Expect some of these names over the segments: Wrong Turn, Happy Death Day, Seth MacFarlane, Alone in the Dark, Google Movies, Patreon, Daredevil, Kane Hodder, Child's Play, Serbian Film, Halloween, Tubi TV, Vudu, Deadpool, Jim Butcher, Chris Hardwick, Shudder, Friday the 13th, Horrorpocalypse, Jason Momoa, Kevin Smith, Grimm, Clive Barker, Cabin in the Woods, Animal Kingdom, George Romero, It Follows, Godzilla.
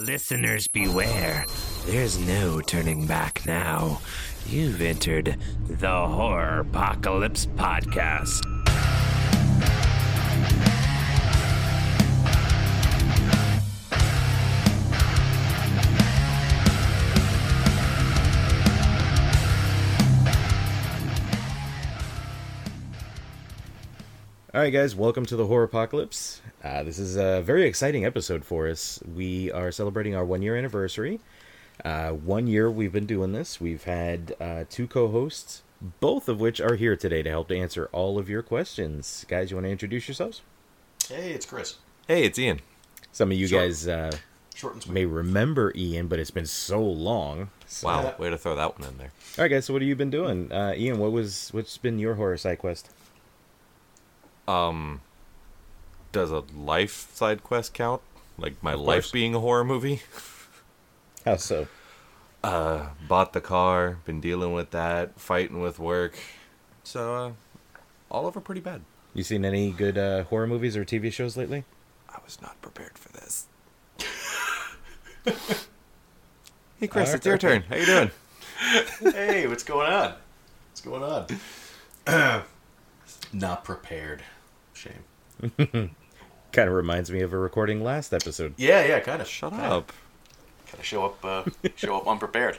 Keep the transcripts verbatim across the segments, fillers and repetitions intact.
Listeners beware, there's no turning back now. You've entered the Horrorpocalypse podcast. All right, guys, welcome to the Horrorpocalypse. Uh, this is a very exciting episode for us. We are celebrating our one-year anniversary. Uh, one year we've been doing this. We've had uh, two co-hosts, both of which are here today to help to answer all of your questions. Guys, you want to introduce yourselves? Hey, it's Chris. Hey, it's Ian. Some of you Short. guys uh, Short may remember Ian, but it's been so long. So. Wow, way to throw that one in there. All right, guys, so what have you been doing? Uh, Ian, what was, what's been your horror side quest? Um, does a life side quest count? Like my life being a horror movie? How so? Uh, bought the car, been dealing with that, fighting with work. So, uh, all over pretty bad. You seen any good uh, horror movies or T V shows lately? I was not prepared for this. Hey, Chris, it's your turn. How you doing? Hey, what's going on? What's going on? Not prepared. Shame. Kind of reminds me of a recording last episode. Yeah, yeah, kind of. Shut kinda. up. Kind of show up, uh, show up unprepared.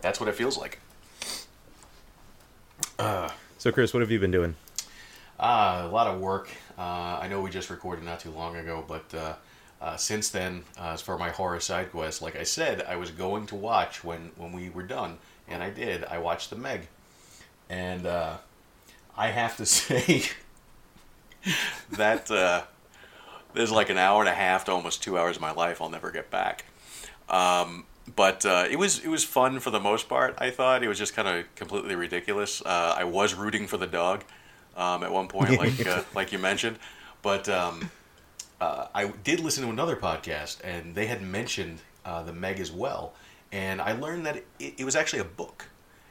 That's what it feels like. Uh, so, Chris, what have you been doing? Uh, a lot of work. Uh, I know we just recorded not too long ago, but uh, uh, since then, uh, as for my horror side quest, like I said, I was going to watch when, when we were done, and I did. I watched The Meg. And uh, I have to say... that uh, there's like an hour and a half to almost two hours of my life I'll never get back. Um, but uh, it was it was fun for the most part. I thought it was just kind of completely ridiculous. Uh, I was rooting for the dog um, at one point, like uh, like you mentioned. But um, uh, I did listen to another podcast, and they had mentioned uh, The Meg as well. And I learned that it, it was actually a book,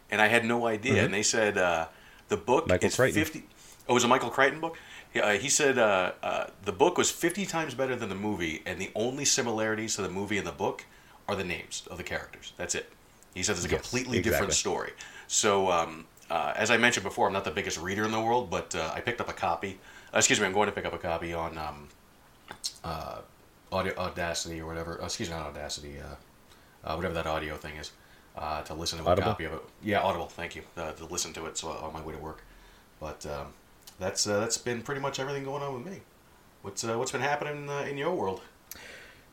and I had no idea. Mm-hmm. And they said uh, the book Michael is Crichton. fifty. Oh, it was a Michael Crichton book. Uh, he said uh, uh, the book was fifty times better than the movie, and the only similarities to the movie and the book are the names of the characters. That's it. He said it's a yes, completely exactly. different story. So, um, uh, as I mentioned before, I'm not the biggest reader in the world, but uh, I picked up a copy. Uh, excuse me, I'm going to pick up a copy on um, uh, audio, Audacity or whatever. Uh, excuse me, not Audacity. Uh, uh, whatever that audio thing is, uh, to listen to Audible? A copy of it. Yeah, Audible. Thank you. Uh, to listen to it so on my way to work. But... Um, That's uh, that's been pretty much everything going on with me. What's uh, what's been happening uh, in your world?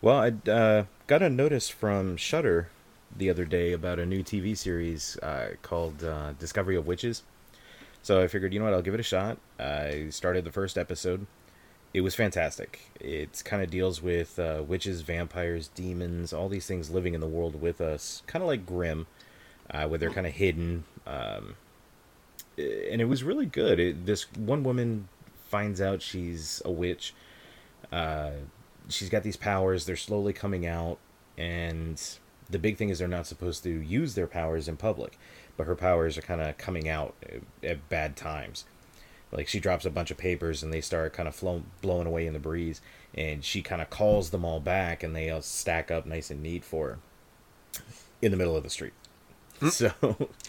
Well, I uh, got a notice from Shudder the other day about a new T V series uh, called uh, Discovery of Witches. So I figured, you know what, I'll give it a shot. I started the first episode. It was fantastic. It kind of deals with uh, witches, vampires, demons, all these things living in the world with us, kind of like Grimm, uh, where they're kind of hidden. Um, And it was really good. It, this one woman finds out she's a witch. Uh, she's got these powers. They're slowly coming out. And the big thing is they're not supposed to use their powers in public. But her powers are kind of coming out at, at bad times. Like she drops a bunch of papers and they start kind of flown, blowing away in the breeze. And she kind of calls them all back and they all stack up nice and neat for her in the middle of the street. So,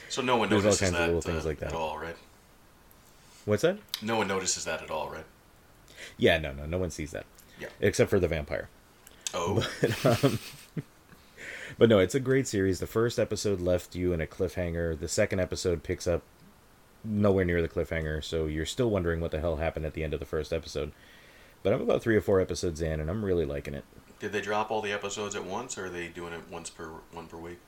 so no one notices all kinds that, of little things uh, like that at all, right? What's that? No one notices that at all, right? Yeah, no, no, no one sees that. Yeah, except for the vampire. Oh, but, um, but no, it's a great series. The first episode left you in a cliffhanger. The second episode picks up nowhere near the cliffhanger, so you're still wondering what the hell happened at the end of the first episode. But I'm about three or four episodes in, and I'm really liking it. Did they drop all the episodes at once, or are they doing it once per one per week?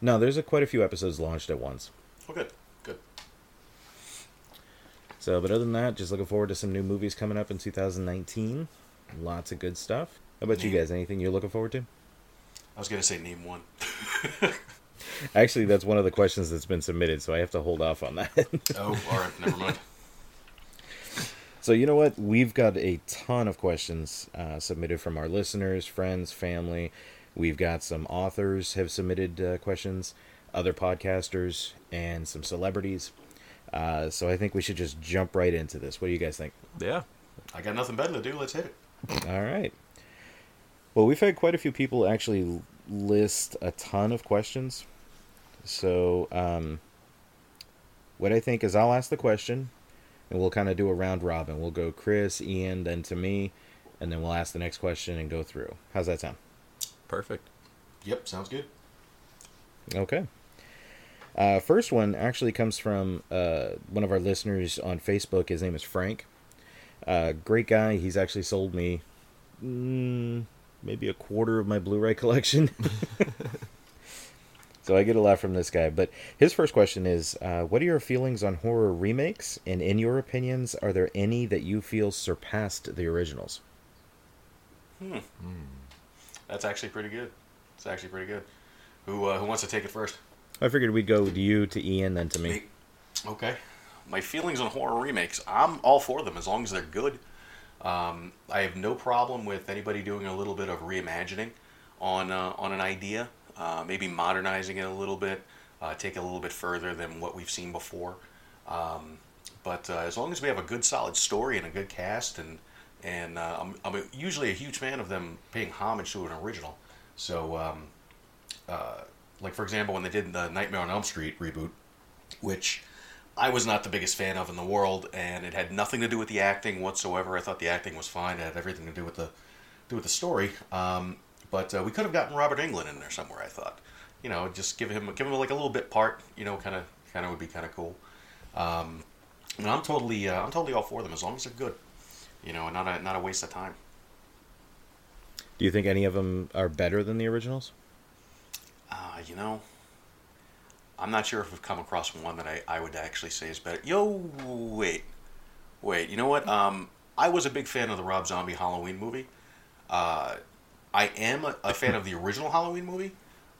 No, there's a, quite a few episodes launched at once. Oh, good. Good. So, but other than that, just looking forward to some new movies coming up in two thousand nineteen. Lots of good stuff. How about name. you guys? Anything you're looking forward to? I was going to say name one. Actually, that's one of the questions that's been submitted, so I have to hold off on that. Oh, all right. Never mind. So, you know what? We've got a ton of questions uh, submitted from our listeners, friends, family. We've got some authors have submitted uh, questions, other podcasters, and some celebrities. Uh, so I think we should just jump right into this. What do you guys think? Yeah. I got nothing better to do. Let's hit it. All right. Well, we've had quite a few people actually list a ton of questions. So, um, what I think is I'll ask the question, and we'll kind of do a round robin. We'll go Chris, Ian, then to me, and then we'll ask the next question and go through. How's that sound? Perfect. Yep, sounds good. Okay. Uh, first one actually comes from uh, one of our listeners on Facebook. His name is Frank. Uh, great guy. He's actually sold me... Mm, maybe a quarter of my Blu-ray collection. So I get a lot from this guy. But his first question is, uh, what are your feelings on horror remakes? And in your opinions, are there any that you feel surpassed the originals? Hmm. Mm. That's actually pretty good. It's actually pretty good. Who uh, who wants to take it first? I figured we'd go to you, to Ian, then to me. Okay. My feelings on horror remakes, I'm all for them as long as they're good. Um, I have no problem with anybody doing a little bit of reimagining on uh, on an idea, uh, maybe modernizing it a little bit, uh, take it a little bit further than what we've seen before. Um, but uh, as long as we have a good, solid story and a good cast, and and uh, I'm, I'm usually a huge fan of them paying homage to an original. So, um, uh, like for example, when they did the Nightmare on Elm Street reboot, which I was not the biggest fan of in the world, and it had nothing to do with the acting whatsoever. I thought the acting was fine. It had everything to do with the do with the story. Um, but uh, we could have gotten Robert Englund in there somewhere, I thought. You know, just give him give him like a little bit part. You know, kind of kind of would be kind of cool. Um, and I'm totally uh, I'm totally all for them as long as they're good. You know, and not a not a waste of time. Do you think any of them are better than the originals? Uh, you know. I'm not sure if we've come across one that I, I would actually say is better. Yo, wait. Wait, you know what? Um, I was a big fan of the Rob Zombie Halloween movie. Uh, I am a, a fan of the original Halloween movie,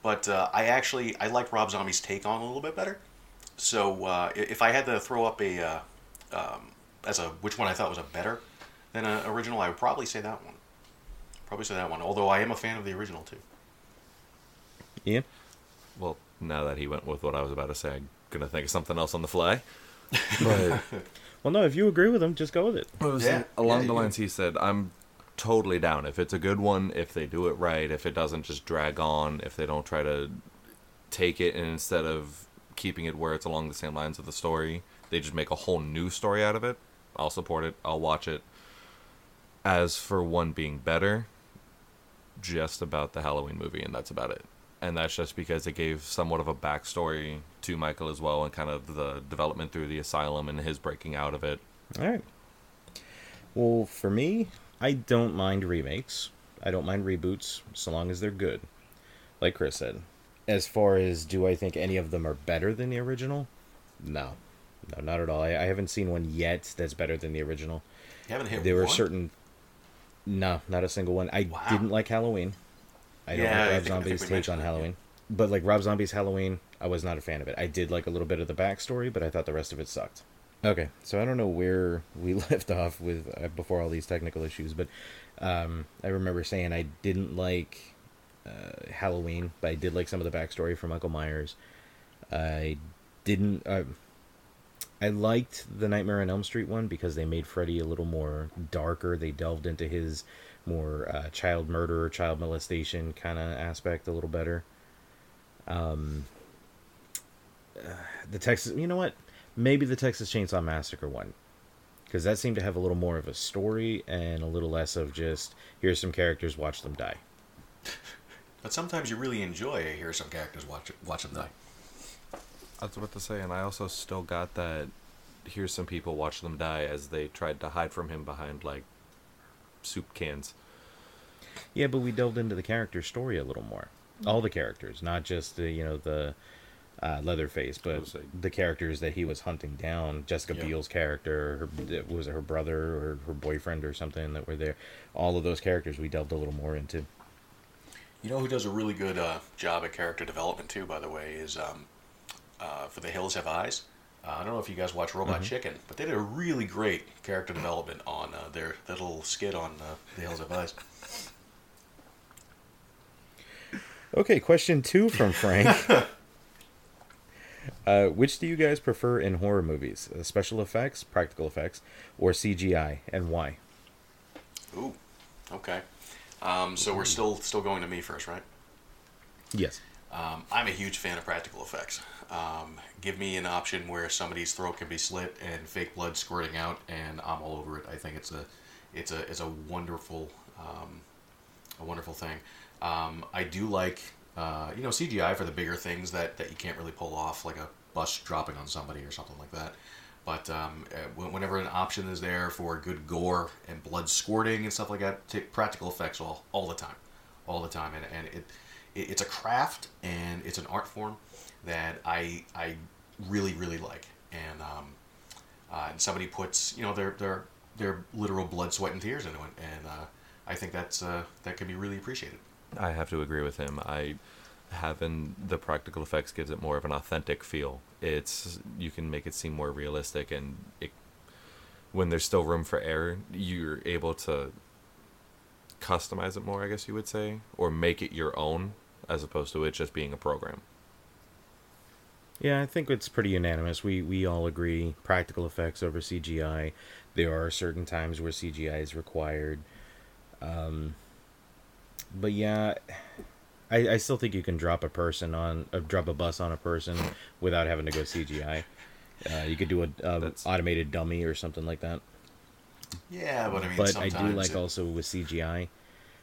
but uh, I actually, I like Rob Zombie's take on it a little bit better. So uh, if I had to throw up a, uh, um, as a which one I thought was a better than an original, I would probably say that one. Probably say that one, although I am a fan of the original too. Ian? Well... Now that he went with what I was about to say, I'm going to think of something else on the fly. Right. Well, no, if you agree with him, just go with it. Well, it was yeah. Along yeah, the lines, yeah. He said, I'm totally down. If it's a good one, if they do it right, if it doesn't just drag on, if they don't try to take it and instead of keeping it where it's along the same lines of the story, they just make a whole new story out of it, I'll support it. I'll watch it. As for one being better, just about the Halloween movie, and that's about it. And that's just because it gave somewhat of a backstory to Michael as well and kind of the development through the asylum and his breaking out of it. All right. Well, for me, I don't mind remakes. I don't mind reboots so long as they're good. Like Chris said, as far as do I think any of them are better than the original? No. No, not at all. I, I haven't seen one yet that's better than the original. You haven't hit there one? Were certain... No, not a single one. I wow. didn't like Halloween. I don't yeah, like Rob Zombie's take on Halloween. That, yeah. But like Rob Zombie's Halloween, I was not a fan of it. I did like a little bit of the backstory, but I thought the rest of it sucked. Okay, so I don't know where we left off with uh, before all these technical issues, but um, I remember saying I didn't like uh, Halloween, but I did like some of the backstory for Michael Myers. I didn't... Uh, I liked the Nightmare on Elm Street one because they made Freddy a little more darker. They delved into his... more uh, child murder, child molestation kind of aspect a little better. Um, uh, the Texas... You know what? Maybe the Texas Chainsaw Massacre one. Because that seemed to have a little more of a story and a little less of just, here's some characters, watch them die. But sometimes you really enjoy here's some characters, watch watch them die. I was about to say, and I also still got that here's some people, watch them die as they tried to hide from him behind, like, soup cans. Yeah, but we delved into the character story a little more. All the characters, not just the you know the uh, Leatherface, but the characters that he was hunting down. Jessica yeah. Biel's character, her, was it her brother or her boyfriend or something that were there? All of those characters we delved a little more into. You know who does a really good uh, job at character development too, by the way, is um, uh, for The Hills Have Eyes. Uh, I don't know if you guys watch Robot mm-hmm. Chicken, but they did a really great character development on uh, their, their little skit on uh, The Hills Have Eyes. Okay, question two from Frank. uh, which do you guys prefer in horror movies? Uh, special effects, practical effects, or C G I, and why? Ooh, okay. Um, so we're still still going to me first, right? Yes. Um, I'm a huge fan of practical effects. Um, give me an option where somebody's throat can be slit and fake blood squirting out, and I'm all over it. I think it's a it's a it's a wonderful um, a wonderful thing. Um, I do like uh, you know C G I for the bigger things that, that you can't really pull off, like a bus dropping on somebody or something like that. But um, whenever an option is there for good gore and blood squirting and stuff like that, take practical effects all all the time, all the time, and and it. It's a craft and it's an art form that I I really really like, and um, uh, and somebody puts you know their their their literal blood, sweat, and tears into it, and uh, I think that's uh, that can be really appreciated. I have to agree with him. I having the practical effects gives it more of an authentic feel. It's you can make it seem more realistic, and it, when there's still room for error, you're able to customize it more, I guess you would say, or make it your own, as opposed to it just being a program. Yeah, I think it's pretty unanimous. We we all agree practical effects over C G I. There are certain times where C G I is required. Um, but yeah, I, I still think you can drop a person on, uh, drop a bus on a person without having to go C G I. Uh, you could do an um, automated dummy or something like that. Yeah, but I mean, but I do like it... also with C G I,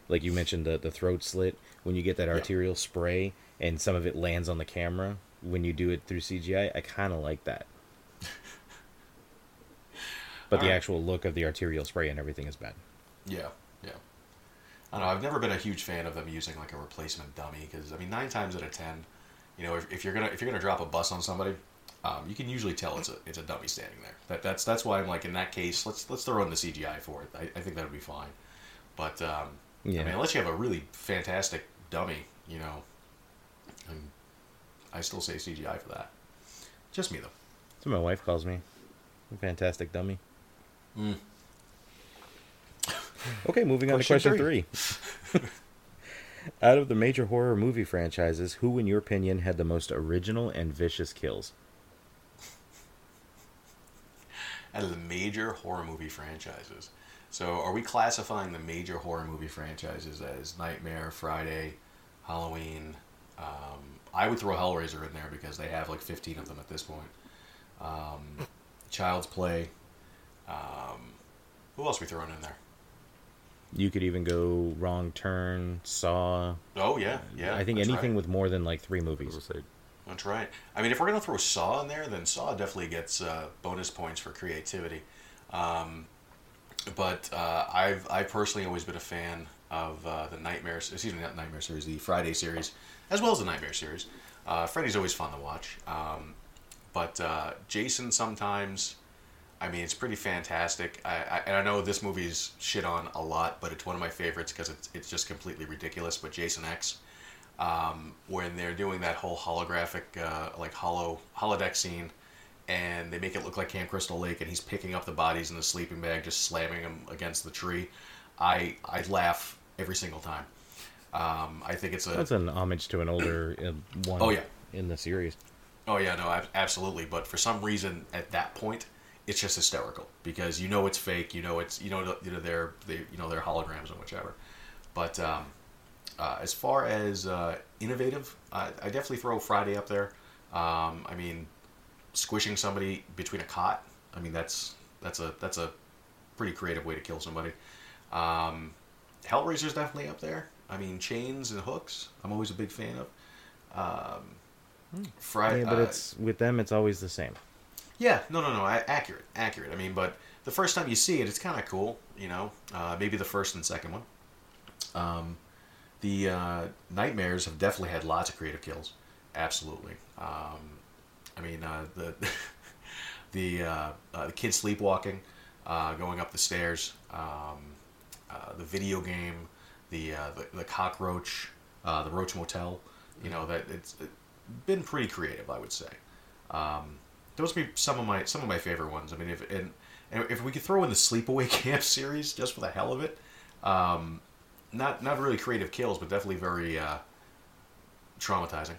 like you mentioned the, the throat slit, when you get that yeah. arterial spray and some of it lands on the camera, when you do it through C G I, I kind of like that. But all the right. actual look of the arterial spray and everything is bad. Yeah, yeah. I don't know, I've never been a huge fan of them using like a replacement dummy, because I mean, nine times out of ten, you know, if, if you're gonna if you're gonna drop a bus on somebody. Um, you can usually tell it's a it's a dummy standing there. That that's that's why I'm like, in that case, let's let's throw in the C G I for it. I, I think that would be fine. But um, yeah. I mean, unless you have a really fantastic dummy, you know, I'm, I still say C G I for that. Just me though. That's what my wife calls me. Fantastic dummy. Mm. Okay, moving on question to question three. three. Out of the major horror movie franchises, who, in your opinion, had the most original and vicious kills? Out of the major horror movie franchises. So are we classifying the major horror movie franchises as Nightmare, Friday, Halloween? Um, I would throw Hellraiser in there because they have like fifteen of them at this point. Um, Child's Play. Um, who else are we throwing in there? You could even go Wrong Turn, Saw. Oh, yeah, yeah. I think anything right. with more than like three movies. That's right. I mean, if we're going to throw Saw in there, then Saw definitely gets uh, bonus points for creativity. Um, but uh, I've I've personally always been a fan of uh, the Nightmare, excuse me, not Nightmare series, the Friday series, as well as the Nightmare series. Uh, Freddy's always fun to watch. Um, but uh, Jason sometimes, I mean, it's pretty fantastic. I, I, and I know this movie's shit on a lot, but it's one of my favorites because it's, it's just completely ridiculous. But Jason X... Um, when they're doing that whole holographic, uh, like hollow holodeck scene, and they make it look like Camp Crystal Lake, and he's picking up the bodies in the sleeping bag, just slamming them against the tree. I I laugh every single time. Um, I think it's a that's an homage to an older one. Oh, yeah. In the series. Oh yeah, no, absolutely. But for some reason, at that point, it's just hysterical because you know it's fake, you know it's you know you know they're they you know they're holograms and whichever, but. Um, Uh, as far as uh, innovative, uh, I definitely throw Friday up there. Um, I mean, squishing somebody between a cot. I mean, that's that's a that's a pretty creative way to kill somebody. Um, Hellraiser's definitely up there. I mean, chains and hooks. I'm always a big fan of. Um, Friday, yeah, but uh, it's with them. It's always the same. Yeah, no, no, no. I, accurate, accurate. I mean, but the first time you see it, it's kind of cool. You know, uh, maybe the first and second one. Um. The uh, Nightmares have definitely had lots of creative kills. Absolutely. Um, I mean, uh, the the, uh, uh, the kid sleepwalking, uh, going up the stairs, um, uh, the video game, the uh, the, the cockroach, uh, the Roach Motel. You know that it's, it's been pretty creative, I would say. Um, those would be some of my some of my favorite ones. I mean, if and, and if we could throw in the Sleepaway Camp series just for the hell of it. Um, Not not really creative kills, but definitely very uh, traumatizing.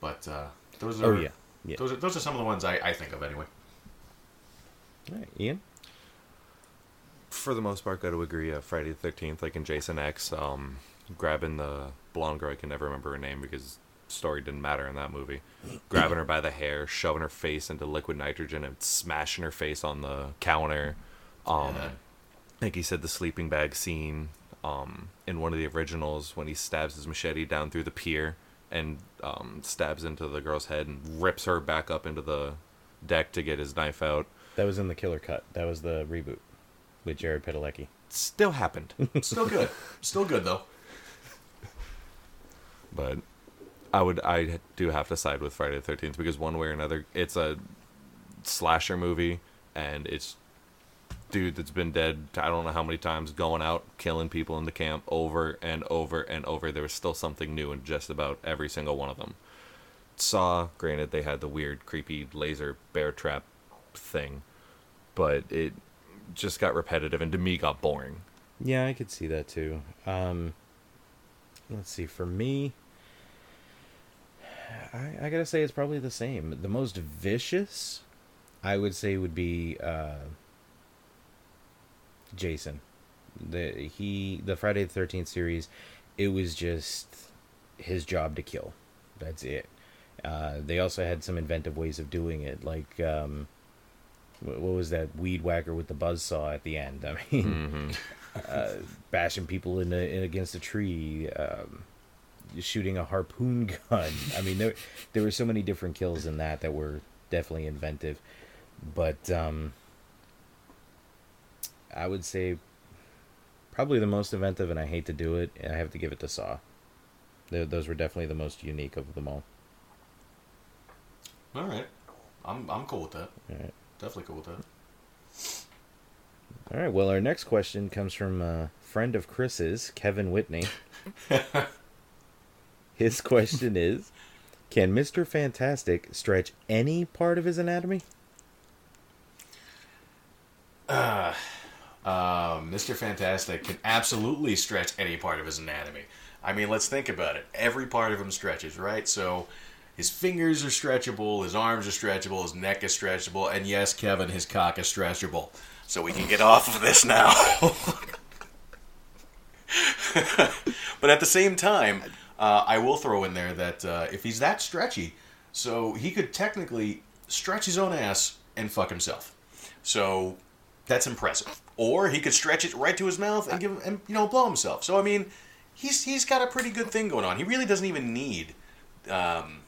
But uh, those are oh, yeah. Yeah. those are those are some of the ones I, I think of anyway. All right, Ian? for the most part, got to agree. Uh, Friday the thirteenth, like in Jason X, um, grabbing the blonde girl, I can never remember her name because story didn't matter in that movie. Grabbing her by the hair, shoving her face into liquid nitrogen, and smashing her face on the counter. Um, yeah. Like he said, the sleeping bag scene um, in one of the originals when he stabs his machete down through the pier and um, stabs into the girl's head and rips her back up into the deck to get his knife out. That was in the Killer Cut. That was the reboot with Jared Padalecki. Still happened. Still good. Still good, though. But I would, I do have to side with Friday the thirteenth because one way or another, it's a slasher movie and it's dude that's been dead I don't know how many times, going out, killing people in the camp over and over and over. There was still something new in just about every single one of them. Saw, granted, they had the weird, creepy laser bear trap thing, but it just got repetitive and to me got boring. Yeah, I could see that too. Um, let's see, for me, I, I gotta say it's probably the same. The most vicious, I would say, would be uh, Jason. The he the Friday the thirteenth series, it was just his job to kill. That's it. Uh, they also had some inventive ways of doing it, like um, what was that weed whacker with the buzzsaw at the end? I mean, mm-hmm. uh, bashing people in, a, in against a tree. Um, shooting a harpoon gun. I mean, there there were so many different kills in that that were definitely inventive. But um, I would say probably the most inventive, and I hate to do it, and I have to give it to Saw. Those were definitely the most unique of them all. All right. I'm, I'm cool with that. All right. Definitely cool with that. All right. Well, our next question comes from a friend of Chris's, Kevin Whitney. His question is, can Mister Fantastic stretch any part of his anatomy? Uh, uh, Mister Fantastic can absolutely stretch any part of his anatomy. I mean, let's think about it. Every part of him stretches, right? So his fingers are stretchable, his arms are stretchable, his neck is stretchable, and yes, Kevin, his cock is stretchable. So we can get off of this now. But at the same time, Uh, I will throw in there that uh, if he's that stretchy, so he could technically stretch his own ass and fuck himself. So that's impressive. Or he could stretch it right to his mouth and give him, and, you know, blow himself. So I mean, he's he's got a pretty good thing going on. He really doesn't even need um,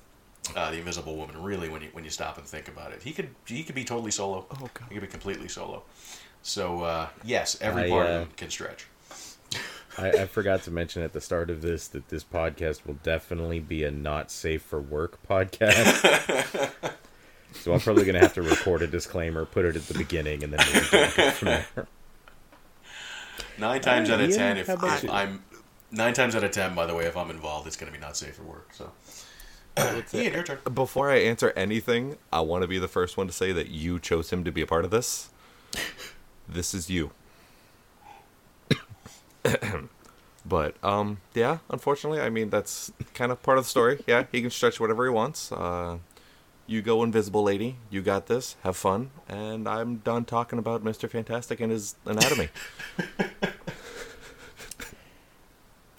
uh, the Invisible Woman, really, when you when you stop and think about it. He could he could be totally solo. Oh God. He could be completely solo. So uh, yes, every I, part uh... of him can stretch. I, I forgot to mention at the start of this that this podcast will definitely be a not safe for work podcast. So I'm probably going to have to record a disclaimer, put it at the beginning, and then we'll take it from there. Nine times uh, out of yeah, ten, if I, I'm nine times out of ten, by the way, if I'm involved, it's going to be not safe for work. So, uh, yeah, your turn. Before I answer anything, I want to be the first one to say that you chose him to be a part of this. This is you. But um yeah, unfortunately, I mean, that's kind of part of the story. Yeah, he can stretch whatever he wants. Uh you go, invisible lady, you got this, have fun, and I'm done talking about Mister Fantastic and his anatomy.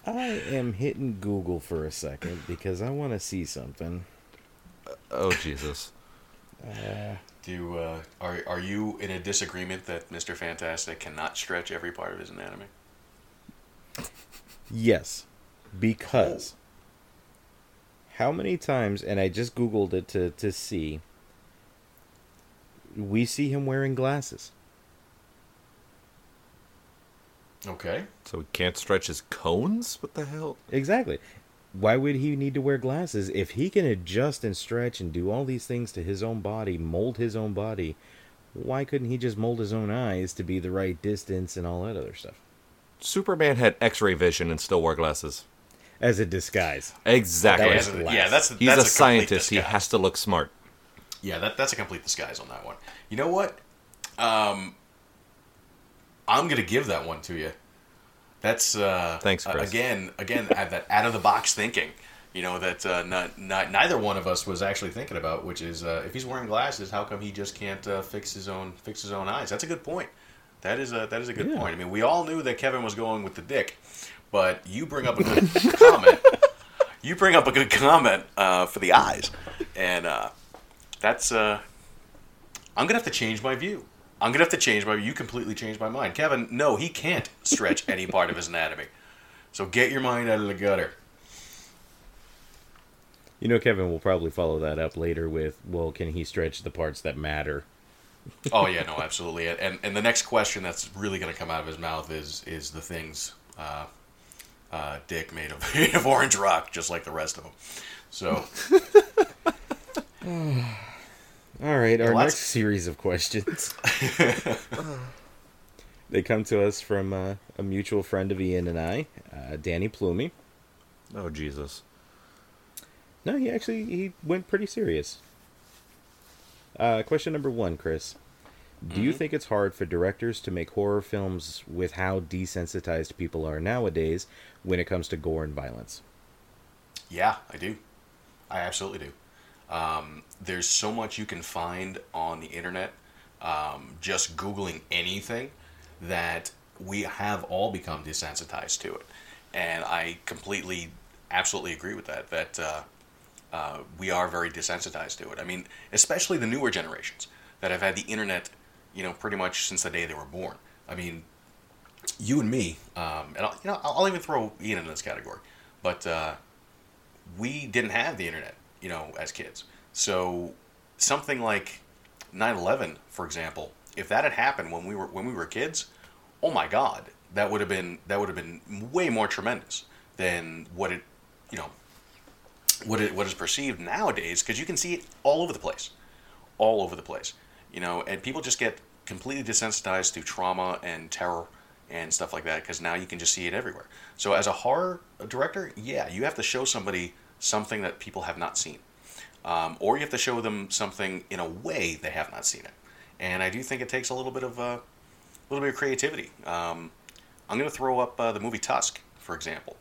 I am hitting Google for a second because I want to see something. Uh, oh Jesus. uh Do you, uh, are are you in a disagreement that Mister Fantastic cannot stretch every part of his anatomy? Yes, because how many times, and I just Googled it to, to see, we see him wearing glasses. Okay. So he can't stretch his cones? What the hell? Exactly. Why would he need to wear glasses if he can adjust and stretch and do all these things to his own body, mold his own body? Why couldn't he just mold his own eyes to be the right distance and all that other stuff? Superman had X-ray vision and still wore glasses as a disguise. Exactly. That a, yeah, that's a, he's that's a, a scientist. He has to look smart. Yeah, that that's a complete disguise on that one. You know what? Um, I'm gonna give that one to you. That's uh, thanks, Chris. Uh, again, again, that out of the box thinking, you know, that uh, not, not, neither one of us was actually thinking about, which is uh, if he's wearing glasses, how come he just can't uh, fix his own fix his own eyes? That's a good point. That is a that is a good yeah. point. I mean, we all knew that Kevin was going with the dick, but you bring up a good comment. You bring up a good comment uh, for the eyes, and uh, that's. Uh, I'm gonna have to change my view. I'm gonna have to change my view. You completely changed my mind, Kevin. No, he can't stretch any part of his anatomy. So get your mind out of the gutter. You know, Kevin will probably follow that up later with, well, can he stretch the parts that matter? Oh, yeah, no, absolutely. And and the next question that's really going to come out of his mouth is is the things uh, uh, Dick made of, made of orange rock, just like the rest of them. So. All right, our well, next series of questions. They come to us from uh, a mutual friend of Ian and I, uh, Danny Plumey. Oh, Jesus. No, he actually he went pretty serious. Uh, question number one, Chris. Do mm-hmm. you think it's hard for directors to make horror films with how desensitized people are nowadays when it comes to gore and violence? Yeah, I do. I absolutely do. Um, there's so much you can find on the internet, um, just Googling anything, that we have all become desensitized to it. And I completely, absolutely agree with that, that... Uh, Uh, we are very desensitized to it. I mean, especially the newer generations that have had the internet, you know, pretty much since the day they were born. I mean, you and me, um, and I'll, you know, I'll even throw Ian in this category, but uh, we didn't have the internet, you know, as kids. So something like nine eleven, for example, if that had happened when we were when we were kids, oh my God, that would have been that would have been way more tremendous than what it, you know. What it, what is perceived nowadays, because you can see it all over the place, all over the place, you know, and people just get completely desensitized to trauma and terror and stuff like that, because now you can just see it everywhere. So as a horror director, yeah, you have to show somebody something that people have not seen, um, or you have to show them something in a way they have not seen it. And I do think it takes a little bit of uh, a little bit of creativity. Um, I'm going to throw up uh, the movie Tusk, for example.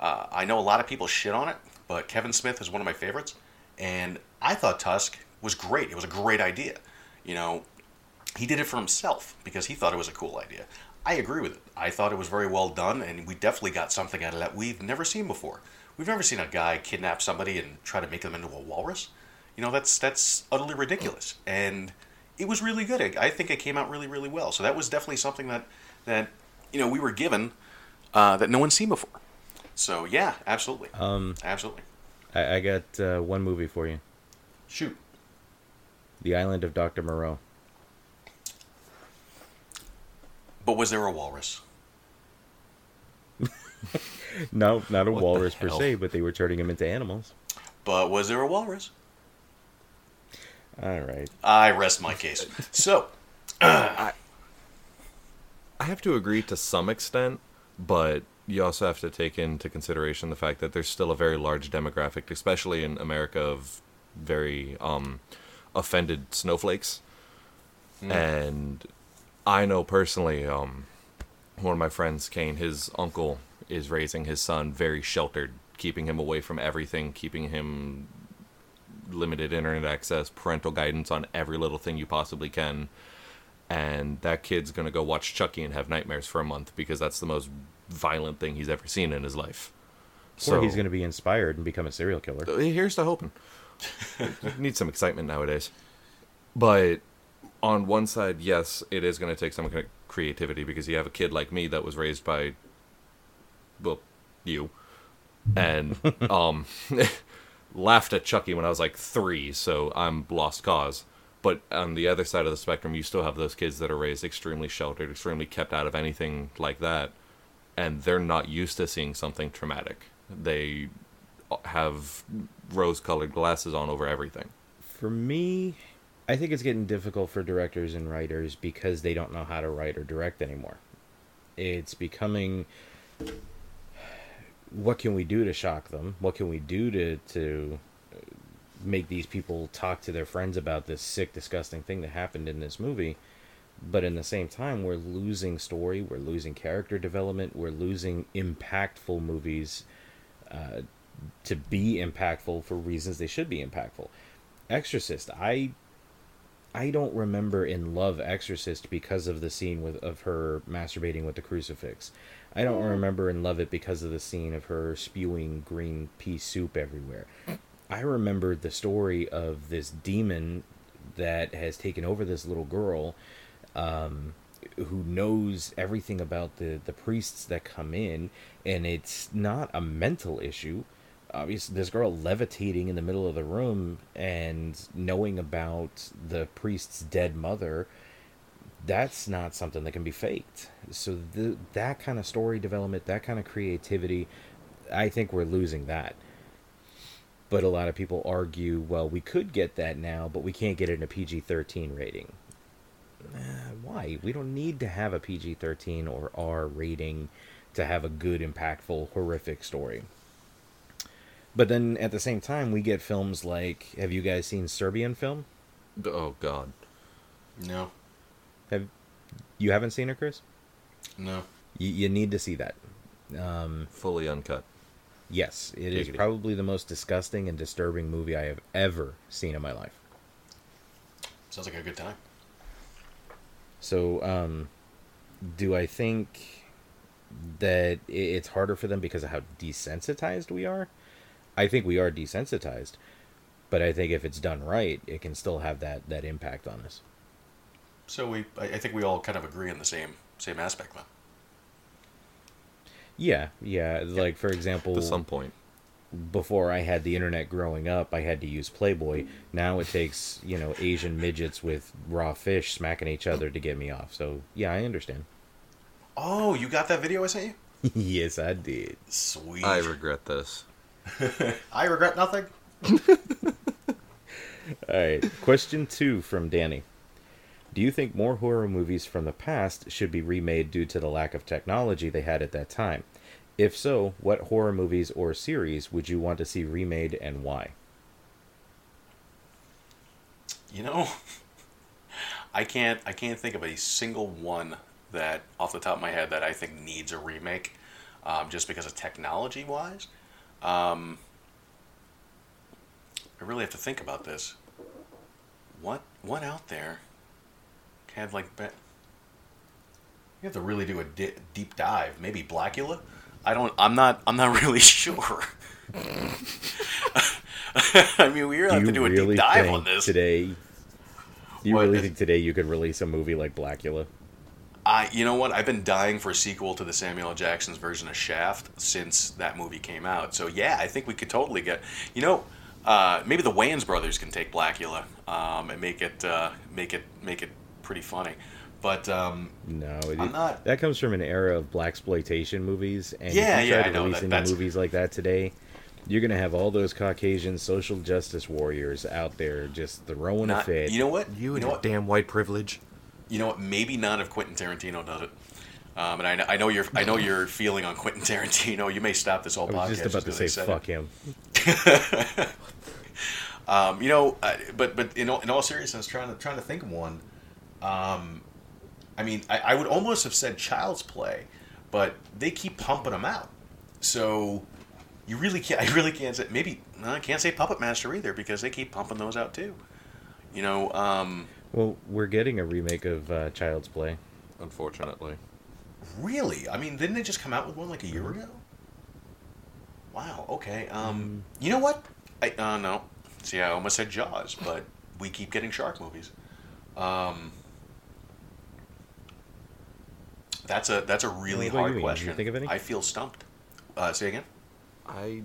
Uh, I know a lot of people shit on it. But Kevin Smith is one of my favorites, and I thought Tusk was great. It was a great idea. You know, he did it for himself because he thought it was a cool idea. I agree with it. I thought it was very well done, and we definitely got something out of that we've never seen before. We've never seen a guy kidnap somebody and try to make them into a walrus. You know, that's that's utterly ridiculous. And it was really good. I think it came out really, really well. So that was definitely something that, that you know, we were given uh, that no one's seen before. So, yeah, absolutely. Um, absolutely. I, I got uh, one movie for you. Shoot. The Island of Doctor Moreau. But was there a walrus? No, not a what walrus per se, but they were turning him into animals. But was there a walrus? All right. I rest my case. So, uh, I, I have to agree to some extent, but... You also have to take into consideration the fact that there's still a very large demographic, especially in America, of very um, offended snowflakes. Mm. And I know personally, um, one of my friends, Kane, his uncle is raising his son very sheltered, keeping him away from everything, keeping him limited internet access, parental guidance on every little thing you possibly can. And that kid's going to go watch Chucky and have nightmares for a month because that's the most violent thing he's ever seen in his life. So, or he's going to be inspired and become a serial killer. Here's to hoping. Need some excitement nowadays. But on one side, yes, it is going to take some kind of creativity because you have a kid like me that was raised by, well, you, and um, laughed at Chucky when I was like three, so I'm lost cause. But on the other side of the spectrum, you still have those kids that are raised extremely sheltered, extremely kept out of anything like that. And they're not used to seeing something traumatic. They have rose-colored glasses on over everything. For me, I think it's getting difficult for directors and writers because they don't know how to write or direct anymore. It's becoming, what can we do to shock them? What can we do to... to make these people talk to their friends about this sick, disgusting thing that happened in this movie. But in the same time, we're losing story, we're losing character development, we're losing impactful movies uh, to be impactful for reasons they should be impactful. Exorcist, I I don't remember in Love, Exorcist because of the scene with of her masturbating with the crucifix. I don't remember in Love It because of the scene of her spewing green pea soup everywhere. I remember the story of this demon that has taken over this little girl, um, who knows everything about the, the priests that come in, and it's not a mental issue. Obviously, this girl levitating in the middle of the room and knowing about the priest's dead mother, that's not something that can be faked. So the, that kind of story development, that kind of creativity, I think we're losing that. But a lot of people argue, well, we could get that now, but we can't get it in a P G thirteen rating. Uh, why? We don't need to have a P G thirteen or R rating to have a good, impactful, horrific story. But then, at the same time, we get films like... Have you guys seen Serbian Film? Oh, God. No. Have you haven't seen it, Chris? No. You, you need to see that. Um, Fully uncut. Yes. It Diggity. Is probably the most disgusting and disturbing movie I have ever seen in my life. Sounds like a good time. So, um, do I think that it's harder for them because of how desensitized we are? I think we are desensitized, but I think if it's done right, it can still have that, that impact on us. So we, I think we all kind of agree on the same same aspect, though. Yeah, yeah. Like, for example... At some point. Before I had the internet growing up, I had to use Playboy. Now it takes, you know, Asian midgets with raw fish smacking each other to get me off. So, yeah, I understand. Oh, you got that video I sent you? Yes, I did. Sweet. I regret this. I regret nothing. Alright, question two from Danny. Do you think more horror movies from the past should be remade due to the lack of technology they had at that time? If so, what horror movies or series would you want to see remade and why? You know, I can't I can't think of a single one that off the top of my head that I think needs a remake, um, just because of technology wise. Um, I really have to think about this. What what out there had like bet? You have to really do a di- deep dive. Maybe Blacula. I don't. I'm not. I'm not really sure. I mean, we really have to do a really deep dive on this today. Do you what, really think today you could release a movie like Blacula? I, you know what? I've been dying for a sequel to the Samuel L. Jackson's version of Shaft since that movie came out. So, yeah, I think we could totally get... You know, uh, maybe the Wayans brothers can take Blacula um, and make it uh, make it, make it pretty funny. But um, no, it, I'm not... That comes from an era of blaxploitation movies. And yeah, if you try yeah, to I know. That, that's... movies like that today, you're going to have all those Caucasian social justice warriors out there just throwing not, a fit. You know what? You, you and know what? Damn white privilege. You know what? Maybe not if Quentin Tarantino does it. Um, and I, I know your I know your feeling on Quentin Tarantino. You may stop this whole podcast. I was just about to say fuck him. um, you know, but but in all, in all seriousness, trying to trying to think of one. Um, I mean, I, I would almost have said Child's Play, but they keep pumping them out. So you really can't. I really can't say. Maybe no, I can't say Puppet Master either because they keep pumping those out too. You know. Um, Well, we're getting a remake of uh, Child's Play. Unfortunately. Really? I mean, didn't they just come out with one like a year ago? Wow, okay. Um, you know what? I uh, no. See, I almost said Jaws, but we keep getting shark movies. Um, that's a that's a really what hard you question. Did you think of any? I feel stumped. Uh, say again? I...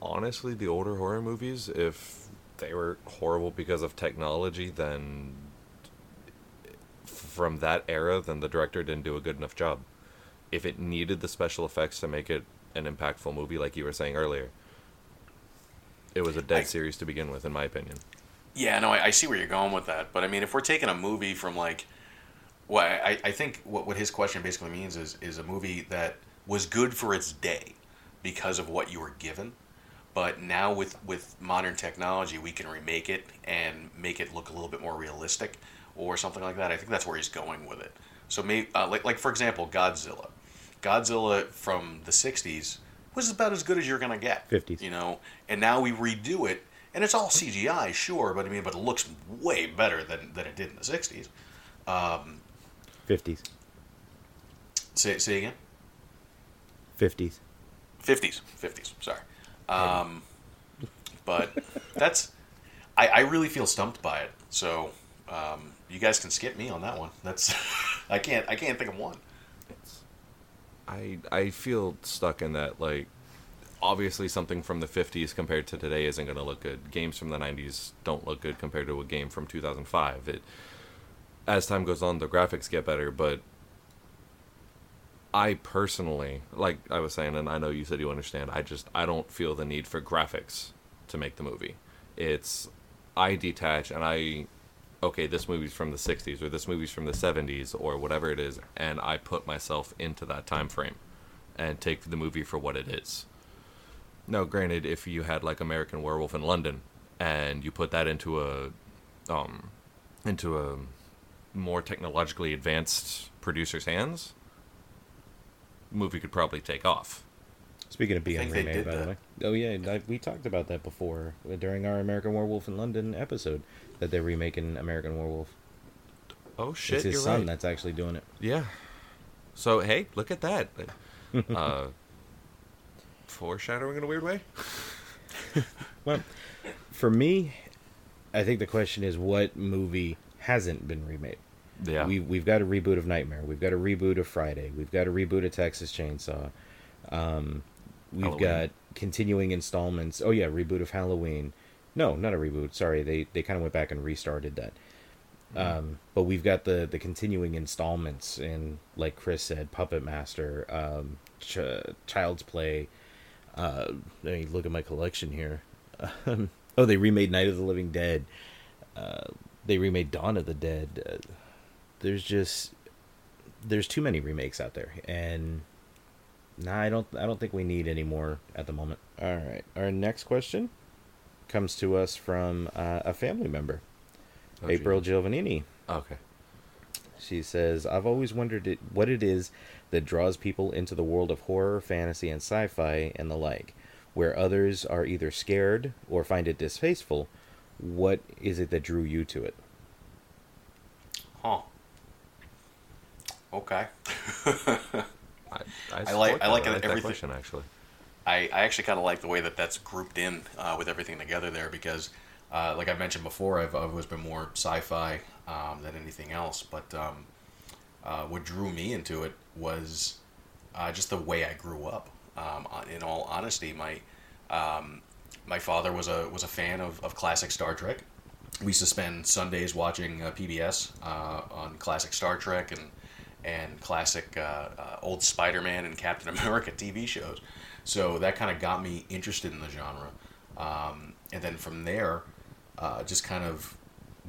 Honestly, the older horror movies, if... they were horrible because of technology, then from that era, then the director didn't do a good enough job. If it needed the special effects to make it an impactful movie, like you were saying earlier, it was a dead I, series to begin with, in my opinion. Yeah, no, I, I see where you're going with that. But I mean, if we're taking a movie from like, well, I, I think what, what his question basically means is, is a movie that was good for its day because of what you were given. But now with, with modern technology, we can remake it and make it look a little bit more realistic or something like that. I think that's where he's going with it. So maybe, uh, like, like for example, Godzilla. Godzilla from the sixties was about as good as you're going to get. fifties. You know, and now we redo it And it's all C G I, sure, but I mean, but it looks way better than, than it did in the sixties. Um, fifties. Say say again. Fifties. Fifties. Fifties. Sorry. Um, but that's. I, I really feel stumped by it. So um, you guys can skip me on that one. That's. I can't. I can't think of one. It's, I I feel stuck in that, like. Obviously, something from the fifties compared to today isn't going to look good. Games from the nineties don't look good compared to a game from two thousand five. It, as time goes on, the graphics get better, but I personally, like I was saying, and I know you said you understand, I just, I don't feel the need for graphics to make the movie. It's, I detach and I, okay, this movie's from the sixties or this movie's from the seventies or whatever it is, and I put myself into that time frame and take the movie for what it is. Now, granted, if you had like American Werewolf in London and you put that into a um, into a more technologically advanced producer's hands, movie could probably take off. Speaking of being remade, by the way, oh yeah, like, we talked about that before during our American Werewolf in London episode that they're remaking American Werewolf. Oh shit, it's his you're son right. That's actually doing it. Yeah. So hey, look at that. Uh, foreshadowing in a weird way. Well, for me, I think the question is what movie hasn't been remade. Yeah, we, we've got a reboot of Nightmare, we've got a reboot of Friday, we've got a reboot of Texas Chainsaw, um we've Halloween. Got continuing installments. Oh yeah, reboot of Halloween. No, not a reboot, sorry, they they kind of went back and restarted that. Um, but we've got the, the continuing installments in, like Chris said, Puppet Master, um Ch- Child's Play. Uh, I mean, look at my collection here. Um, oh, they remade Night of the Living Dead. Uh, they remade Dawn of the Dead. Uh, there's just there's too many remakes out there, and nah, I don't I don't think we need any more at the moment. All right, our next question comes to us from uh, a family member, oh, April geez. Giovanini. Okay. She says, I've always wondered it, what it is that draws people into the world of horror, fantasy, and sci-fi and the like, where others are either scared or find it distasteful. What is it that drew you to it? Huh. Okay. I, I, I like I like, like everything. Question, actually. I, I actually kind of like the way that that's grouped in uh, with everything together there because, uh, like I mentioned before, I've, I've always been more sci-fi Um, than anything else, but um, uh, what drew me into it was uh, just the way I grew up. Um, in all honesty, my um, my father was a was a fan of, of classic Star Trek. We used to spend Sundays watching uh, P B S uh, on classic Star Trek and and classic uh, uh, old Spider-Man and Captain America T V shows. So that kind of got me interested in the genre, um, and then from there, uh, just kind of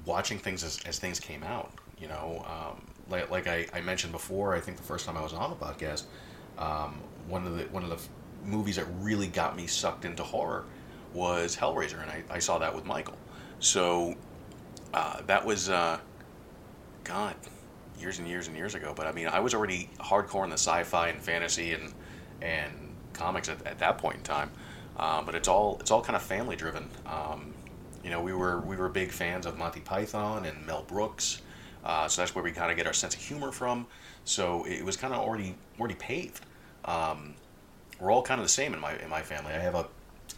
watching things as, as things came out, you know, um, like, like I, I mentioned before, I think the first time I was on the podcast, um, one of the, one of the f- movies that really got me sucked into horror was Hellraiser. And I, I saw that with Michael. So, uh, that was, uh, God, years and years and years ago. But I mean, I was already hardcore in the sci-fi and fantasy and, and comics at, at that point in time. Um, but it's all, it's all kind of family driven. Um, You know, we were we were big fans of Monty Python and Mel Brooks, uh, so that's where we kind of get our sense of humor from. So it was kind of already already paved. Um, we're all kind of the same in my in my family. I have a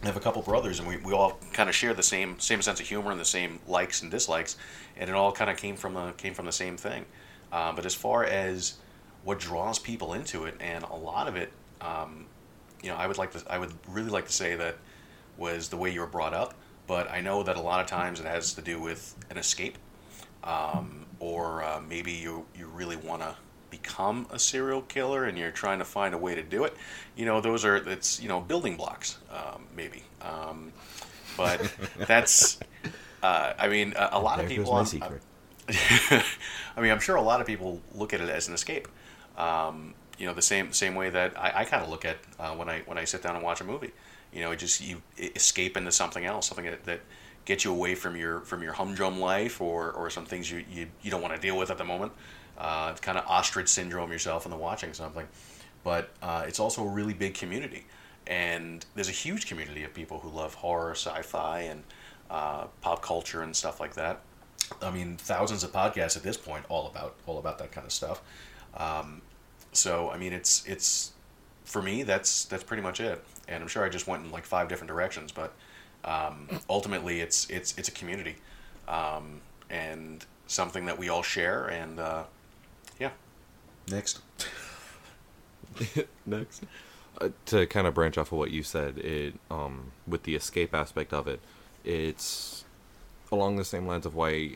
I have a couple brothers, and we, we all kind of share the same same sense of humor and the same likes and dislikes, and it all kind of came from a, came from the same thing. Uh, but as far as what draws people into it, and a lot of it, um, you know, I would like to I would really like to say that was the way you were brought up. But I know that a lot of times it has to do with an escape, um, or uh, maybe you you really want to become a serial killer and you're trying to find a way to do it. You know, those are it's you know building blocks, um, maybe. Um, but that's, uh, I mean, a, a lot there of people. Goes my secret. I, I mean, I'm sure a lot of people look at it as an escape. Um, you know, the same same way that I, I kind of look at uh, when I when I sit down and watch a movie. You know, it just you escape into something else, something that, that gets you away from your from your humdrum life, or, or some things you, you, you don't want to deal with at the moment. Uh, it's kind of ostrich syndrome yourself into watching something, but uh, it's also a really big community, and there's a huge community of people who love horror, sci-fi, and uh, pop culture and stuff like that. I mean, thousands of podcasts at this point all about all about that kind of stuff. Um, so I mean, it's it's for me that's that's pretty much it. And I'm sure I just went in like five different directions, but um, ultimately it's it's it's a community um, and something that we all share. And uh, yeah, next. Next. Uh, to kind of branch off of what you said, it um, with the escape aspect of it, it's along the same lines of why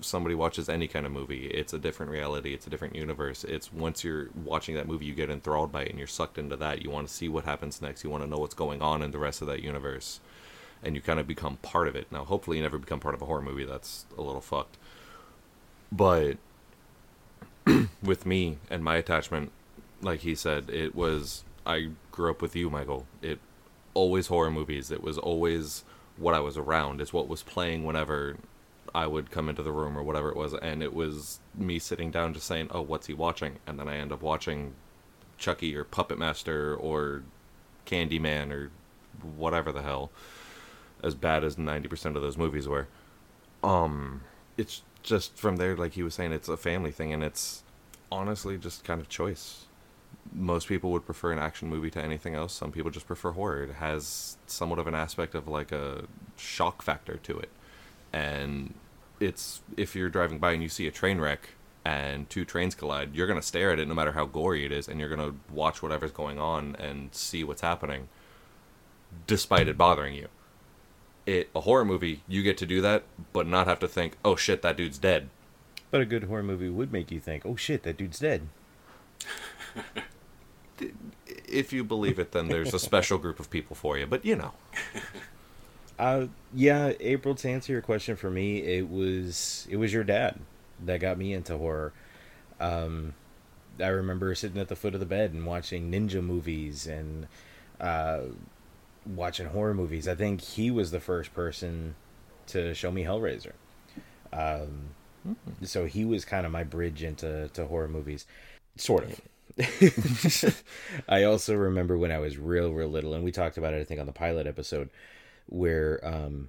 somebody watches any kind of movie. It's a different reality. It's a different universe. It's once you're watching that movie, you get enthralled by it and you're sucked into that. You want to see what happens next. You want to know what's going on in the rest of that universe. And you kind of become part of it. Now, hopefully you never become part of a horror movie. That's a little fucked. But with me and my attachment, like he said, it was... I grew up with you, Michael. It always horror movies. It was always what I was around. It's what was playing whenever I would come into the room or whatever it was. And it was me sitting down just saying, oh, what's he watching? And then I end up watching Chucky or Puppet Master or Candyman or whatever the hell, as bad as ninety percent of those movies were. Um, it's just from there, like he was saying, it's a family thing. And it's honestly just kind of choice. Most people would prefer an action movie to anything else. Some people just prefer horror. It has somewhat of an aspect of like a shock factor to it. And it's, if you're driving by and you see a train wreck and two trains collide, you're going to stare at it no matter how gory it is. And you're going to watch whatever's going on and see what's happening despite it bothering you. It, a horror movie, you get to do that, but not have to think, oh shit, that dude's dead. But a good horror movie would make you think, oh shit, that dude's dead. If you believe it, then there's a special group of people for you, but you know. Uh, yeah, April, to answer your question, for me, it was it was your dad that got me into horror. Um, I remember sitting at the foot of the bed and watching ninja movies and uh, watching horror movies. I think he was the first person to show me Hellraiser. Um, mm-hmm. So he was kind of my bridge into to horror movies. Sort of. I also remember when I was real, real little, and we talked about it, I think, on the pilot episode, where um,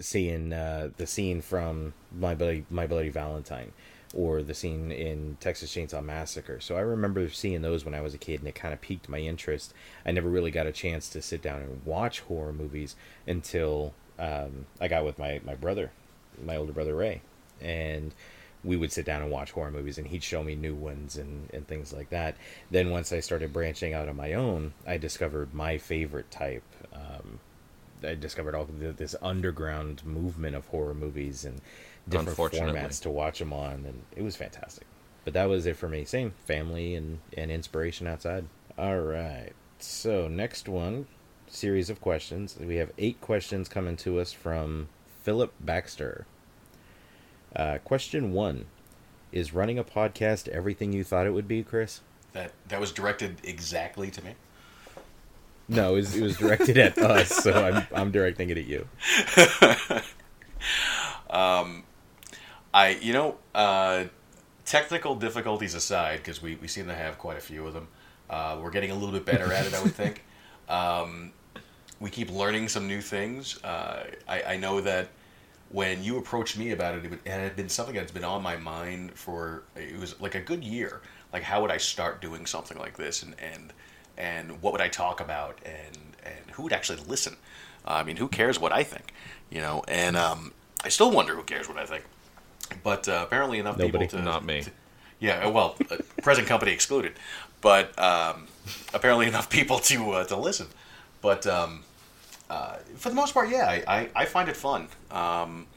seeing uh, the scene from My Bloody, My Bloody Valentine, or the scene in Texas Chainsaw Massacre. So I remember seeing those when I was a kid, and it kind of piqued my interest. I never really got a chance to sit down and watch horror movies until um, I got with my, my brother, my older brother, Ray. And we would sit down and watch horror movies, and he'd show me new ones and, and things like that. Then once I started branching out on my own, I discovered my favorite type. Um, I discovered all the, this underground movement of horror movies and different formats to watch them on, and it was fantastic. But that was it for me. Same, family and, and inspiration outside. All right. So next one, series of questions. We have eight questions coming to us from Philip Baxter. Uh, question one, is running a podcast everything you thought it would be, Chris? That that was directed exactly to me? No, it was, it was directed at us, so I'm I'm directing it at you. um, I you know, uh, technical difficulties aside, because we, we seem to have quite a few of them, uh, we're getting a little bit better at it, I would think. Um, we keep learning some new things. Uh, I, I know that when you approached me about it, it would, and it had been something that's been on my mind for, it was like a good year. Like, how would I start doing something like this? And and, and what would I talk about? And, and who would actually listen? Uh, I mean, who cares what I think? You know, and um, I still wonder who cares what I think. But uh, apparently enough Nobody, people to... Not me. To, yeah, well, uh, present company excluded. But um, apparently enough people to uh, to listen. But... Um, Uh, for the most part, yeah, I, I, I find it fun. Um,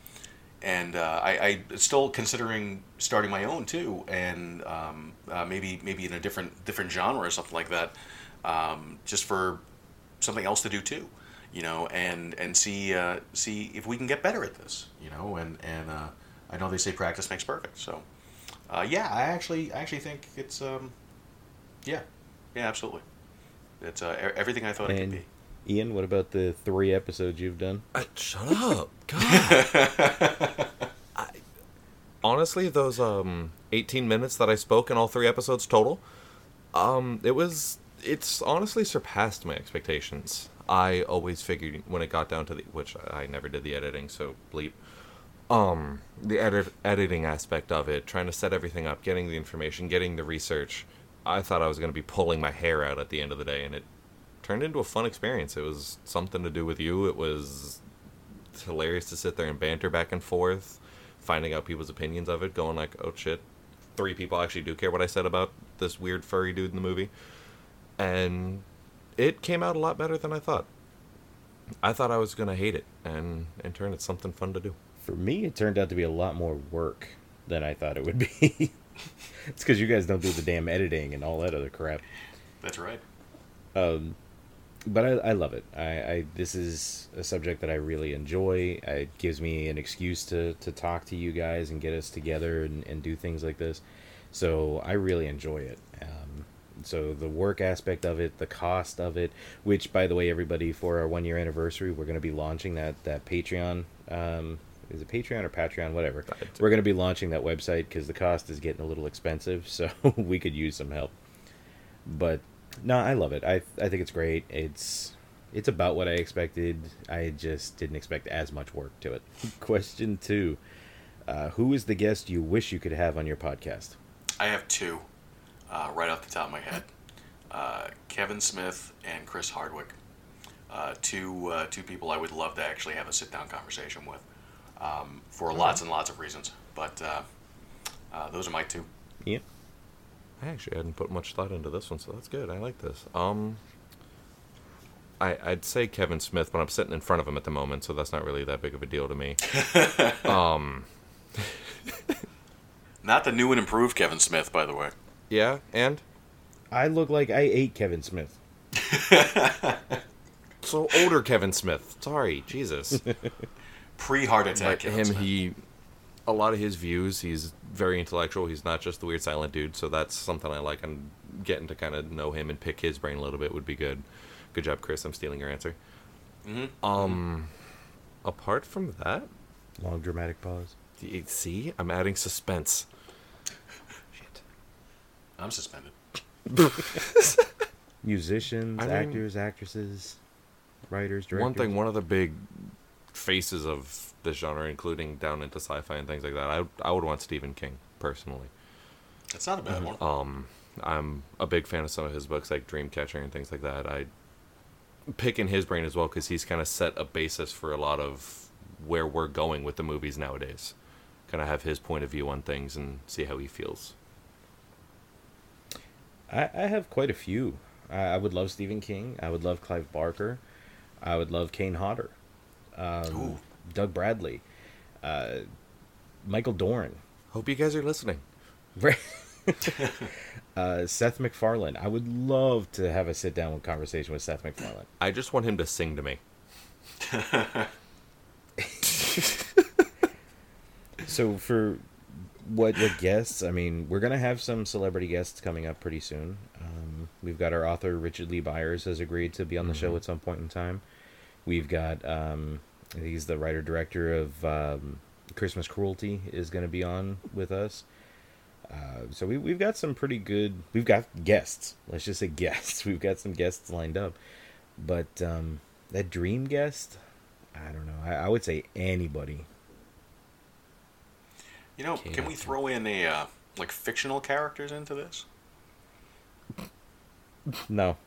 and uh, I, I still considering starting my own, too, and um, uh, maybe maybe in a different different genre or something like that, um, just for something else to do, too, you know, and, and see uh, see if we can get better at this, you know, and, and uh, I know they say practice makes perfect, so, uh, yeah, I actually I actually think it's, um, yeah, yeah, absolutely. It's uh, everything I thought and- it could be. Ian, what about the three episodes you've done? Uh, shut up. God. I, honestly, those um, eighteen minutes that I spoke in all three episodes total, um, it was, it's honestly surpassed my expectations. I always figured when it got down to the, which I never did the editing, so bleep, um, the edit, editing aspect of it, trying to set everything up, getting the information, getting the research, I thought I was going to be pulling my hair out at the end of the day, and it turned into a fun experience. It was something to do with you. It was hilarious to sit there and banter back and forth, finding out people's opinions of it, going like, oh shit, three people actually do care what I said about this weird furry dude in the movie. And it came out a lot better than I thought. I thought I was going to hate it, and in turn, it's something fun to do. For me, it turned out to be a lot more work than I thought it would be. It's because you guys don't do the damn editing and all that other crap. That's right. Um, but I, I love it. I, I this is a subject that I really enjoy. It gives me an excuse to, to talk to you guys and get us together and, and do things like this. So I really enjoy it. Um, so the work aspect of it, the cost of it, which, by the way, everybody, for our one-year anniversary, we're going to be launching that, that Patreon. Um, is it Patreon or Patreon? Whatever. We're going to be launching that website because the cost is getting a little expensive, so we could use some help. But no, I love it. I I think it's great. It's it's about what I expected. I just didn't expect as much work to it. Question two. Uh, who is the guest you wish you could have on your podcast? I have two, uh, right off the top of my head. Uh, Kevin Smith and Chris Hardwick. Uh, two uh, two people I would love to actually have a sit-down conversation with um, for okay. lots and lots of reasons. But uh, uh, those are my two. Yeah. I actually hadn't put much thought into this one, so that's good. I like this. Um, I, I'd say Kevin Smith, but I'm sitting in front of him at the moment, so that's not really that big of a deal to me. um, Not the new and improved Kevin Smith, by the way. Yeah, and? I look like I ate Kevin Smith. So older Kevin Smith. Sorry, Jesus. Pre-heart attack Kevin him, Smith. He... A lot of his views, he's very intellectual. He's not just the weird silent dude, so that's something I like. And getting to kind of know him and pick his brain a little bit would be good. Good job, Chris. I'm stealing your answer. Mm-hmm. Um, apart from that... Long dramatic pause. See? I'm adding suspense. Shit. I'm suspended. Musicians, I mean, actors, actresses, writers, directors. One thing, one of the big... faces of this genre, including down into sci-fi and things like that. I I would want Stephen King, personally. That's not a bad one. Um, I'm a big fan of some of his books, like Dreamcatcher and things like that. I pick in his brain as well, because he's kind of set a basis for a lot of where we're going with the movies nowadays. Kind of have his point of view on things and see how he feels. I, I have quite a few. I, I would love Stephen King. I would love Clive Barker. I would love Kane Hodder. Um, Doug Bradley, uh, Michael Dorn. Hope you guys are listening. Right. uh, Seth MacFarlane. I would love to have a sit down conversation with Seth MacFarlane. I just want him to sing to me. So for what what guests? I mean, we're gonna have some celebrity guests coming up pretty soon. Um, we've got our author Richard Lee Byers has agreed to be on the mm-hmm. show at some point in time. We've got, um, he's the writer-director of um, Christmas Cruelty is going to be on with us. Uh, so we, we've got some pretty good, we've got guests. Let's just say guests. We've got some guests lined up. But um, that dream guest, I don't know. I, I would say anybody. You know, Can't. can we throw in a, uh, like, fictional characters into this? No.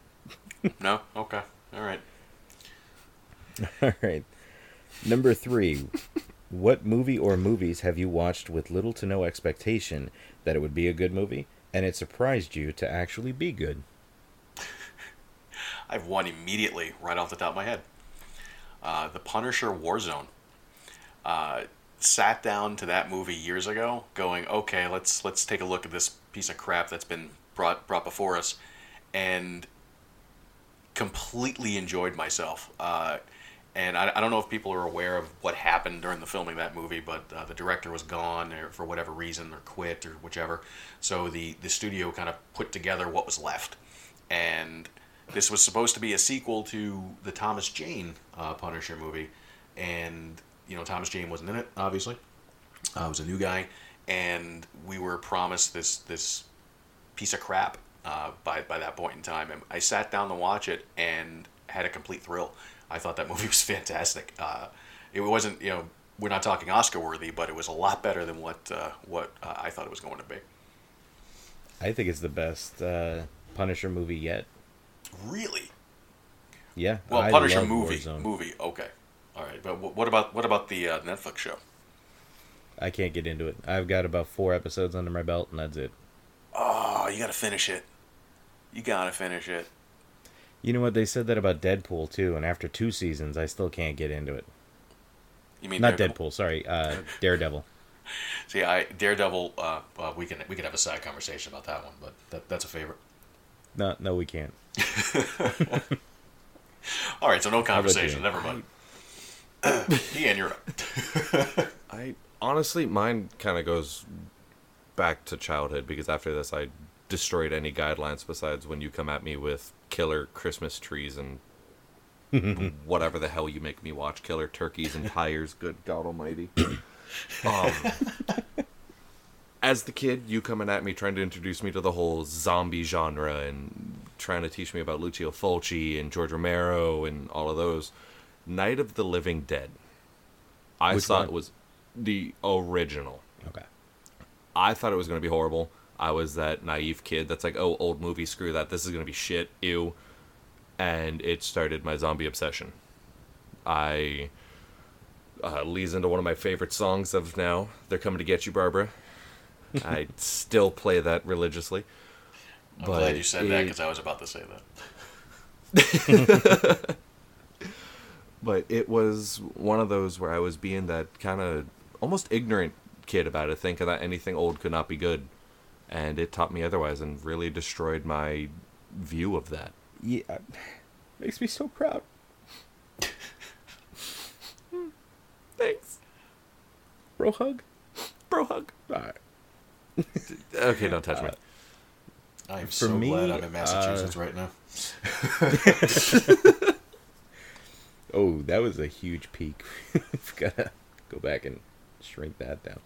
No? Okay. All right. All right. Number three. What movie or movies have you watched with little to no expectation that it would be a good movie, and it surprised you to actually be good? I have one immediately right off the top of my head. Uh, The Punisher Warzone. Uh, sat down to that movie years ago going, okay, let's let's take a look at this piece of crap that's been brought, brought before us, and completely enjoyed myself. Uh And I, I don't know if people are aware of what happened during the filming of that movie, but uh, the director was gone or for whatever reason or quit or whichever. So the, the studio kind of put together what was left. And this was supposed to be a sequel to the Thomas Jane uh, Punisher movie. And, you know, Thomas Jane wasn't in it, obviously. Uh, it was a new guy. And we were promised this this piece of crap uh, by, by that point in time. And I sat down to watch it, and had a complete thrill. I thought that movie was fantastic. Uh, it wasn't, you know, we're not talking Oscar-worthy, but it was a lot better than what uh, what uh, I thought it was going to be. I think it's the best uh, Punisher movie yet. Really? Yeah. Well, I Punisher movie, Warzone. movie. Okay, all right. But what about what about the uh, Netflix show? I can't get into it. I've got about four episodes under my belt, and that's it. Oh, you gotta finish it. You gotta finish it. You know what? They said that about Deadpool, too, and after two seasons, I still can't get into it. You mean Not Daredevil. Deadpool, sorry. Uh, Daredevil. See, I Daredevil, uh, uh, we can we can have a side conversation about that one, but that, that's a favorite. No, no, we can't. All right, so no conversation. Never mind. Ian, you're up. I... Honestly, mine kind of goes back to childhood, because after this I destroyed any guidelines besides when you come at me with killer Christmas trees and whatever the hell you make me watch, killer turkeys and tires, good God almighty. Um, as the kid, you coming at me trying to introduce me to the whole zombie genre and trying to teach me about Lucio Fulci and George Romero and all of those. Night of the Living Dead. I Which thought one? it was... The original. Okay. I thought it was going to be horrible. I was that naive kid that's like, oh, old movie, screw that. This is going to be shit. Ew. And it started my zombie obsession. I... Uh, leads into one of my favorite songs of now. They're Coming to Get You, Barbara. I still play that religiously. I'm but glad you said it... that, because I was about to say that. But it was one of those where I was being that kind of... almost ignorant kid about it, thinking that anything old could not be good, and it taught me otherwise and really destroyed my view of that. Yeah, makes me so proud. Thanks, bro. Hug, bro. Hug. All right. Okay, don't touch uh, me. I'm For so me, glad I'm in Massachusetts uh... right now. Oh, that was a huge peak. I've got to go back and shrink that down.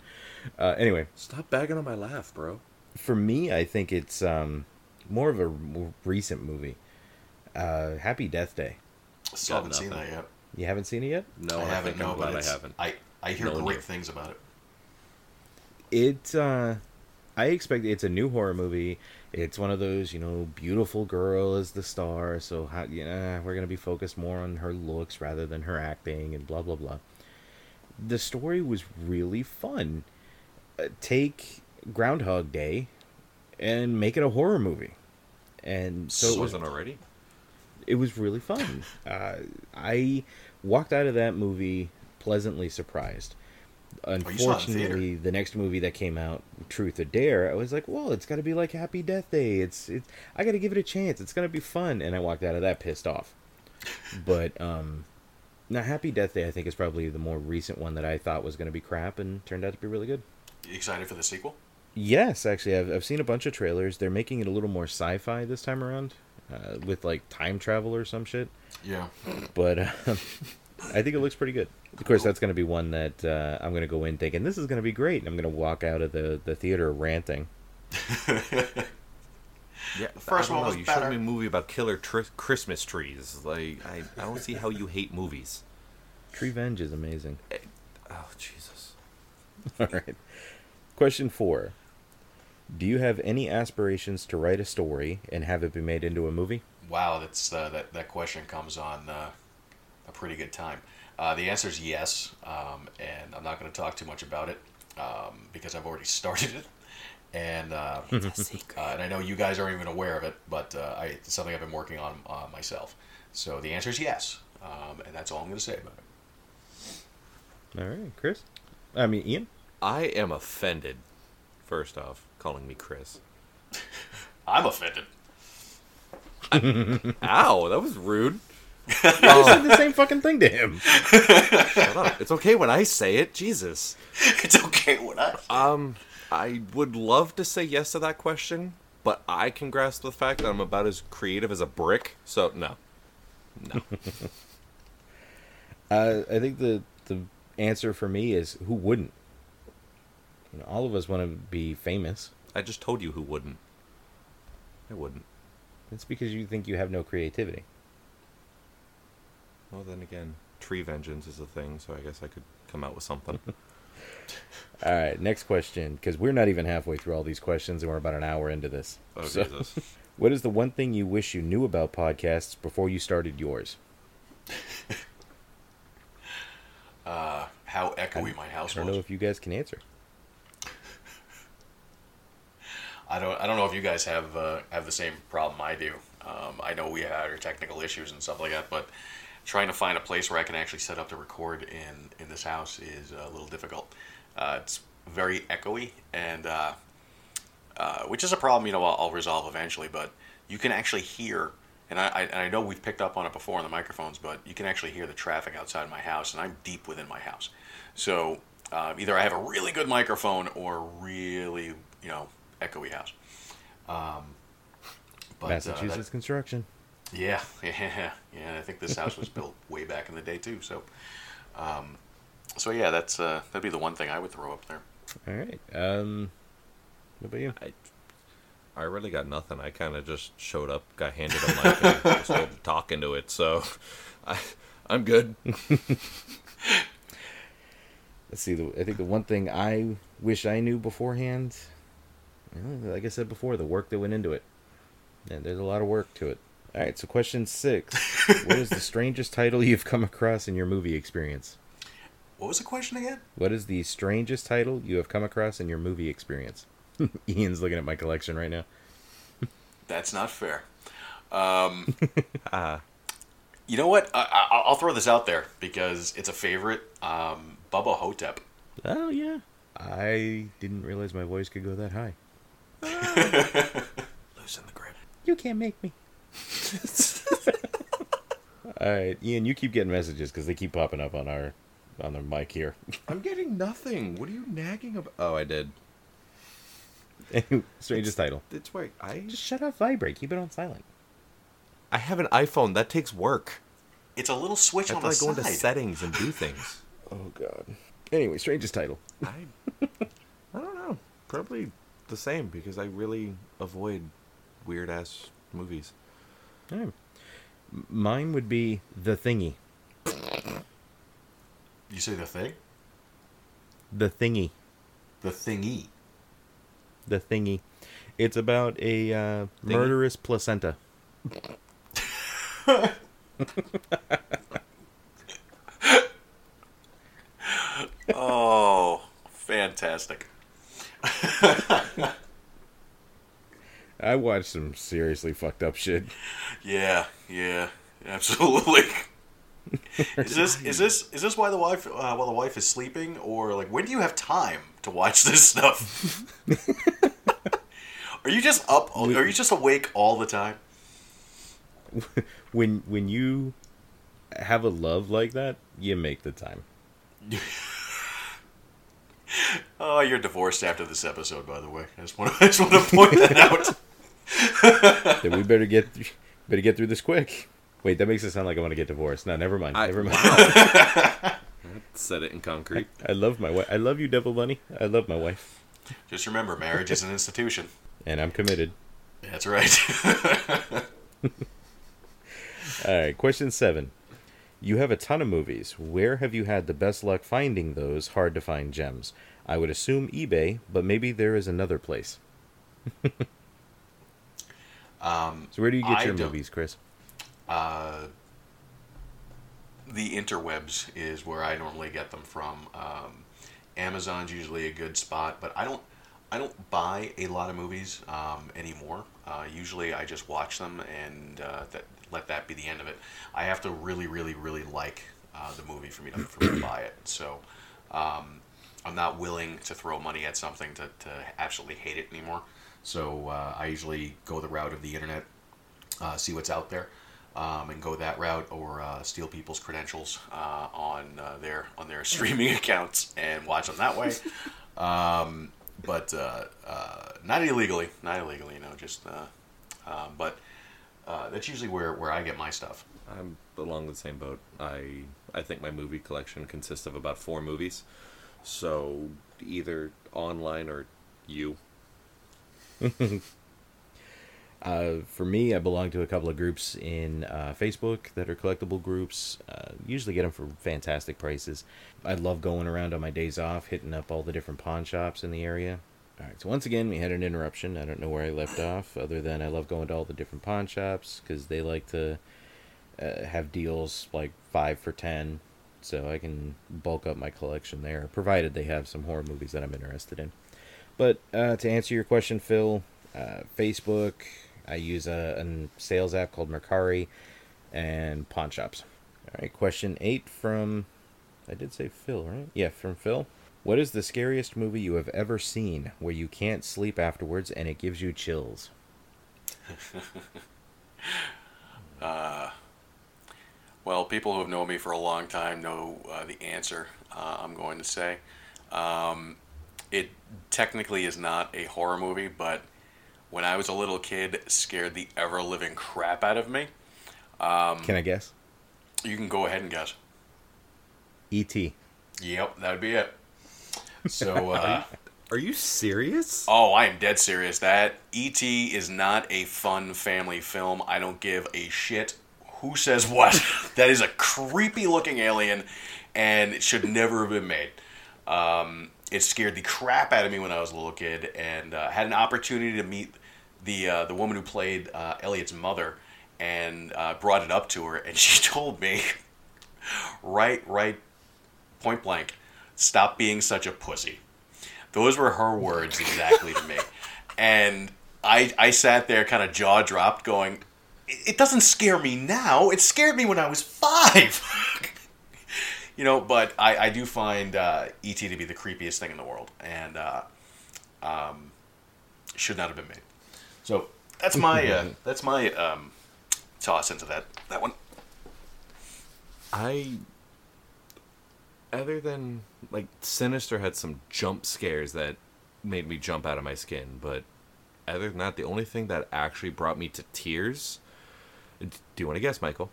Uh, anyway. Stop bagging on my laugh, bro. For me, I think it's um, more of a more recent movie. Uh, Happy Death Day. I still haven't nothing. seen that yet. You haven't seen it yet? No, I, I haven't. No, but I haven't. I, I hear no great new. things about it. It, uh, I expect it's a new horror movie. It's one of those, you know, beautiful girl is the star, so how, you know, we're going to be focused more on her looks rather than her acting and blah, blah, blah. The story was really fun. Uh, take Groundhog Day and make it a horror movie. And so it wasn't already? It was really fun. Uh, I walked out of that movie pleasantly surprised. Unfortunately, the, the next movie that came out, Truth or Dare, I was like, well, it's got to be like Happy Death Day. It's, it's I got to give it a chance. It's going to be fun. And I walked out of that pissed off. But um, now Happy Death Day, I think, is probably the more recent one that I thought was going to be crap and turned out to be really good. You excited for the sequel? Yes, actually. I've, I've seen a bunch of trailers. They're making it a little more sci-fi this time around uh, with, like, time travel or some shit. Yeah. But... Uh, I think it looks pretty good. Of course, that's going to be one that uh, I'm going to go in thinking, this is going to be great, and I'm going to walk out of the, the theater ranting. Yeah, the first one was you better. You showed me a movie about killer tr- Christmas trees. Like, I, I don't see how you hate movies. Treevenge is amazing. It, oh, Jesus. All right. Question four. Do you have any aspirations to write a story and have it be made into a movie? Wow, that's uh, that, that question comes on... Uh... a pretty good time. Uh, the answer is yes, um, and I'm not going to talk too much about it um, because I've already started it, and uh, it's a uh, and I know you guys aren't even aware of it, but uh, I, it's something I've been working on uh, myself. So the answer is yes, um, and that's all I'm going to say about it. All right, Chris. I mean, Ian. I am offended. First off, calling me Chris. I'm offended. I, ow, that was rude. You just said the same fucking thing to him. Shut up. It's okay when I say it. Jesus. It's okay when I... Um, I would love to say yes to that question, but I can grasp the fact that I'm about as creative as a brick, so no. No. uh, I think the, the answer for me is who wouldn't? You know, all of us want to be famous. I just told you who wouldn't. I wouldn't. It's because you think you have no creativity. Well, then again, tree vengeance is a thing, so I guess I could come out with something. All right, next question, because we're not even halfway through all these questions, and we're about an hour into this. Oh, so, Jesus. What is the one thing you wish you knew about podcasts before you started yours? uh, how echoey I, my house was. I don't was. know if you guys can answer. I don't. I don't know if you guys have uh, have the same problem I do. Um, I know we had technical issues and stuff like that, but trying to find a place where I can actually set up to record in, in this house is a little difficult. Uh, it's very echoey, and uh, uh, which is a problem. You know, I'll, I'll resolve eventually. But you can actually hear, and I, I and I know we've picked up on it before on the microphones, but you can actually hear the traffic outside my house, and I'm deep within my house. So uh, either I have a really good microphone or really, you know, echoey house. Um, but, Massachusetts uh, that, construction. Yeah, yeah, yeah. And I think this house was built way back in the day too. So, um, so yeah, that's uh, that'd be the one thing I would throw up there. All right. Um, what about you? I, I really got nothing. I kind of just showed up, got handed a mic, and I started talking to it. So, I, I'm good. Let's see. The, I think the one thing I wish I knew beforehand. Like I said before, the work that went into it. And there's a lot of work to it. All right, so question six. What is the strangest title you've come across in your movie experience? What was the question again? What is the strangest title you have come across in your movie experience? Ian's looking at my collection right now. That's not fair. Um, uh, you know what? I, I, I'll throw this out there because it's a favorite. Um, Bubba Hotep. Oh, yeah. I didn't realize my voice could go that high. Loosen the grip. You can't make me. All right, Ian, you keep getting messages because they keep popping up on our on the mic here. I'm getting nothing. What are you nagging about? Oh, I did. Strangest it's, title. It's why I just shut off vibrate. Keep it on silent. I have an iPhone. That takes work. It's a little switch I on the like side. I have to go into settings and do things. Oh God. Anyway, strangest title. I I don't know. Probably. The same because I really avoid weird ass movies. Oh. Mine would be The Thingy. You say The Thing? The Thingy. The Thingy. The Thingy. It's about a uh, murderous placenta. Oh, fantastic. I watched some seriously fucked up shit. Yeah, yeah, absolutely. Is this is this is this why the wife uh, while the wife is sleeping, or like when do you have time to watch this stuff? Are you just up? Are you just awake all the time? When when you have a love like that, you make the time. Oh, you're divorced after this episode, by the way. I just want to, I just want to point that out. Then we better get, th- better get through this quick. Wait, that makes it sound like I want to get divorced. No, never mind. I, never mind. Wow. Set it in concrete. I, I love my wife. I love you, Devil Bunny. I love my wife. Just remember, marriage is an institution, and I'm committed. That's right. All right, question seven. You have a ton of movies. Where have you had the best luck finding those hard-to-find gems? I would assume eBay, but maybe there is another place. um, so where do you get I your movies, Chris? Uh, the interwebs is where I normally get them from. Um, Amazon's usually a good spot, but I don't, I don't buy a lot of movies um, anymore. Uh, usually I just watch them and uh, that. let that be the end of it. I have to really, really, really like uh, the movie for me to, for me to buy it. So um, I'm not willing to throw money at something to, to absolutely hate it anymore. So uh, I usually go the route of the internet, uh, see what's out there, um, and go that route, or uh, steal people's credentials uh, on uh, their on their streaming accounts and watch them that way. Um, but uh, uh, not illegally, not illegally, you know, just. Uh, uh, but. Uh, that's usually where, where I get my stuff. I'm along the same boat. I I think my movie collection consists of about four movies. So either online or you. All Uh, for me, I belong to a couple of groups in uh, Facebook that are collectible groups. Uh, usually get them for fantastic prices. I love going around on my days off, hitting up all the different pawn shops in the area. All right, so once again, we had an interruption. I don't know where I left off, other than I love going to all the different pawn shops because they like to uh, have deals like five for ten, so I can bulk up my collection there, provided they have some horror movies that I'm interested in. But uh, to answer your question, Phil, uh, Facebook... I use a, a sales app called Mercari, and pawn shops. All right, question eight from, I did say Phil, right? Yeah, from Phil. What is the scariest movie you have ever seen where you can't sleep afterwards and it gives you chills? uh, well, people who have known me for a long time know uh, the answer, uh, I'm going to say. Um, it technically is not a horror movie, but... when I was a little kid, scared the ever-living crap out of me. Um, can I guess? You can go ahead and guess. E T Yep, that would be it. So, uh... Are you serious? Oh, I am dead serious. That E T is not a fun family film. I don't give a shit who says what. That is a creepy-looking alien, and it should never have been made. Um... It scared the crap out of me when I was a little kid, and uh, had an opportunity to meet the uh, the woman who played uh, Elliot's mother, and uh, brought it up to her, and she told me, right, right, point blank, stop being such a pussy. Those were her words exactly to me, and I I sat there kind of jaw dropped, going, it doesn't scare me now. It scared me when I was five. You know, but I, I do find uh, E T to be the creepiest thing in the world, and uh, um, should not have been made. So that's my uh, that's my um, toss into that that one. I, other than like Sinister, had some jump scares that made me jump out of my skin, but other than that, the only thing that actually brought me to tears. Do you want to guess, Michael?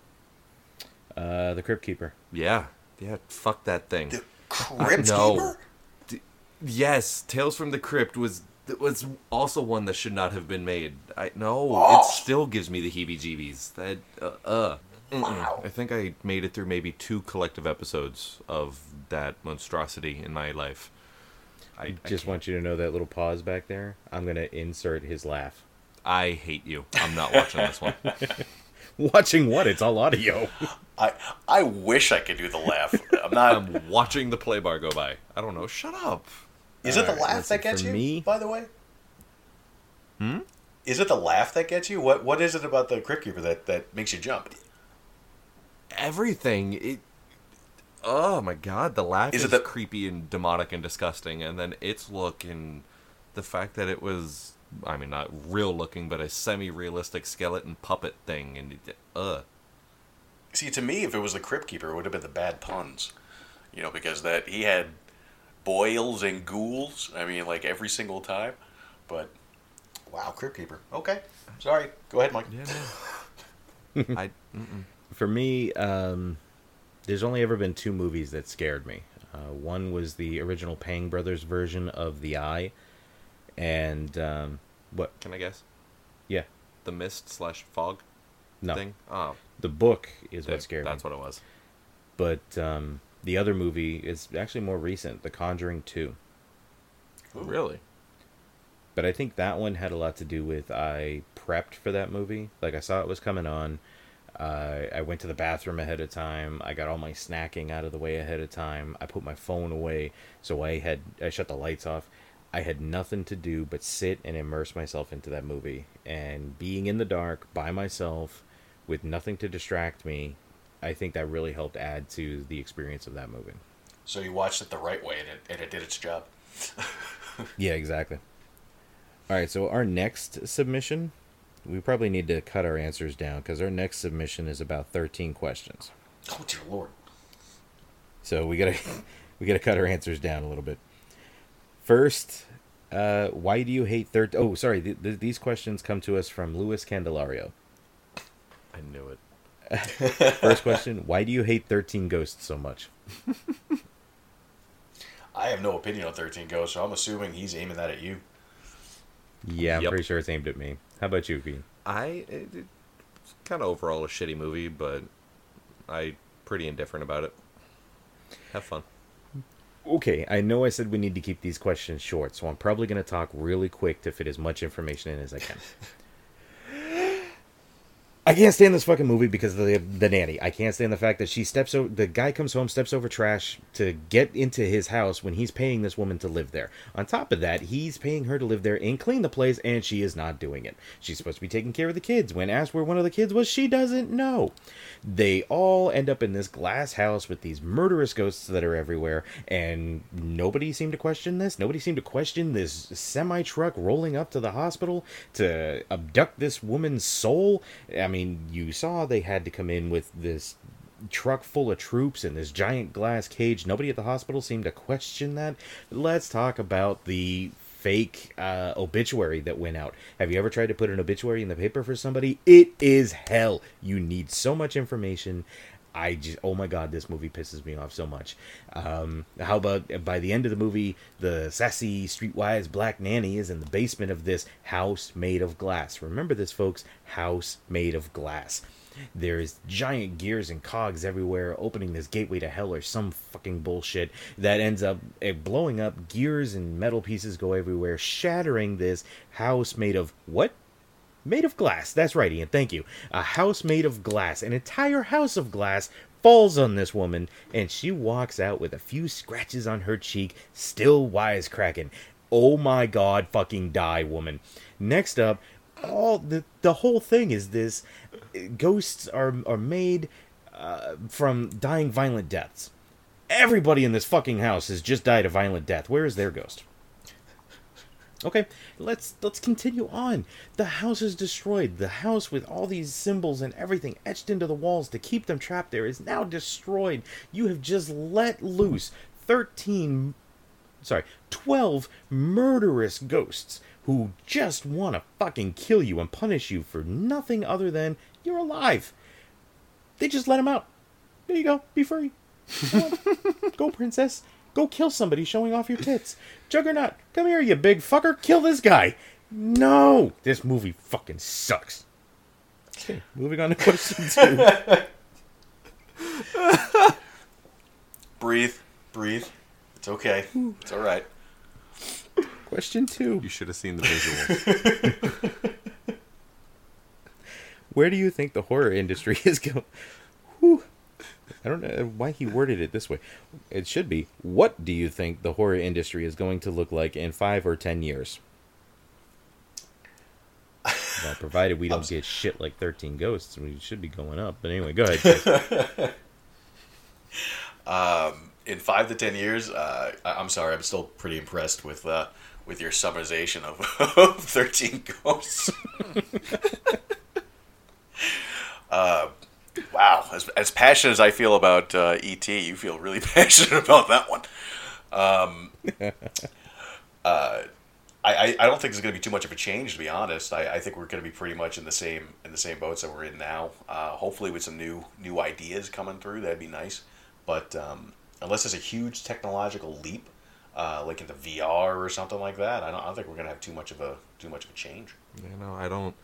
Uh, the Crypt Keeper. Yeah. Yeah, fuck that thing. The Crypt uh, no. Keeper? D- yes, Tales from the Crypt was was also one that should not have been made. I No, oh. It still gives me the heebie-jeebies. That, uh, uh wow. I think I made it through maybe two collective episodes of that monstrosity in my life. I, I just I want you to know that little pause back there. I'm going to insert his laugh. I hate you. I'm not watching this one. Watching what? It's all audio. I I wish I could do the laugh. I'm not. I'm watching the play bar go by. I don't know. Shut up. Is all it the right, laugh that gets you? Me? By the way. Hmm. Is it the laugh that gets you? What What is it about the Crypt Keeper that that makes you jump? Everything. It. Oh my God! The laugh is, is the... creepy and demonic and disgusting, and then its look and the fact that it was. I mean, not real looking, but a semi-realistic skeleton puppet thing, and uh. See, to me, if it was the Crypt Keeper, it would have been the bad puns, you know, because that he had boils and ghouls. I mean, like every single time. But wow, Crypt Keeper. Okay, sorry. Go ahead, Mike. Yeah, no. I. Mm-mm. For me, um, there's only ever been two movies that scared me. Uh, one was the original Pang Brothers version of The Eye. And, um, what? Can I guess? Yeah. The mist slash fog no. thing? Oh. The book is the, what scared that's me. That's what it was. But, um, the other movie is actually more recent, The Conjuring two. Ooh. Really? But I think that one had a lot to do with I prepped for that movie. Like, I saw it was coming on. Uh, I went to the bathroom ahead of time. I got all my snacking out of the way ahead of time. I put my phone away, so I had I shut the lights off. I had nothing to do but sit and immerse myself into that movie. And being in the dark by myself with nothing to distract me, I think that really helped add to the experience of that movie. So you watched it the right way and it, and it did its job. Yeah, exactly. All right, so our next submission, we probably need to cut our answers down because our next submission is about thirteen questions. Oh, dear Lord. So we gotta we gotta cut our answers down a little bit. First, uh, why do you hate third... Oh, sorry. Th- th- these questions come to us from Louis Candelario. I knew it. First question, why do you hate thirteen Ghosts so much? I have no opinion on thirteen Ghosts, so I'm assuming he's aiming that at you. Yeah, I'm yep. pretty sure it's aimed at me. How about you, Pete? I it, it's kind of overall a shitty movie, but I pretty indifferent about it. Have fun. Okay, I know I said we need to keep these questions short, so I'm probably going to talk really quick to fit as much information in as I can. I can't stand this fucking movie because of the, the nanny. I can't stand the fact that she steps over... The guy comes home, steps over trash to get into his house when he's paying this woman to live there. On top of that, he's paying her to live there and clean the place, and she is not doing it. She's supposed to be taking care of the kids. When asked where one of the kids was, she doesn't know. They all end up in this glass house with these murderous ghosts that are everywhere, and nobody seemed to question this. Nobody seemed to question this semi-truck rolling up to the hospital to abduct this woman's soul. I mean... I mean, you saw they had to come in with this truck full of troops and this giant glass cage. Nobody at the hospital seemed to question that. Let's talk about the fake uh, obituary that went out. Have you ever tried to put an obituary in the paper for somebody? It is hell. You need so much information. I just, oh my god, this movie pisses me off so much. Um, how about, by the end of the movie, the sassy, streetwise black nanny is in the basement of this house made of glass. Remember this, folks, house made of glass. There's giant gears and cogs everywhere opening this gateway to hell or some fucking bullshit that ends up blowing up. Gears and metal pieces go everywhere, shattering this house made of what? Made of glass. That's right, Ian. Thank you. A house made of glass. An entire house of glass falls on this woman, and she walks out with a few scratches on her cheek, still wisecracking. Oh my god, fucking die, woman. Next up, all the the whole thing is this. Ghosts are, are made uh, from dying violent deaths. Everybody in this fucking house has just died a violent death. Where is their ghost? Okay, let's let's continue on. The house is destroyed. The house with all these symbols and everything etched into the walls to keep them trapped there is now destroyed. You have just let loose thirteen, sorry, twelve murderous ghosts who just want to fucking kill you and punish you for nothing other than you're alive. They just let them out. There you go. Be free. Go, princess. Go kill somebody showing off your tits. Juggernaut, come here, you big fucker. Kill this guy. No. This movie fucking sucks. Okay, moving on to question two. Breathe. Breathe. It's okay. It's all right. Question two. You should have seen the visuals. Where do you think the horror industry is going? Whew. I don't know why he worded it this way. It should be, what do you think the horror industry is going to look like in five or ten years? Well, provided we don't get shit like thirteen Ghosts, we should be going up. But anyway, go ahead. um, in five to ten years, uh, I'm sorry, I'm still pretty impressed with uh, with your summarization of, of thirteen Ghosts. uh, Wow, as, as passionate as I feel about uh, E T, you feel really passionate about that one. Um, uh, I, I don't think there's going to be too much of a change, to be honest. I, I think we're going to be pretty much in the same in the same boats that we're in now. Uh, hopefully, with some new new ideas coming through, that'd be nice. But um, unless there's a huge technological leap, uh, like into V R or something like that, I don't, I don't think we're going to have too much of a too much of a change. You know, I don't.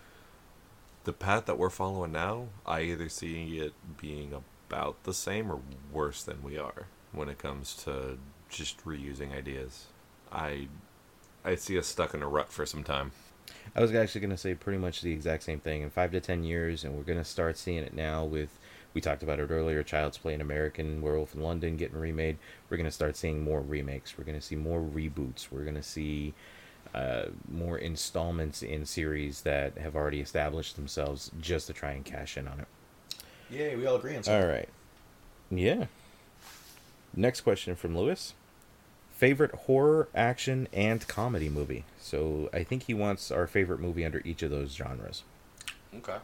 The path that we're following now, I either see it being about the same or worse than we are when it comes to just reusing ideas. I I see us stuck in a rut for some time. I was actually going to say pretty much the exact same thing. In five to ten years, and we're going to start seeing it now with, we talked about it earlier, Child's Play and American Werewolf in London getting remade. We're going to start seeing more remakes. We're going to see more reboots. We're going to see... Uh, more installments in series that have already established themselves just to try and cash in on it. Yay, we all agree on something. All right. Yeah. Next question from Lewis. Favorite horror, action, and comedy movie. So I think he wants our favorite movie under each of those genres. Okay.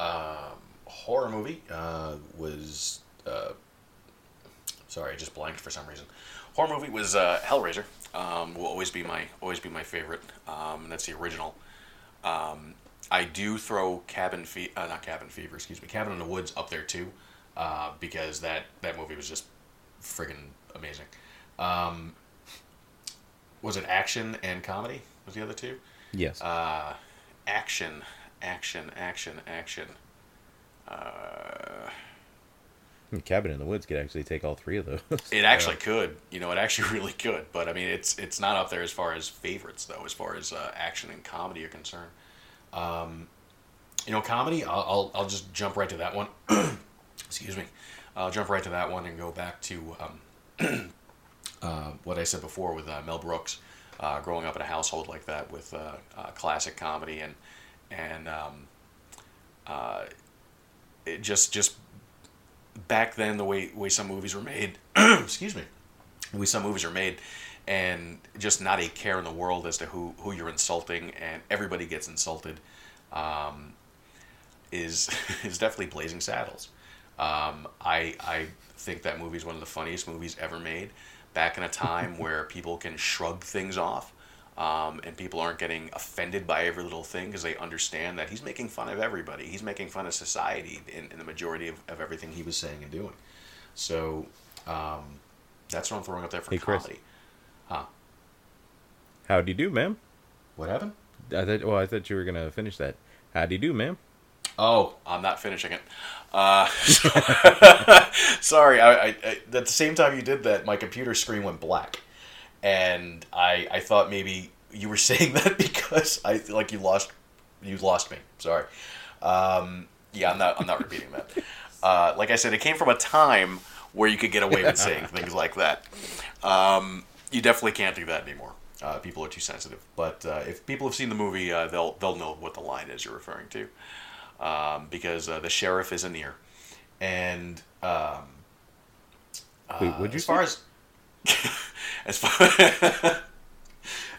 Um, horror movie uh, was... Uh, sorry, I just blanked for some reason. Horror movie was uh, Hellraiser. Um, will always be my always be my favorite. Um, and that's the original. Um, I do throw Cabin Fe- uh, not Cabin Fever, excuse me, Cabin in the Woods up there too, uh, because that, that movie was just friggin' amazing. Um, was it action and comedy? Was the other two? Yes. Uh, action. action, action, action. Uh, Cabin in the Woods could actually take all three of those. It actually could. You know, it actually really could. But, I mean, it's it's not up there as far as favorites, though, as far as uh, action and comedy are concerned. Um, you know, comedy, I'll, I'll, I'll just jump right to that one. Excuse me. I'll jump right to that one and go back to um, uh, what I said before with uh, Mel Brooks. Uh, growing up in a household like that with uh, uh, classic comedy and and um, uh, it just just back then the way way some movies were made, excuse me, the way some movies are made, and just not a care in the world as to who, who you're insulting, and everybody gets insulted, um, is is definitely Blazing Saddles. Um, I I think that movie is one of the funniest movies ever made. Back in a time where people can shrug things off, um, and people aren't getting offended by every little thing because they understand that he's making fun of everybody. He's making fun of society in, in the majority of, of everything he was saying and doing. So um, that's what I'm throwing up there for hey, comedy. Huh? How do you do, ma'am? What happened? I thought, well, I thought you were going to finish that. How do you do, ma'am? Oh, I'm not finishing it. Uh, sorry, I, I, I, at the same time you did that, my computer screen went black. And I I thought maybe you were saying that because I feel like you lost you lost me. Sorry. Um, yeah, I'm not I'm not repeating that. Uh, like I said, it came from a time where you could get away with saying things like that. Um, you definitely can't do that anymore. Uh, people are too sensitive. But uh, if people have seen the movie, uh, they'll they'll know what the line is you're referring to. Um, because uh, the sheriff is a near, and um, Wait, uh, as far as as far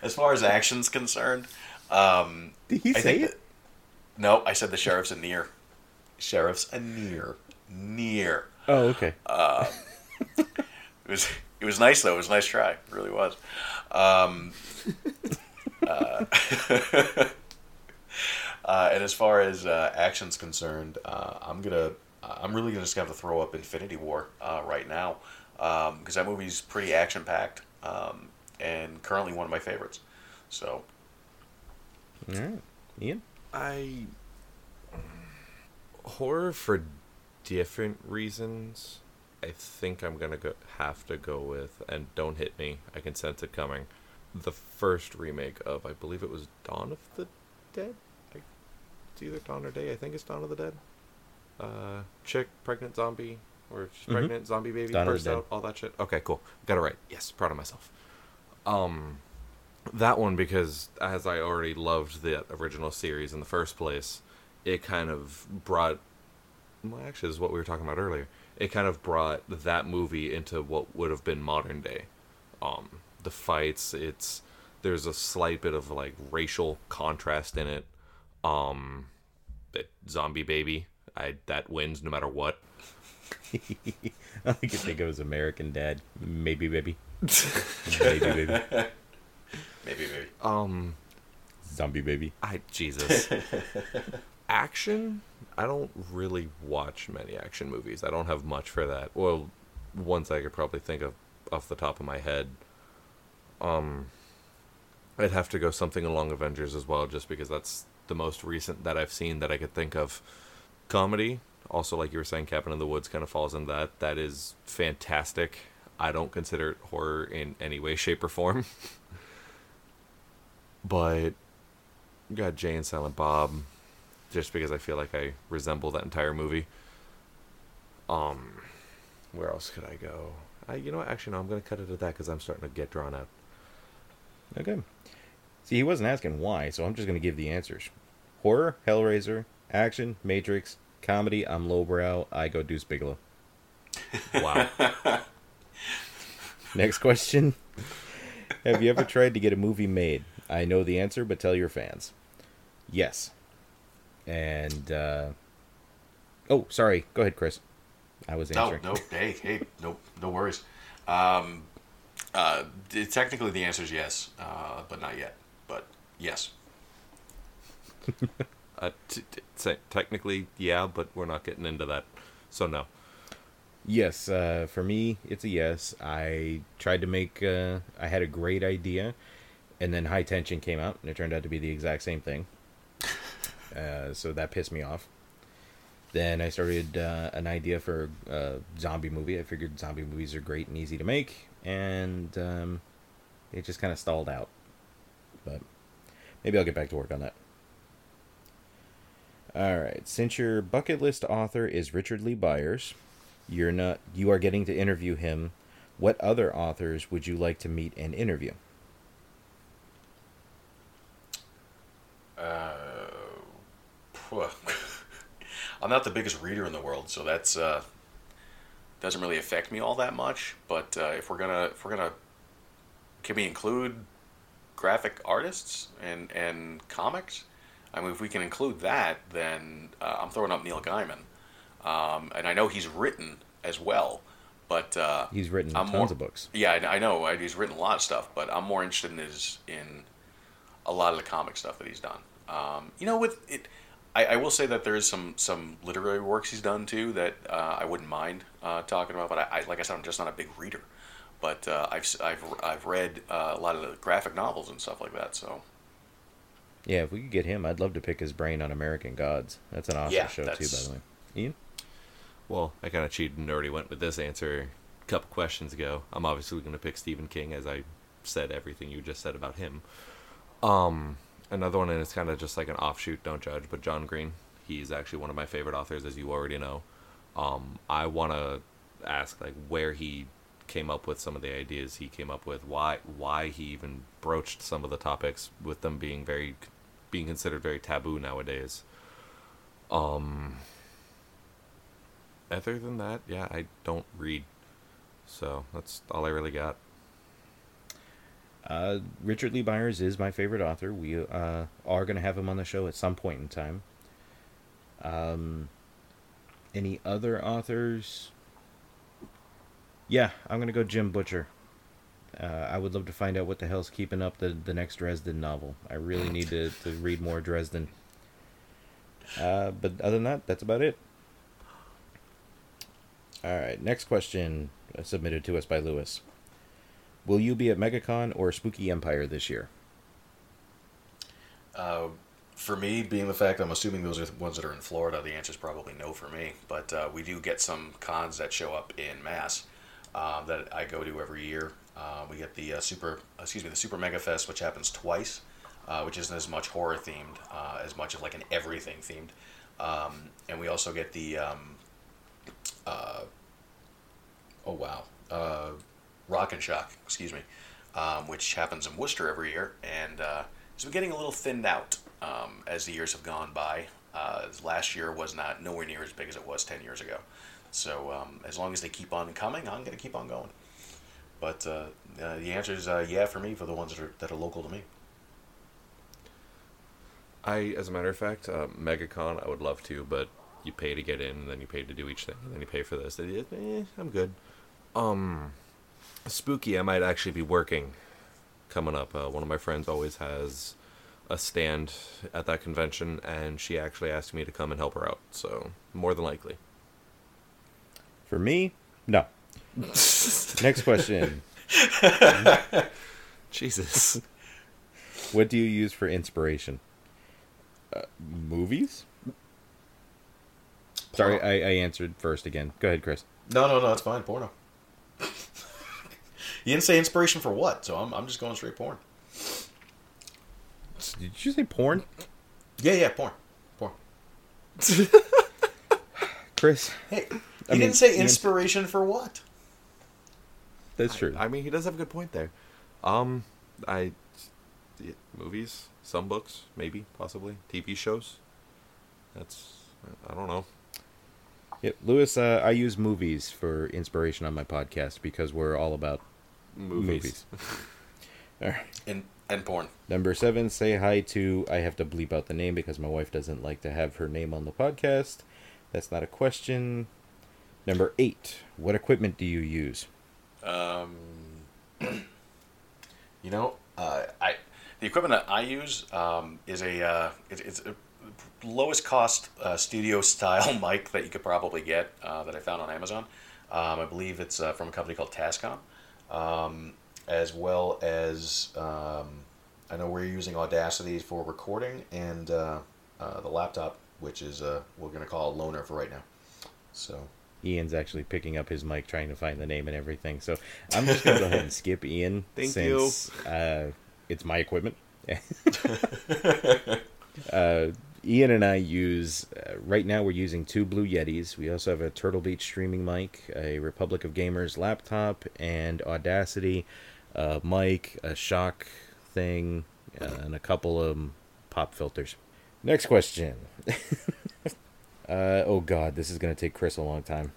as far as action's concerned, um, did he I say it? That, no, I said the sheriff's a near. Sheriff's a near, near. Oh, okay. Uh, it was it was nice though. It was a nice try. It really was. Um, uh, Uh, and as far as uh, action's concerned, uh, I'm gonna, I'm really gonna just have to throw up Infinity War uh, right now, um, because that movie's pretty action packed, um, and currently one of my favorites. So, all right, Ian, I horror for different reasons. I think I'm gonna go, have to go with, and don't hit me, I can sense it coming. The first remake of, I believe it was Dawn of the Dead. It's either Dawn or Day. I think it's Dawn of the Dead. Uh, chick, pregnant zombie, or she's mm-hmm. pregnant zombie baby, Dawn burst out, all that shit. Okay, cool. Got it right. Yes, proud of myself. Um, that one because as I already loved the original series in the first place, it kind of brought. Well, actually, this is what we were talking about earlier. It kind of brought that movie into what would have been modern day. Um, the fights. It's there's a slight bit of like racial contrast in it. Um, zombie baby, I that wins no matter what. I could think it was American Dad, maybe baby, maybe baby, maybe baby. Um, zombie baby. I Jesus. Action. I don't really watch many action movies. I don't have much for that. Well, ones I could probably think of off the top of my head. Um, I'd have to go something along Avengers as well, just because that's. The most recent that I've seen that I could think of. Comedy, also like you were saying, Cabin in the Woods kind of falls in that. That is fantastic. I don't consider it horror in any way, shape, or form. But you got Jay and Silent Bob, just because I feel like I resemble that entire movie. Um, where else could I go? I, you know what? Actually, no, I'm going to cut it at that because I'm starting to get drawn out. Okay. See, he wasn't asking why, so I'm just going to give the answers. Horror, Hellraiser, action, Matrix, comedy, I'm lowbrow, I go Deuce Bigelow. Wow. Next question. Have you ever tried to get a movie made? I know the answer, but tell your fans. Yes. And, uh... Oh, sorry. Go ahead, Chris. I was answering. No, no, hey, hey, no, no worries. Um, uh, technically the answer is yes, uh, but not yet. But yes. uh, t- t- technically, yeah, but we're not getting into that, so no. Yes, uh, for me, it's a yes. I tried to make. Uh, I had a great idea, and then High Tension came out, and it turned out to be the exact same thing. Uh, so that pissed me off. Then I started uh, an idea for a zombie movie. I figured zombie movies are great and easy to make, and um, it just kind of stalled out. But maybe I'll get back to work on that. All right. Since your bucket list author is Richard Lee Byers, you're not you are getting to interview him. What other authors would you like to meet and interview? Uh, well, I'm not the biggest reader in the world, so that's uh, doesn't really affect me all that much. But uh, if we're gonna, if we're gonna, can we include graphic artists and and comics? I mean, if we can include that, then uh, I'm throwing up Neil Gaiman, um, and I know he's written as well. But uh, he's written I'm tons more, of books. Yeah, I know. I, he's written a lot of stuff, but I'm more interested in his in a lot of the comic stuff that he's done. Um, you know, with it, I, I will say that there is some some literary works he's done too that uh, I wouldn't mind uh, talking about. But I, I, like I said, I'm just not a big reader. But uh, I've I've I've read uh, a lot of the graphic novels and stuff like that. So yeah, if we could get him, I'd love to pick his brain on American Gods. That's an awesome yeah, show that's... too, by the way. Ian? Well, I kind of cheated and already went with this answer a couple questions ago. I'm obviously going to pick Stephen King, as I said everything you just said about him. Um, another one, and it's kind of just like an offshoot, don't judge, but John Green. He's actually one of my favorite authors, as you already know. Um, I want to ask like where he came up with some of the ideas he came up with, why why he even broached some of the topics, with them being very being considered very taboo nowadays. Um... Other than that, yeah, I don't read. So that's all I really got. Uh, Richard Lee Byers is my favorite author. We uh, are going to have him on the show at some point in time. Um, any other authors? Yeah, I'm going to go Jim Butcher. Uh, I would love to find out what the hell's keeping up the, the next Dresden novel. I really need to, to read more Dresden. Uh, but other than that, that's about it. All right, next question submitted to us by Lewis. Will you be at MegaCon or Spooky Empire this year? Uh, for me, being the fact I'm assuming those are the ones that are in Florida, the answer is probably no for me. But uh, we do get some cons that show up in Mass uh, that I go to every year. Uh, we get the uh, super, excuse me, the Super Mega Fest, which happens twice, uh, which isn't as much horror themed uh, as much as like an everything themed, um, and we also get the. Um, Uh, oh wow, uh, Rock and Shock, excuse me, um, which happens in Worcester every year, and uh, it's been getting a little thinned out um, as the years have gone by. Uh, last year was not nowhere near as big as it was ten years ago, so um, as long as they keep on coming, I'm going to keep on going. But uh, uh, the answer is uh, yeah for me, for the ones that are, that are local to me. I, as a matter of fact, uh, MegaCon, I would love to, but you pay to get in, and then you pay to do each thing, and then you pay for this. Eh, I'm good. Um, Spooky, I might actually be working coming up. Uh, one of my friends always has a stand at that convention, and she actually asked me to come and help her out, so more than likely. For me, no. Next question. Jesus. What do you use for inspiration? Uh, movies? Sorry, I, I answered first again. Go ahead, Chris. No, no, no, it's fine. Porno. You didn't say inspiration for what, so I'm I'm just going straight porn. Did you say porn? Yeah, yeah, porn. Porn. Chris. Hey, you I didn't mean, say inspiration for what? That's true. I, I mean, he does have a good point there. Um, I... Yeah, movies, some books, maybe, possibly. T V shows. That's... I don't know. Yep, Lewis, uh, I use movies for inspiration on my podcast because we're all about movies. movies. All right. And, and porn. Number seven, say hi to, I have to bleep out the name because my wife doesn't like to have her name on the podcast. That's not a question. Number eight, what equipment do you use? Um, you know, uh, I the equipment that I use um, is a, uh, it, it's a, lowest cost uh, studio style mic that you could probably get uh, that I found on Amazon. Um, I believe it's uh, from a company called Tascom, um, as well as um, I know we're using Audacity for recording, and uh, uh, the laptop, which is uh, we're going to call a loaner for right now. So Ian's actually picking up his mic, trying to find the name and everything. So I'm just going to go ahead and skip Ian. Thank since, you. Uh, it's my equipment. uh, Ian and I use, uh, right now we're using two Blue Yetis. We also have a Turtle Beach streaming mic, a Republic of Gamers laptop, and Audacity, a mic, a shock thing, uh, and a couple of um, pop filters. Next question. Uh, oh God, this is going to take Chris a long time.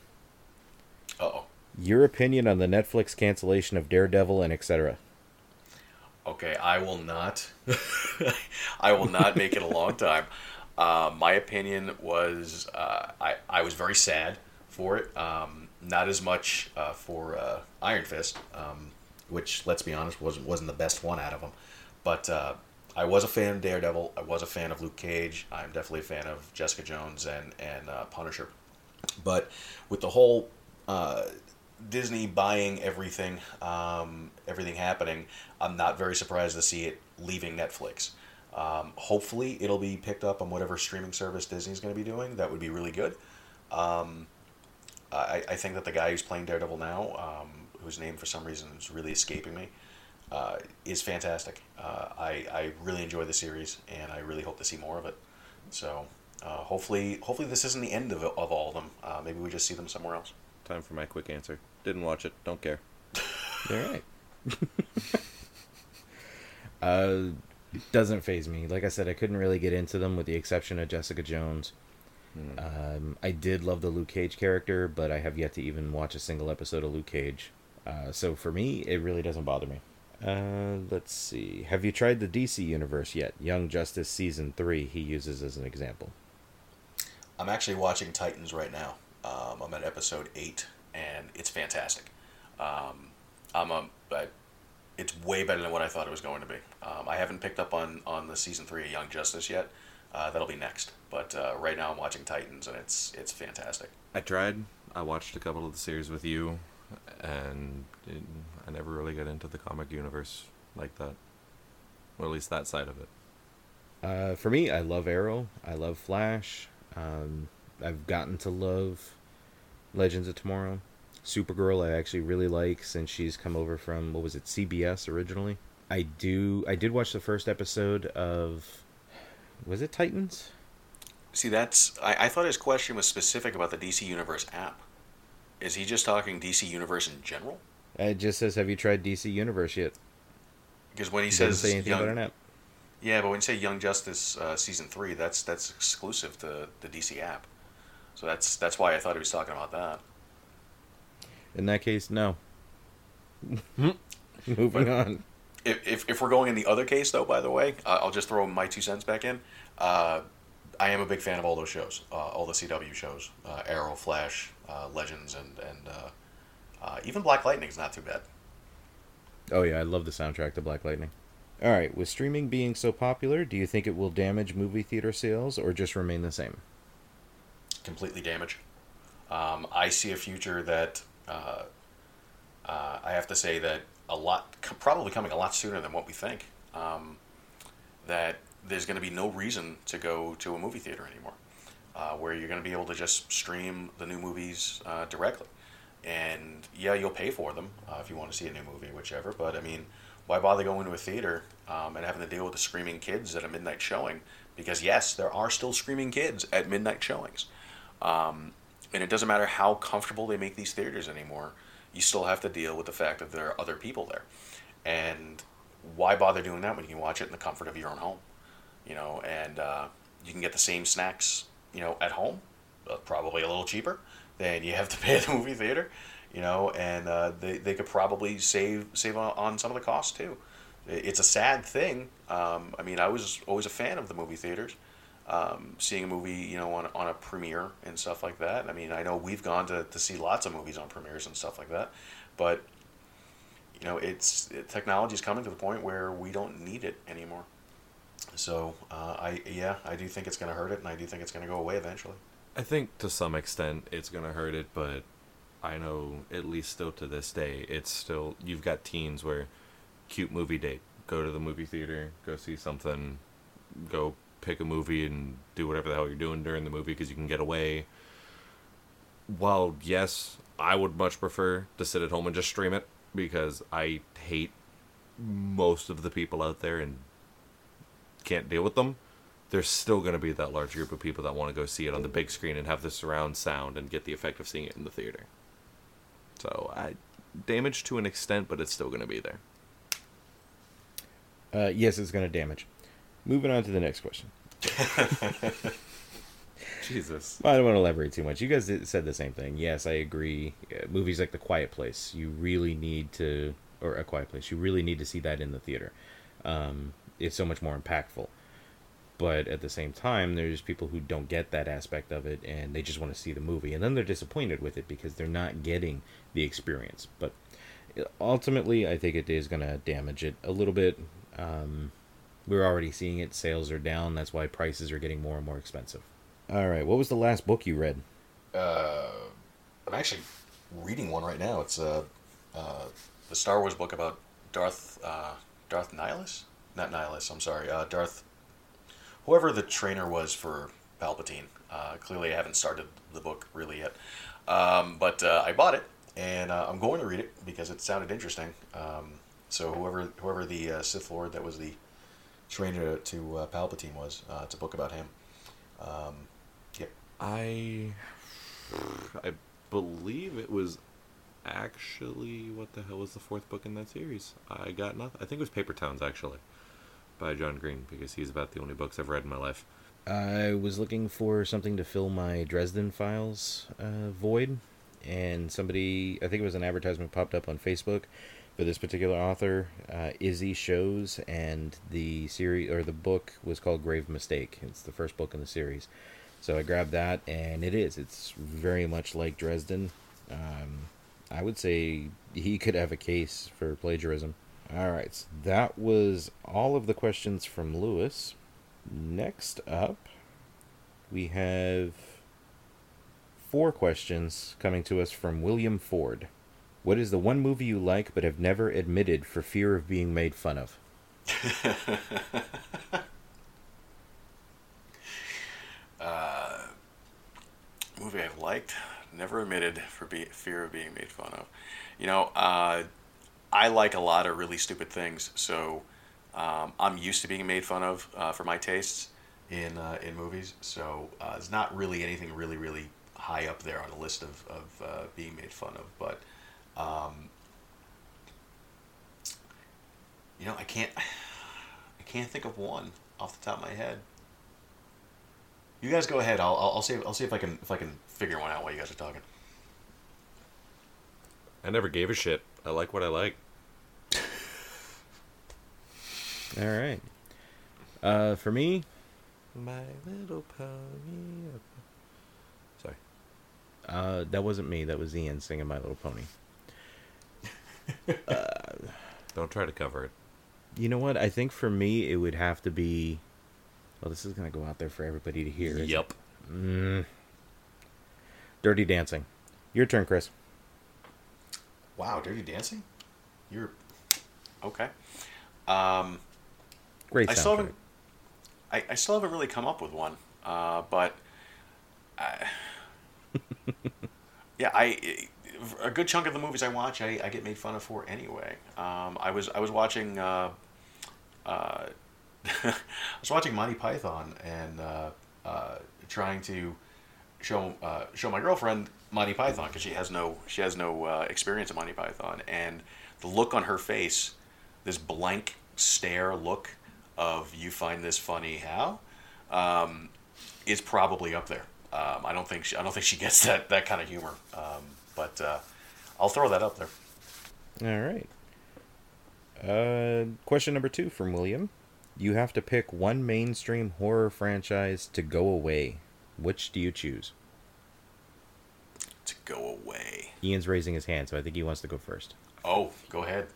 Uh-oh. Your opinion on the Netflix cancellation of Daredevil and et cetera. Okay, I will not. I will not make it a long time. Uh, my opinion was uh, I, I was very sad for it. Um, not as much uh, for uh, Iron Fist, um, which, let's be honest, wasn't, wasn't the best one out of them. But... Uh, I was a fan of Daredevil. I was a fan of Luke Cage. I'm definitely a fan of Jessica Jones and, and uh, Punisher. But with the whole uh, Disney buying everything, um, everything happening, I'm not very surprised to see it leaving Netflix. Um, hopefully it'll be picked up on whatever streaming service Disney's going to be doing. That would be really good. Um, I, I think that the guy who's playing Daredevil now, um, whose name for some reason is really escaping me, Uh, is fantastic. Uh, I, I really enjoy the series, and I really hope to see more of it. So uh, hopefully hopefully this isn't the end of, it, of all of them. Uh, maybe we just see them somewhere else. Time for my quick answer. Didn't watch it. Don't care. All right. uh, it doesn't faze me. Like I said, I couldn't really get into them with the exception of Jessica Jones. Mm. Um, I did love the Luke Cage character, but I have yet to even watch a single episode of Luke Cage. Uh, so for me, it really doesn't bother me. Uh, let's see. Have you tried the D C universe yet? Young Justice Season three, he uses as an example. I'm actually watching Titans right now. Um, I'm at episode eight, and it's fantastic. Um, I'm a, I, it's way better than what I thought it was going to be. Um, I haven't picked up on, on the Season three of Young Justice yet. Uh, that'll be next. But uh, right now I'm watching Titans, and it's it's fantastic. I tried. I watched a couple of the series with you, and... It, I never really got into the comic universe like that, or at least that side of it. Uh, for me, I love Arrow. I love Flash. Um, I've gotten to love Legends of Tomorrow. Supergirl I actually really like since she's come over from, what was it, C B S originally. I do. I did watch the first episode of, was it Titans? See, that's, I, I thought his question was specific about the D C Universe app. Is he just talking D C Universe in general? It just says, have you tried D C Universe yet? Because when he, he says... Say anything young, about an app. Yeah, but when you say Young Justice uh, Season three, that's that's exclusive to the D C app. So that's that's why I thought he was talking about that. In that case, no. Moving but on. If, if if we're going in the other case, though, by the way, uh, I'll just throw my two cents back in. Uh, I am a big fan of all those shows, uh, all the C W shows. Uh, Arrow, Flash, uh, Legends, and... and uh, Uh, even Black Lightning's not too bad. Oh yeah, I love the soundtrack to Black Lightning. All right, with streaming being so popular, do you think it will damage movie theater sales or just remain the same? Completely damage. Um, I see a future that uh, uh, I have to say that a lot, probably coming a lot sooner than what we think. Um, that there's going to be no reason to go to a movie theater anymore, uh, where you're going to be able to just stream the new movies uh, directly. And yeah, you'll pay for them uh, if you want to see a new movie, whichever. But I mean, why bother going to a theater um, and having to deal with the screaming kids at a midnight showing? Because yes, there are still screaming kids at midnight showings, um, and it doesn't matter how comfortable they make these theaters anymore. You still have to deal with the fact that there are other people there, and why bother doing that when you can watch it in the comfort of your own home? You know, and uh, you can get the same snacks, you know, at home, probably a little cheaper. Then you have to pay at the movie theater, you know, and uh, they they could probably save save on, on some of the costs too. It's a sad thing. Um, I mean, I was always a fan of the movie theaters, um, seeing a movie, you know, on on a premiere and stuff like that. I mean, I know we've gone to, to see lots of movies on premieres and stuff like that, but you know, it's it, technology is coming to the point where we don't need it anymore. So uh, I yeah, I do think it's going to hurt it, and I do think it's going to go away eventually. I think to some extent it's going to hurt it, but I know at least still to this day, it's still, you've got teens where cute movie date, go to the movie theater, go see something, go pick a movie and do whatever the hell you're doing during the movie because you can get away. While, yes, I would much prefer to sit at home and just stream it because I hate most of the people out there and can't deal with them, there's still going to be that large group of people that want to go see it on the big screen and have the surround sound and get the effect of seeing it in the theater. So, I damage to an extent, but it's still going to be there. Uh, yes, it's going to damage. Moving on to the next question. Jesus. Well, I don't want to elaborate too much. You guys said the same thing. Yes, I agree. Yeah, movies like The Quiet Place, you really need to... Or A Quiet Place, you really need to see that in the theater. Um, it's so much more impactful. But at the same time, there's people who don't get that aspect of it, and they just want to see the movie. And then they're disappointed with it because they're not getting the experience. But ultimately, I think it is going to damage it a little bit. Um, we're already seeing it. Sales are down. That's why prices are getting more and more expensive. All right. What was the last book you read? Uh, I'm actually reading one right now. It's a... Uh, uh... The Star Wars book about Darth, uh, Darth Nihilus? Not Nihilus, I'm sorry. Uh, Darth, whoever the trainer was for Palpatine. Uh, clearly I haven't started the book really yet. Um, but uh, I bought it, and uh, I'm going to read it because it sounded interesting. Um, so whoever whoever the uh, Sith Lord that was the trainer to uh, Palpatine was, uh, it's a book about him. Um, yeah. I, I believe it was... Actually, what the hell was the fourth book in that series? I got nothing. I think it was Paper Towns, actually, by John Green, because he's about the only books I've read in my life. I was looking for something to fill my Dresden Files uh, void, and somebody, I think it was an advertisement popped up on Facebook for this particular author, uh, Izzy Shows, and the series or the book was called Grave Mistake. It's the first book in the series, so I grabbed that, and it is. It's very much like Dresden. Um, I would say he could have a case for plagiarism. All right, so that was all of the questions from Lewis. Next up, we have four questions coming to us from William Ford. What is the one movie you like but have never admitted for fear of being made fun of? uh, movie I've liked... Never admitted for be- fear of being made fun of. You know, uh, I like a lot of really stupid things, so um, I'm used to being made fun of uh, for my tastes in uh, in movies. So uh, it's not really anything really, really high up there on the list of, of uh, being made fun of. But, um, you know, I can't I can't think of one off the top of my head. You guys go ahead. I'll I'll see I'll see if I can if I can figure one out while you guys are talking. I never gave a shit. I like what I like. All right. Uh, for me, My Little Pony. Sorry. Uh, that wasn't me. That was Ian singing My Little Pony. uh, Don't try to cover it. You know what? I think for me, it would have to be. Well, this is going to go out there for everybody to hear. Yep. Mm. Dirty Dancing. Your turn, Chris. Wow, Dirty Dancing? You're... Okay. Um, Great soundtrack. I still, haven't, I, I still haven't really come up with one, uh, but... I, yeah, I... A good chunk of the movies I watch, I, I get made fun of for anyway. Um, I was I was watching... Uh, uh, I was watching Monty Python and uh, uh, trying to show uh, show my girlfriend Monty Python because she has no she has no uh, experience in Monty Python, and the look on her face, this blank stare look of "you find this funny how," um, is probably up there. Um, I don't think she, I don't think she gets that, that kind of humor, um, but uh, I'll throw that up there. All right. Uh, question number two from William. You have to pick one mainstream horror franchise to go away. Which do you choose? To go away. Ian's raising his hand, so I think he wants to go first. Oh, go ahead.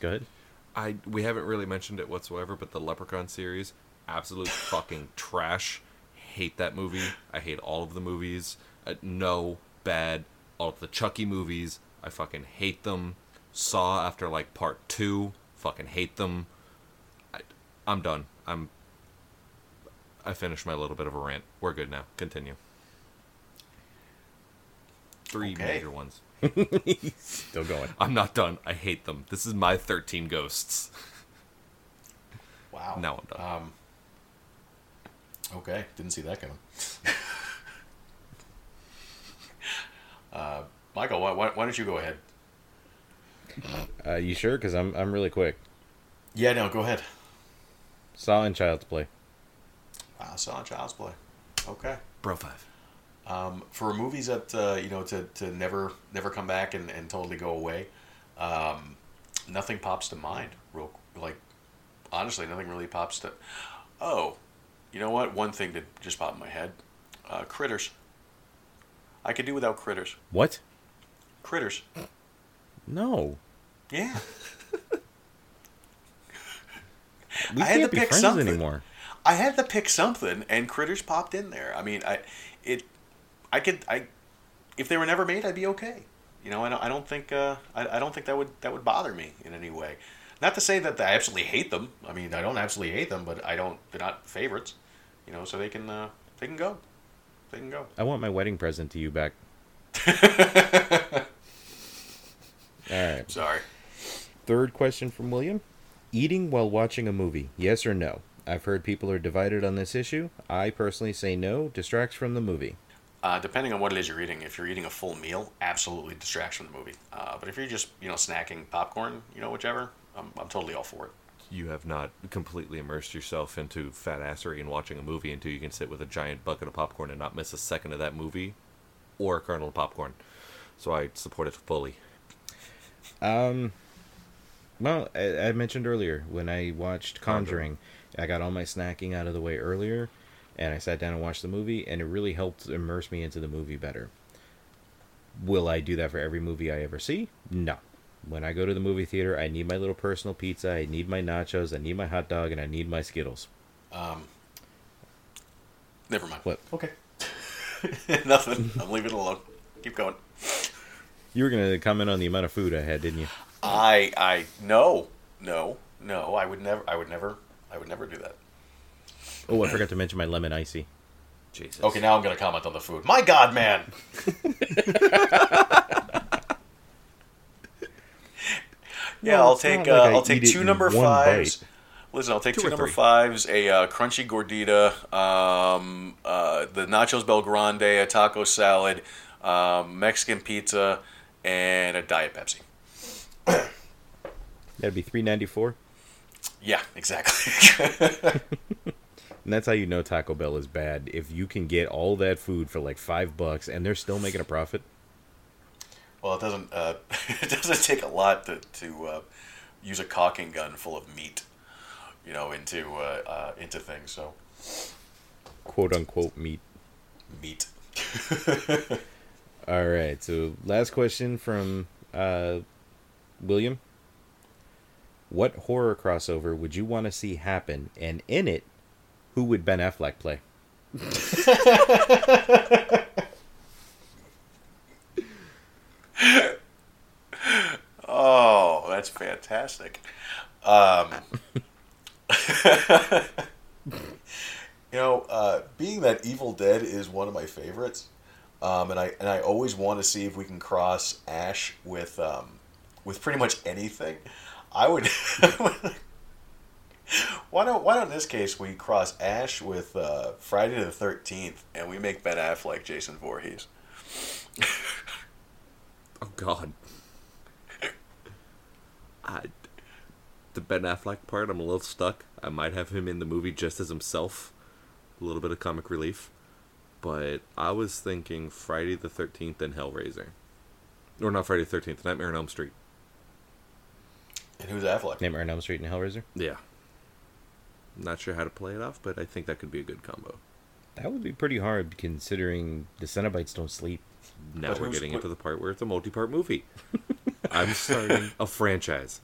Go ahead. I, we haven't really mentioned it whatsoever, but the Leprechaun series, absolute fucking trash. Hate that movie. I hate all of the movies. Uh, no, bad. All of the Chucky movies, I fucking hate them. Saw after, like, part two, fucking hate them. I'm done. I'm I finished my little bit of a rant. We're good now. Continue. Three okay. major ones. Still going. I'm not done. I hate them. This is my thirteen ghosts. Wow. Now I'm done. Um, okay. Didn't see that coming. uh, Michael, why, why why don't you go ahead? Uh, you sure? Because I'm I'm really quick. Yeah, no, go ahead. Saw and Child's Play. Wow, Saw and Child's Play. Okay. Bro five. Um, for movies that uh, you know to, to never never come back and, and totally go away, um, nothing pops to mind. Real like, honestly, nothing really pops to. Oh, you know what? One thing that just popped in my head: uh, Critters. I could do without Critters. What? Critters. No. Yeah. We I can't had to be pick friends something. anymore. I had to pick something, and Critters popped in there. I mean, I it, I could I, if they were never made, I'd be okay. You know, I don't I don't think uh I, I don't think that would that would bother me in any way. Not to say that I absolutely hate them. I mean, I don't absolutely hate them, but I don't. They're not favorites. You know, so they can uh, they can go, they can go. I want my wedding present to you back. All right. Sorry. Third question from William. Eating while watching a movie, yes or no? I've heard people are divided on this issue. I personally say no, distracts from the movie. Uh, depending on what it is you're eating. If you're eating a full meal, absolutely distracts from the movie. Uh, but if you're just, you know, snacking popcorn, you know, whichever, I'm, I'm totally all for it. You have not completely immersed yourself into fat assery and watching a movie until you can sit with a giant bucket of popcorn and not miss a second of that movie or a kernel of popcorn. So I support it fully. Um... Well, I mentioned earlier, when I watched Conjuring, I got all my snacking out of the way earlier, and I sat down and watched the movie, and it really helped immerse me into the movie better. Will I do that for every movie I ever see? No. When I go to the movie theater, I need my little personal pizza, I need my nachos, I need my hot dog, and I need my Skittles. Um. Never mind. What? Okay. Nothing. I'm leaving it alone. Keep going. You were going to comment on the amount of food I had, didn't you? I I no no no I would never I would never I would never do that. Oh, I forgot to mention my lemon icy. Jesus. Okay, now I'm gonna comment on the food. My God, man. Yeah, well, I'll take uh, like I'll take two number fives. Bite. Listen, I'll take two, two number three. fives, a uh, crunchy gordita, um, uh, the nachos bel grande, a taco salad, um, Mexican pizza, and a Diet Pepsi. That'd be three ninety-four. Yeah, exactly. And that's how you know Taco Bell is bad. If you can get all that food for like five bucks and they're still making a profit. Well, it doesn't. Uh, it doesn't take a lot to to uh, use a caulking gun full of meat, you know, into uh, uh, into things. So, quote unquote meat. Meat. All right. So, last question from. Uh, William, what horror crossover would you want to see happen, and in it, who would Ben Affleck play? Oh, that's fantastic. Um, you know, uh, being that Evil Dead is one of my favorites, um, and I and I always want to see if we can cross Ash with... Um, with pretty much anything, I would. why don't Why don't in this case we cross Ash with uh, Friday the thirteenth, and we make Ben Affleck Jason Voorhees? Oh God! I, the Ben Affleck part, I'm a little stuck. I might have him in the movie just as himself, a little bit of comic relief, but I was thinking Friday the thirteenth and Hellraiser, or not Friday the thirteenth, Nightmare on Elm Street. And who's Affleck? Nightmare on Elm Street and Hellraiser? Yeah. Not sure how to play it off, but I think that could be a good combo. That would be pretty hard, considering the Cenobites don't sleep. Now but we're getting into the part where it's a multi-part movie. I'm starting a franchise.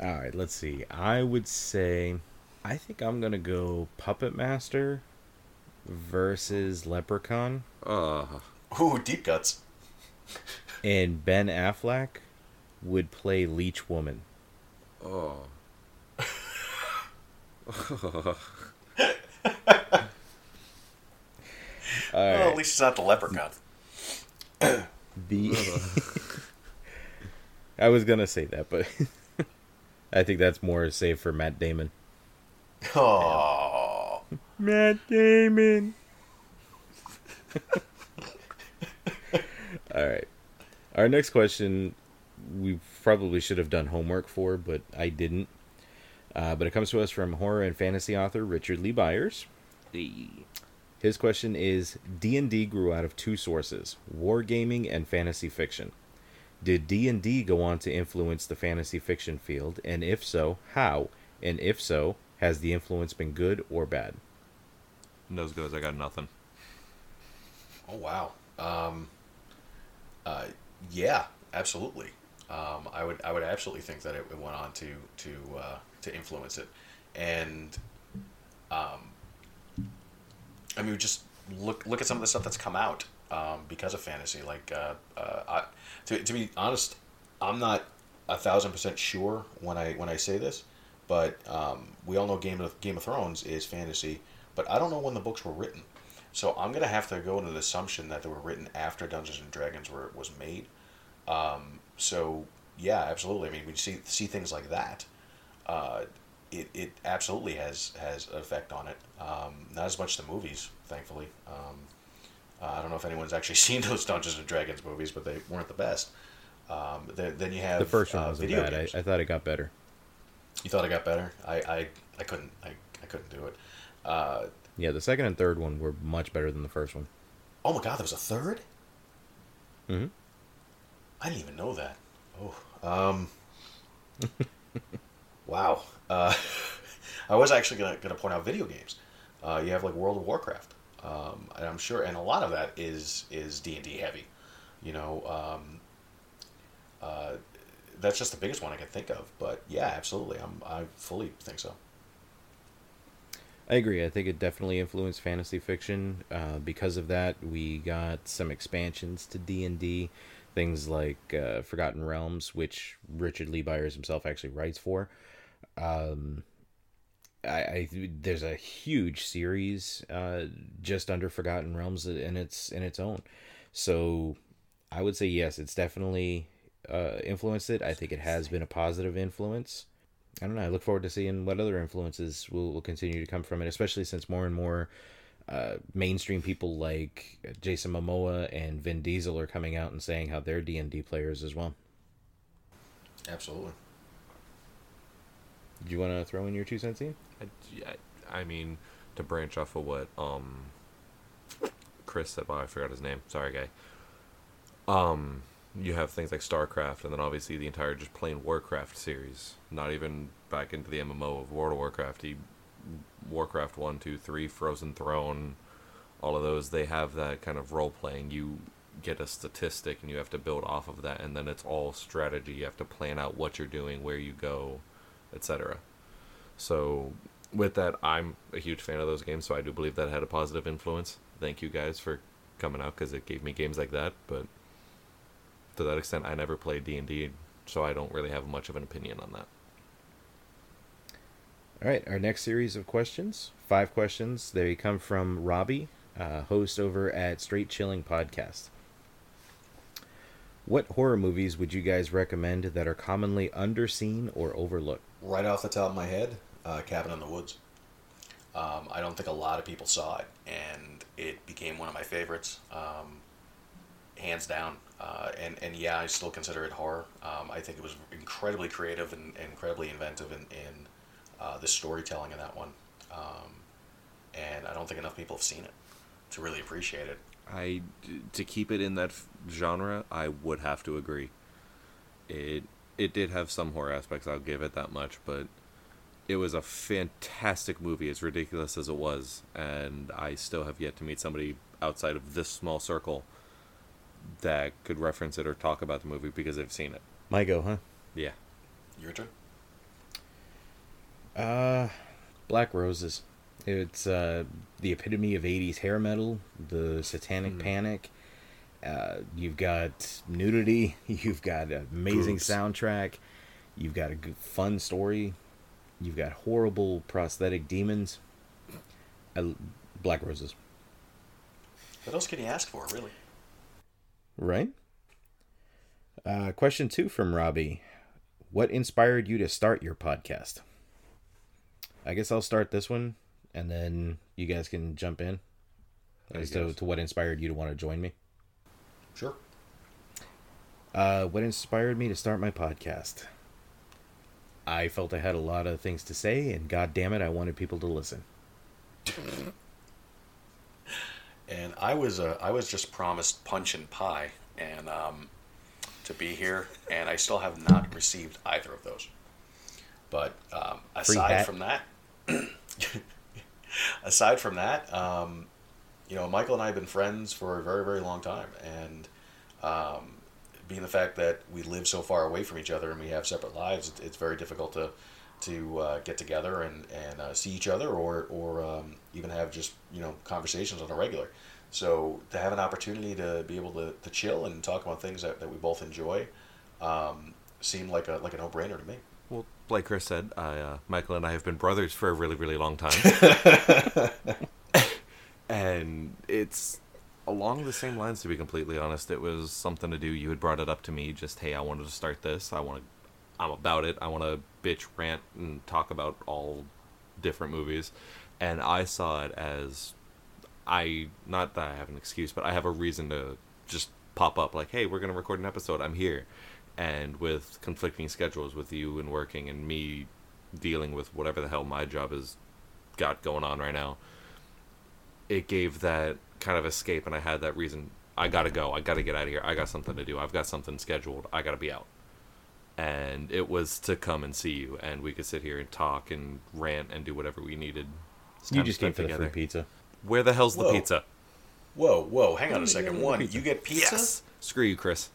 All right, let's see. I would say... I think I'm going to go Puppet Master versus Leprechaun. Uh, Ooh, deep cuts. And Ben Affleck... would play Leech Woman. Oh. Oh. All right. Well, at least it's not the Leprechaun. The I was gonna say that, but I think that's more safe for Matt Damon. Oh, Matt Damon. All right. Our next question, we probably should have done homework for, but I didn't. Uh, but it comes to us from horror and fantasy author Richard Lee Byers. His question is, D and D grew out of two sources, wargaming and fantasy fiction. Did D and D go on to influence the fantasy fiction field, and if so, how? And if so, has the influence been good or bad? And those goes, I got nothing. Oh, wow. Um, uh, yeah, absolutely. Um, I would I would absolutely think that it went on to to uh, to influence it. And, um, I mean, just look look at some of the stuff that's come out um, because of fantasy. Like, uh, uh, I, to, to be honest, I'm not a thousand percent sure when I when I say this, but um, we all know Game of Game of Thrones is fantasy, but I don't know when the books were written. So I'm going to have to go into the assumption that they were written after Dungeons and Dragons were, was made. Um, so, yeah, absolutely. I mean, when you see, see things like that, uh, it, it absolutely has, has an effect on it. Um, not as much the movies, thankfully. Um, uh, I don't know if anyone's actually seen those Dungeons and Dragons movies, but they weren't the best. Um, the, then you have The first one uh, wasn't video bad. Games. I, I thought it got better. You thought it got better? I, I, I couldn't I, I couldn't do it. Uh Yeah, the second and third one were much better than the first one. Oh my god, there was a third? Mm-hmm. I didn't even know that. Oh, um, wow. Uh, I was actually gonna gonna point out video games. Uh, you have like World of Warcraft, um, and I'm sure, and a lot of that is is D and D heavy. You know, um, uh, that's just the biggest one I can think of. But yeah, absolutely, I'm I fully think so. I agree. I think it definitely influenced fantasy fiction. Uh, because of that, we got some expansions to D and D, things like uh, Forgotten Realms, which Richard Lee Byers himself actually writes for. Um, I, I there's a huge series uh, just under Forgotten Realms in its in its own. So I would say yes, it's definitely uh, influenced it. I think it has been a positive influence. I don't know. I look forward to seeing what other influences will, will continue to come from it, especially since more and more uh, mainstream people like Jason Momoa and Vin Diesel are coming out and saying how they're D and D players as well. Absolutely. Do you want to throw in your two cents, Ian? I, I mean, to branch off of what um, Chris said. Wow, I forgot his name. Sorry, guy. Um... You have things like StarCraft, and then obviously the entire just plain Warcraft series. Not even back into the M M O of World of Warcraft. Warcraft one, two, three, Frozen Throne, all of those, they have that kind of role-playing. You get a statistic, and you have to build off of that, and then it's all strategy. You have to plan out what you're doing, where you go, et cetera. So with that, I'm a huge fan of those games, so I do believe that had a positive influence. Thank you guys for coming out, because it gave me games like that, but... to that extent, I never played D and D, so I don't really have much of an opinion on that. All right, our next series of questions, five questions. They come from Robbie, uh, host over at Straight Chilling podcast. What horror movies would you guys recommend that are commonly underseen or overlooked? Right off the top of my head, uh, Cabin in the Woods. Um, I don't think a lot of people saw it, and it became one of my favorites, um, hands down. Uh, and, and yeah, I still consider it horror. Um, I think it was incredibly creative and, and incredibly inventive in, in uh, the storytelling in that one. Um, and I don't think enough people have seen it to really appreciate it. I, to keep it in that genre, I would have to agree. It it did have some horror aspects, I'll give it that much, but it was a fantastic movie, as ridiculous as it was. And I still have yet to meet somebody outside of this small circle that could reference it or talk about the movie because they've seen it. My go, huh? Yeah. Your turn? Uh, Black Roses. It's uh, the epitome of eighties hair metal, the satanic mm. panic. Uh, you've got nudity. You've got an amazing Oops. soundtrack. You've got a good, fun story. You've got horrible prosthetic demons. I, Black Roses. What else could he ask for, really? Right? Uh, question two from Robbie. What inspired you to start your podcast? I guess I'll start this one, and then you guys can jump in as to, to what inspired you to want to join me. Sure. Uh, what inspired me to start my podcast? I felt I had a lot of things to say, and God damn it, I wanted people to listen. And I was uh, I was just promised punch and pie, and um, to be here, and I still have not received either of those. But um, aside from that, aside from that, um, you know, Michael and I have been friends for a very, very long time, and um, being the fact that we live so far away from each other and we have separate lives, it's very difficult to to uh, get together and and uh, see each other, or or um, even have just you know conversations on a regular. So to have an opportunity to be able to, to chill and talk about things that, that we both enjoy, um, seemed like a like a no brainer to me. Well, like Chris said, I, uh, Michael and I have been brothers for a really, really long time. And it's along the same lines, to be completely honest. It was something to do. You had brought it up to me, just, hey, I wanted to start this. I want to, I'm about it. I want to bitch, rant, and talk about all different movies. And I saw it as, I not that I have an excuse, but I have a reason to just pop up. Like, hey, we're going to record an episode. I'm here. And with conflicting schedules with you and working and me dealing with whatever the hell my job has got going on right now, it gave that kind of escape, and I had that reason. I gotta go. I gotta get out of here. I got something to do. I've got something scheduled. I gotta be out. And it was to come and see you, and we could sit here and talk and rant and do whatever we needed. You just came for the free pizza. Where the hell's whoa. the pizza? Whoa, whoa, hang on a second. One, you get pizza? Yes. Screw you, Chris.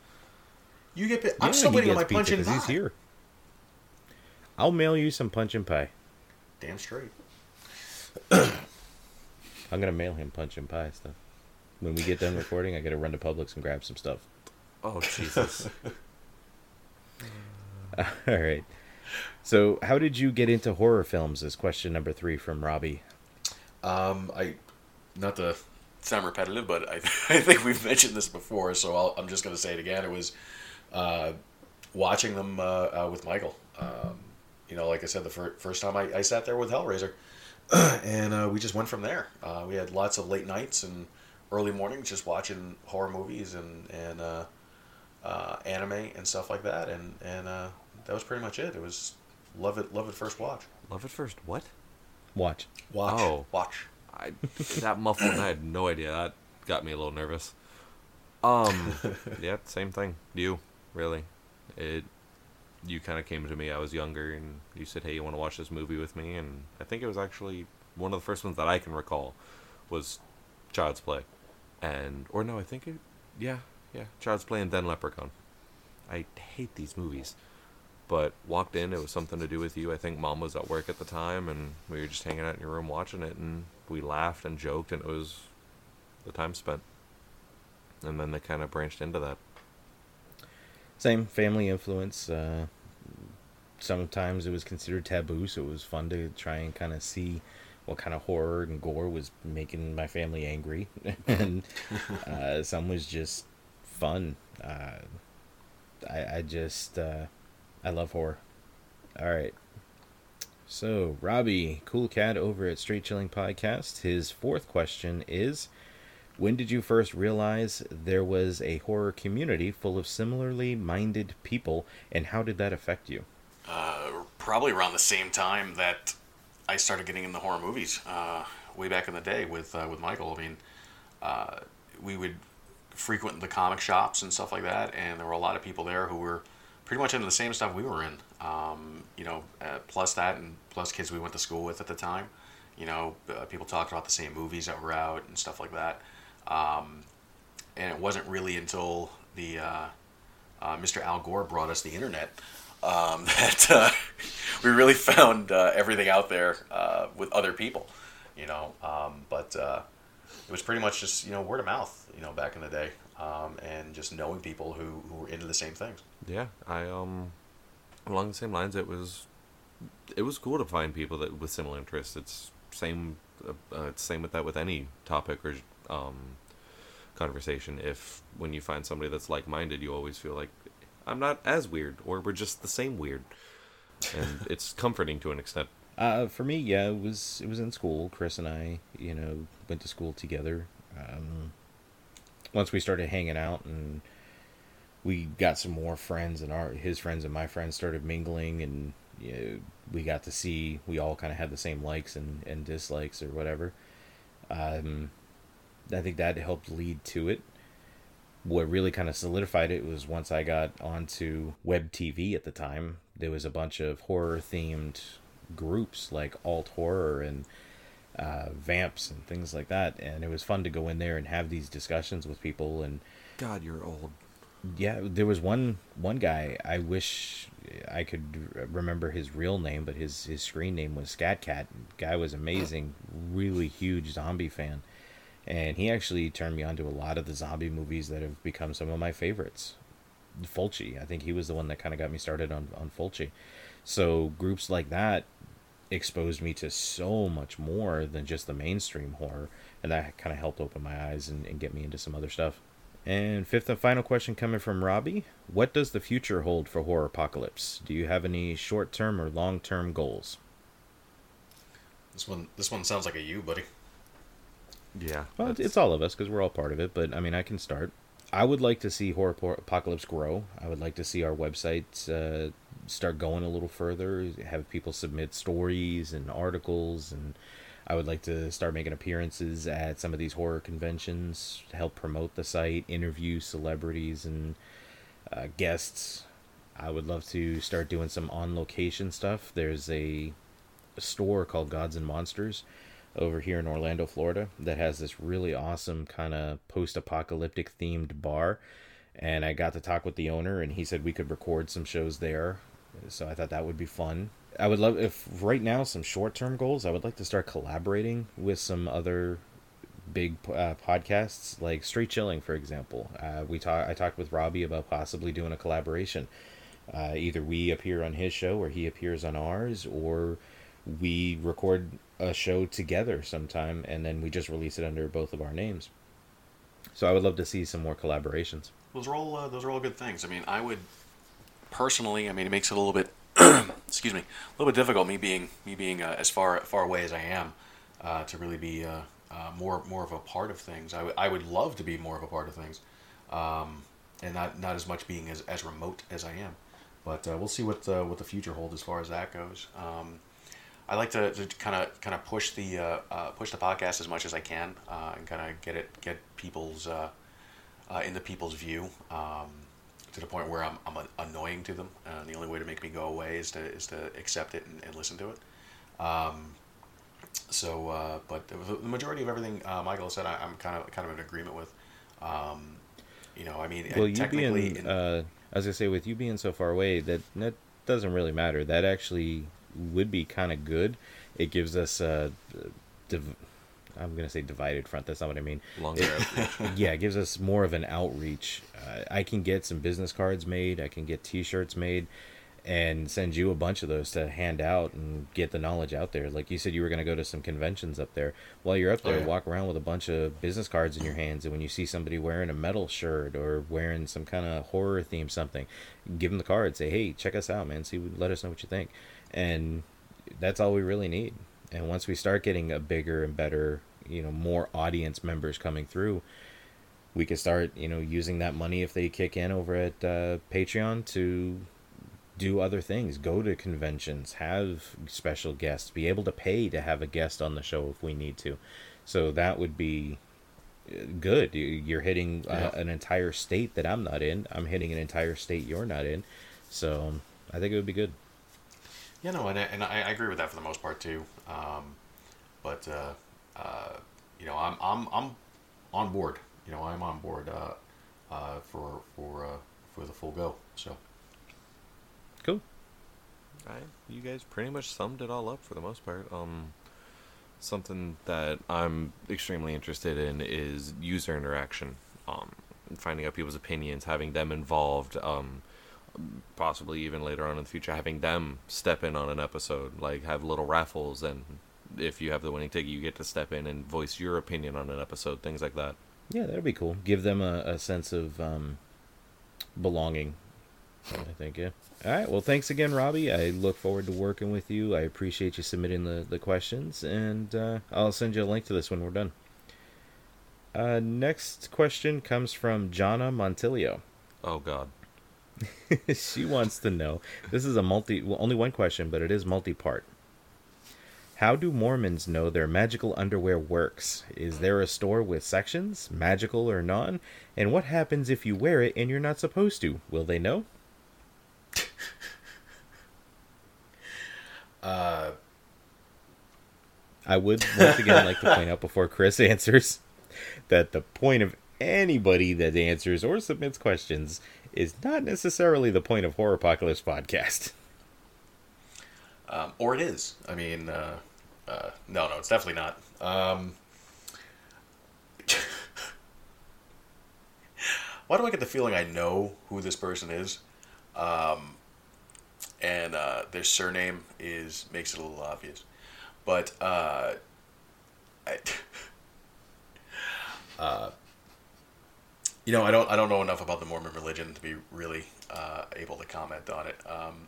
You get. Pi- yeah, I'm still waiting on my punch and pie. He's here. I'll mail you some punch and pie. Damn straight. I'm gonna mail him punch and pie stuff. When we get done recording, I gotta run to Publix and grab some stuff. Oh Jesus! All right. So, how did you get into horror films? Is question number three from Robbie. Um, I, not to sound repetitive, but I, I think we've mentioned this before, so I'll, I'm just gonna say it again. It was. Uh, watching them uh, uh, with Michael. Um, you know, like I said, the fir- first time I, I sat there with Hellraiser, and uh, we just went from there. Uh, we had lots of late nights and early mornings just watching horror movies and, and uh, uh, anime and stuff like that, and, and uh, that was pretty much it. It was love it, love at first watch. Love at first what? Watch. Watch. Oh. Watch. I, that muffled, I had no idea. That got me a little nervous. Um, yeah, same thing. You. Really, it you kind of came to me. I was younger, and you said, "Hey, you want to watch this movie with me?" And I think it was actually one of the first ones that I can recall was Child's Play, and or no, I think it, yeah, yeah, Child's Play, and then Leprechaun. I hate these movies, but walked in. It was something to do with you. I think Mom was at work at the time, and we were just hanging out in your room watching it, and we laughed and joked, and it was the time spent. And then they kind of branched into that. Same family influence. Uh, sometimes it was considered taboo, so it was fun to try and kind of see what kind of horror and gore was making my family angry. And uh, some was just fun. Uh, I, I just, uh, I love horror. All right. So, Robbie, cool cat over at Straight Chilling Podcast, his fourth question is... When did you first realize there was a horror community full of similarly minded people, and how did that affect you? Uh, probably around the same time that I started getting into horror movies, uh, way back in the day with uh, with Michael. I mean, uh, we would frequent the comic shops and stuff like that, and there were a lot of people there who were pretty much into the same stuff we were in. Um, you know, uh, plus that, and plus kids we went to school with at the time. You know, uh, people talked about the same movies that were out and stuff like that. Um, and it wasn't really until the uh, uh, Mister Al Gore brought us the internet um, that uh, we really found uh, everything out there uh, with other people, you know. Um, but uh, it was pretty much just you know word of mouth, you know, back in the day, um, and just knowing people who, who were into the same things. Yeah, I um, along the same lines, it was it was cool to find people that with similar interests. It's same, uh, it's same with that with any topic or. Um, conversation if when you find somebody that's like-minded, you always feel like, I'm not as weird, or we're just the same weird. And it's comforting to an extent. Uh, for me, yeah, it was it was in school. Chris and I, you know, went to school together. Um, once we started hanging out and we got some more friends, and our his friends and my friends started mingling, and you know, we got to see, we all kind of had the same likes and, and dislikes or whatever. Um, I think that helped lead to it. What really kind of solidified it was once I got onto web T V at the time, there was a bunch of horror-themed groups like alt horror and uh, vamps and things like that, and it was fun to go in there and have these discussions with people. And God, you're old. Yeah, there was one one guy, I wish I could remember his real name, but his, his screen name was Scat Cat. Guy was amazing, really huge zombie fan. And he actually turned me on to a lot of the zombie movies that have become some of my favorites. Fulci, I think he was the one that kind of got me started on, on Fulci. So groups like that exposed me to so much more than just the mainstream horror. And that kind of helped open my eyes and, and get me into some other stuff. And fifth and final question coming from Robbie. What does the future hold for Horrorpocalypse? Do you have any short-term or long-term goals? This one, this one sounds like a you, buddy. Yeah. Well, that's... it's all of us because we're all part of it. But, I mean, I can start. I would like to see Horrorpocalypse grow. I would like to see our website uh, start going a little further, have people submit stories and articles, and I would like to start making appearances at some of these horror conventions to help promote the site, interview celebrities and uh, guests. I would love to start doing some on-location stuff. There's a, a store called Gods and Monsters over here in Orlando, Florida, that has this really awesome kind of post-apocalyptic themed bar. And I got to talk with the owner, and he said we could record some shows there. So I thought that would be fun. I would love, if right now, some short-term goals, I would like to start collaborating with some other big uh, podcasts, like Straight Chilling, for example. Uh, we talk, I talked with Robbie about possibly doing a collaboration. Uh, either we appear on his show or he appears on ours, or we record a show together sometime and then we just release it under both of our names. So I would love to see some more collaborations. Those are all, uh, those are all good things. I mean, I would personally, I mean, it makes it a little bit excuse me, a little bit difficult, me being me being uh, as far far away as I am, uh, to really be uh, uh, more more of a part of things. I, w- I would love to be more of a part of things, um, and not not as much being as, as remote as I am. But uh, we'll see what uh, what the future holds as far as that goes. Um, I like to kind of kind of push the uh, uh, push the podcast as much as I can, uh, and kind of get it get people's uh, uh, into people's view. Um, to the point where I'm, I'm annoying to them. Uh, the only way to make me go away is to is to accept it and, and listen to it. Um, so, uh, but the, the majority of everything uh, Michael said, I, I'm kind of kind of in agreement with. Um, you know, I mean, well, I, you technically, being, in, uh, as I say, with you being so far away, that that doesn't really matter. That actually would be kind of good. It gives us a. Div- I'm going to say divided front. That's not what I mean. Longer outreach. Yeah, it gives us more of an outreach. Uh, I can get some business cards made. I can get T-shirts made and send you a bunch of those to hand out and get the knowledge out there. Like you said, you were going to go to some conventions up there. While you're up there, oh, yeah. Walk around with a bunch of business cards in your hands. And when you see somebody wearing a metal shirt or wearing some kind of horror theme something, give them the card. Say, hey, check us out, man. See, let us know what you think. And that's all we really need. And once we start getting a bigger and better, you know, more audience members coming through, we can start, you know, using that money if they kick in over at uh, Patreon to do other things, go to conventions, have special guests, be able to pay to have a guest on the show if we need to. So that would be good. You're hitting uh, an entire state that I'm not in. I'm hitting an entire state you're not in. So I think it would be good. Yeah, no, and I, and I agree with that for the most part too. Um, but uh, uh, you know, I'm I'm I'm on board. You know, I'm on board uh, uh, for for uh, for the full go. So cool. All right, you guys pretty much summed it all up for the most part. Um, something that I'm extremely interested in is user interaction. Um, finding out people's opinions, having them involved. Um. Possibly even later on in the future, having them step in on an episode, like have little raffles, and if you have the winning ticket, you get to step in and voice your opinion on an episode, things like that. Yeah, that'd be cool. Give them a, a sense of um, belonging, I think, yeah. All right, well, thanks again, Robbie. I look forward to working with you. I appreciate you submitting the, the questions, and uh, I'll send you a link to this when we're done. Uh, next question comes from Jana Montilio. Oh, God. She wants to know, this is a multi, well, only one question, but it is multi-part. How do Mormons know their magical underwear works? Is there a store with sections, magical or non? And what happens if you wear it and you're not supposed to? Will they know? uh, I would once again like to point out before Chris answers that the point of anybody that answers or submits questions is not necessarily the point of Horrorpocalypse podcast. Um, or it is. I mean, uh, uh, no, no, it's definitely not. Um, why do I get the feeling I know who this person is? Um, and uh, their surname is makes it a little obvious. But uh, I, uh, you know, I don't, I don't know enough about the Mormon religion to be really uh, able to comment on it. Um,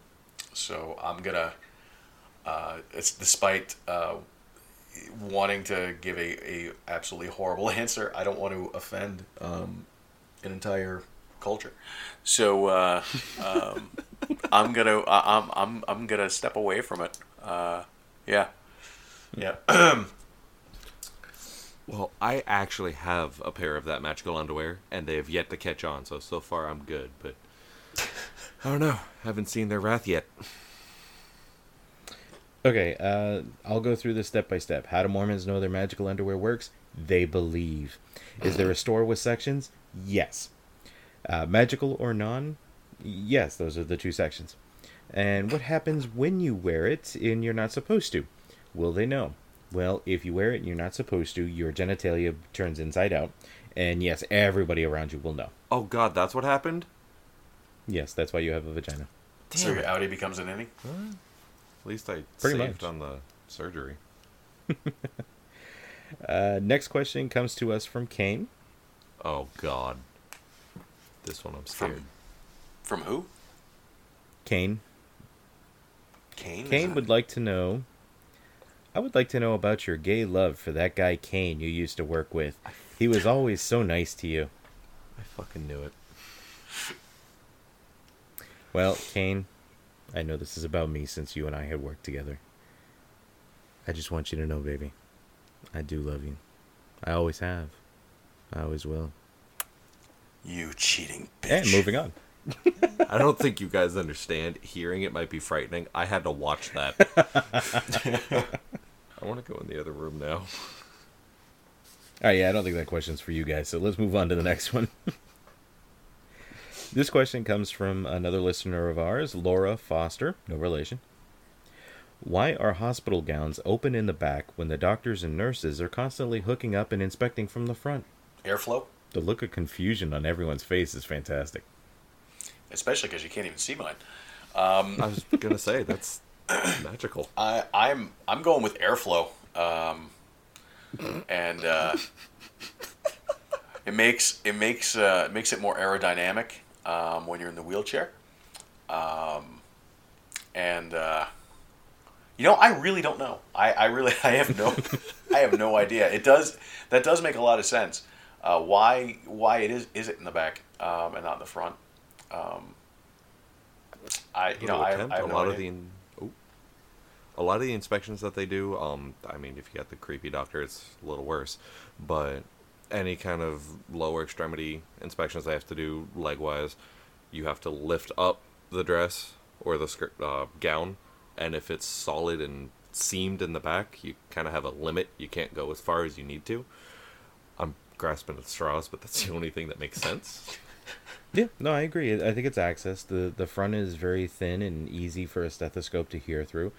so I'm gonna. Uh, it's despite uh, wanting to give a, a absolutely horrible answer, I don't want to offend um, an entire culture. So uh, um, I'm gonna I'm I'm I'm gonna step away from it. Uh, yeah, yeah. Well, I actually have a pair of that magical underwear, and they have yet to catch on. So so far I'm good, but I don't know. Haven't seen their wrath yet. Okay, uh, I'll go through this step by step. How do Mormons know their magical underwear works? They believe. Is there a store with sections? Yes. Uh, magical or non? Yes, those are the two sections. And what happens when you wear it and you're not supposed to? Will they know? Well, if you wear it and you're not supposed to, your genitalia turns inside out. And yes, everybody around you will know. Oh, God, that's what happened? Yes, that's why you have a vagina. Damn. So your outie becomes an innie? Huh? At least I Pretty saved much. on the surgery. uh, next question comes to us from Kane. Oh, God. This one I'm scared. From, from who? Kane. Kane? Kane would like to know... I would like to know about your gay love for that guy Kane you used to work with. He was always so nice to you. I fucking knew it. Well, Kane... I know this is about me since you and I have worked together. I just want you to know, baby. I do love you. I always have. I always will. You cheating bitch. And moving on. I don't think you guys understand. Hearing it might be frightening. I had to watch that. I want to go in the other room now. All right, yeah, I don't think that question's for you guys, so let's move on to the next one. This question comes from another listener of ours, Laura Foster, no relation. Why are hospital gowns open in the back when the doctors and nurses are constantly hooking up and inspecting from the front? Airflow? The look of confusion on everyone's face is fantastic. Especially because you can't even see mine. Um, I was going to say, that's magical. I, I'm I'm going with airflow. Um, and... Uh, It makes it makes uh, it makes it more aerodynamic um, when you're in the wheelchair, um, and uh, you know I really don't know. I, I really I have no I have no idea. It does that does make a lot of sense. Uh, why why it is is it in the back um, and not in the front? Um, I you know I, I have no a lot idea. of the oh, a lot of the inspections that they do. Um, I mean, if you got the creepy doctor, it's a little worse, but. Any kind of lower extremity inspections I have to do, leg-wise, you have to lift up the dress or the skirt uh, gown, and if it's solid and seamed in the back, you kind of have a limit. You can't go as far as you need to. I'm grasping at straws, but that's the only thing that makes sense. Yeah, no, I agree. I think it's access. The, the front is very thin and easy for a stethoscope to hear through.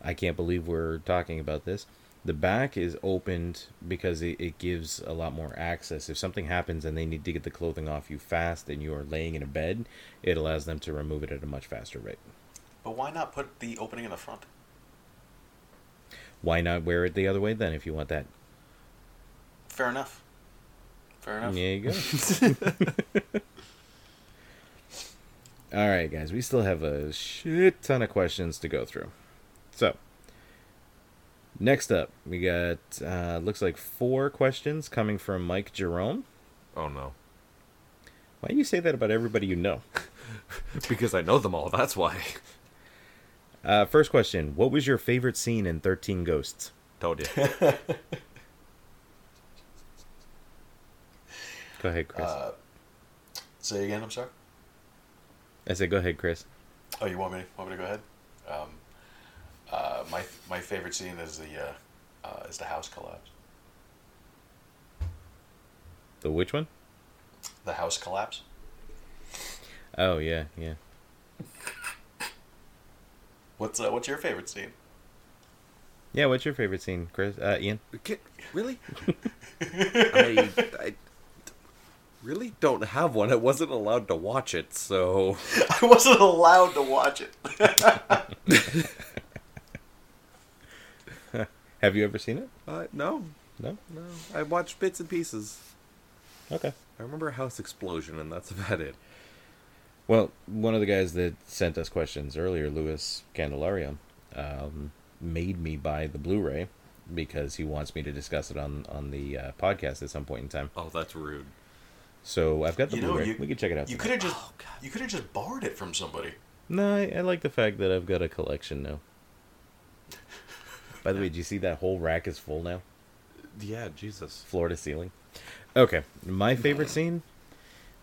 I can't believe we're talking about this. The back is opened because it, it gives a lot more access. If something happens and they need to get the clothing off you fast and you are laying in a bed, it allows them to remove it at a much faster rate. But why not put the opening in the front? Why not wear it the other way then if you want that? Fair enough. Fair enough. There you go. All right, guys. We still have a shit ton of questions to go through. So, next up, we got, uh, looks like four questions coming from Mike Jerome. Oh, no. Why do you say that about everybody you know? Because I know them all, that's why. Uh, first question, what was your favorite scene in thirteen Ghosts? Told you. Go ahead, Chris. Uh, say again, I'm sorry? I said go ahead, Chris. Oh, you want me, want me to go ahead? Um, uh, my my favorite scene is the, uh, uh, is the house collapse. The which one? The house collapse. Oh, yeah, yeah. What's uh, what's your favorite scene? Yeah, what's your favorite scene, Chris? Uh, Ian? Really? I, I really don't have one. I wasn't allowed to watch it, so... I wasn't allowed to watch it. Have you ever seen it? Uh, no. No? No. I watched bits and pieces. Okay. I remember a house explosion, and that's about it. Well, one of the guys that sent us questions earlier, Louis Candelario, um, made me buy the Blu-ray because he wants me to discuss it on, on the uh, podcast at some point in time. Oh, that's rude. So I've got the you know, Blu-ray. You, we can check it out. You could have just oh, you could have just borrowed it from somebody. No, I, I like the fact that I've got a collection now. By the way, do you see that whole rack is full now? Yeah, Jesus. Floor to ceiling. Okay, my favorite scene...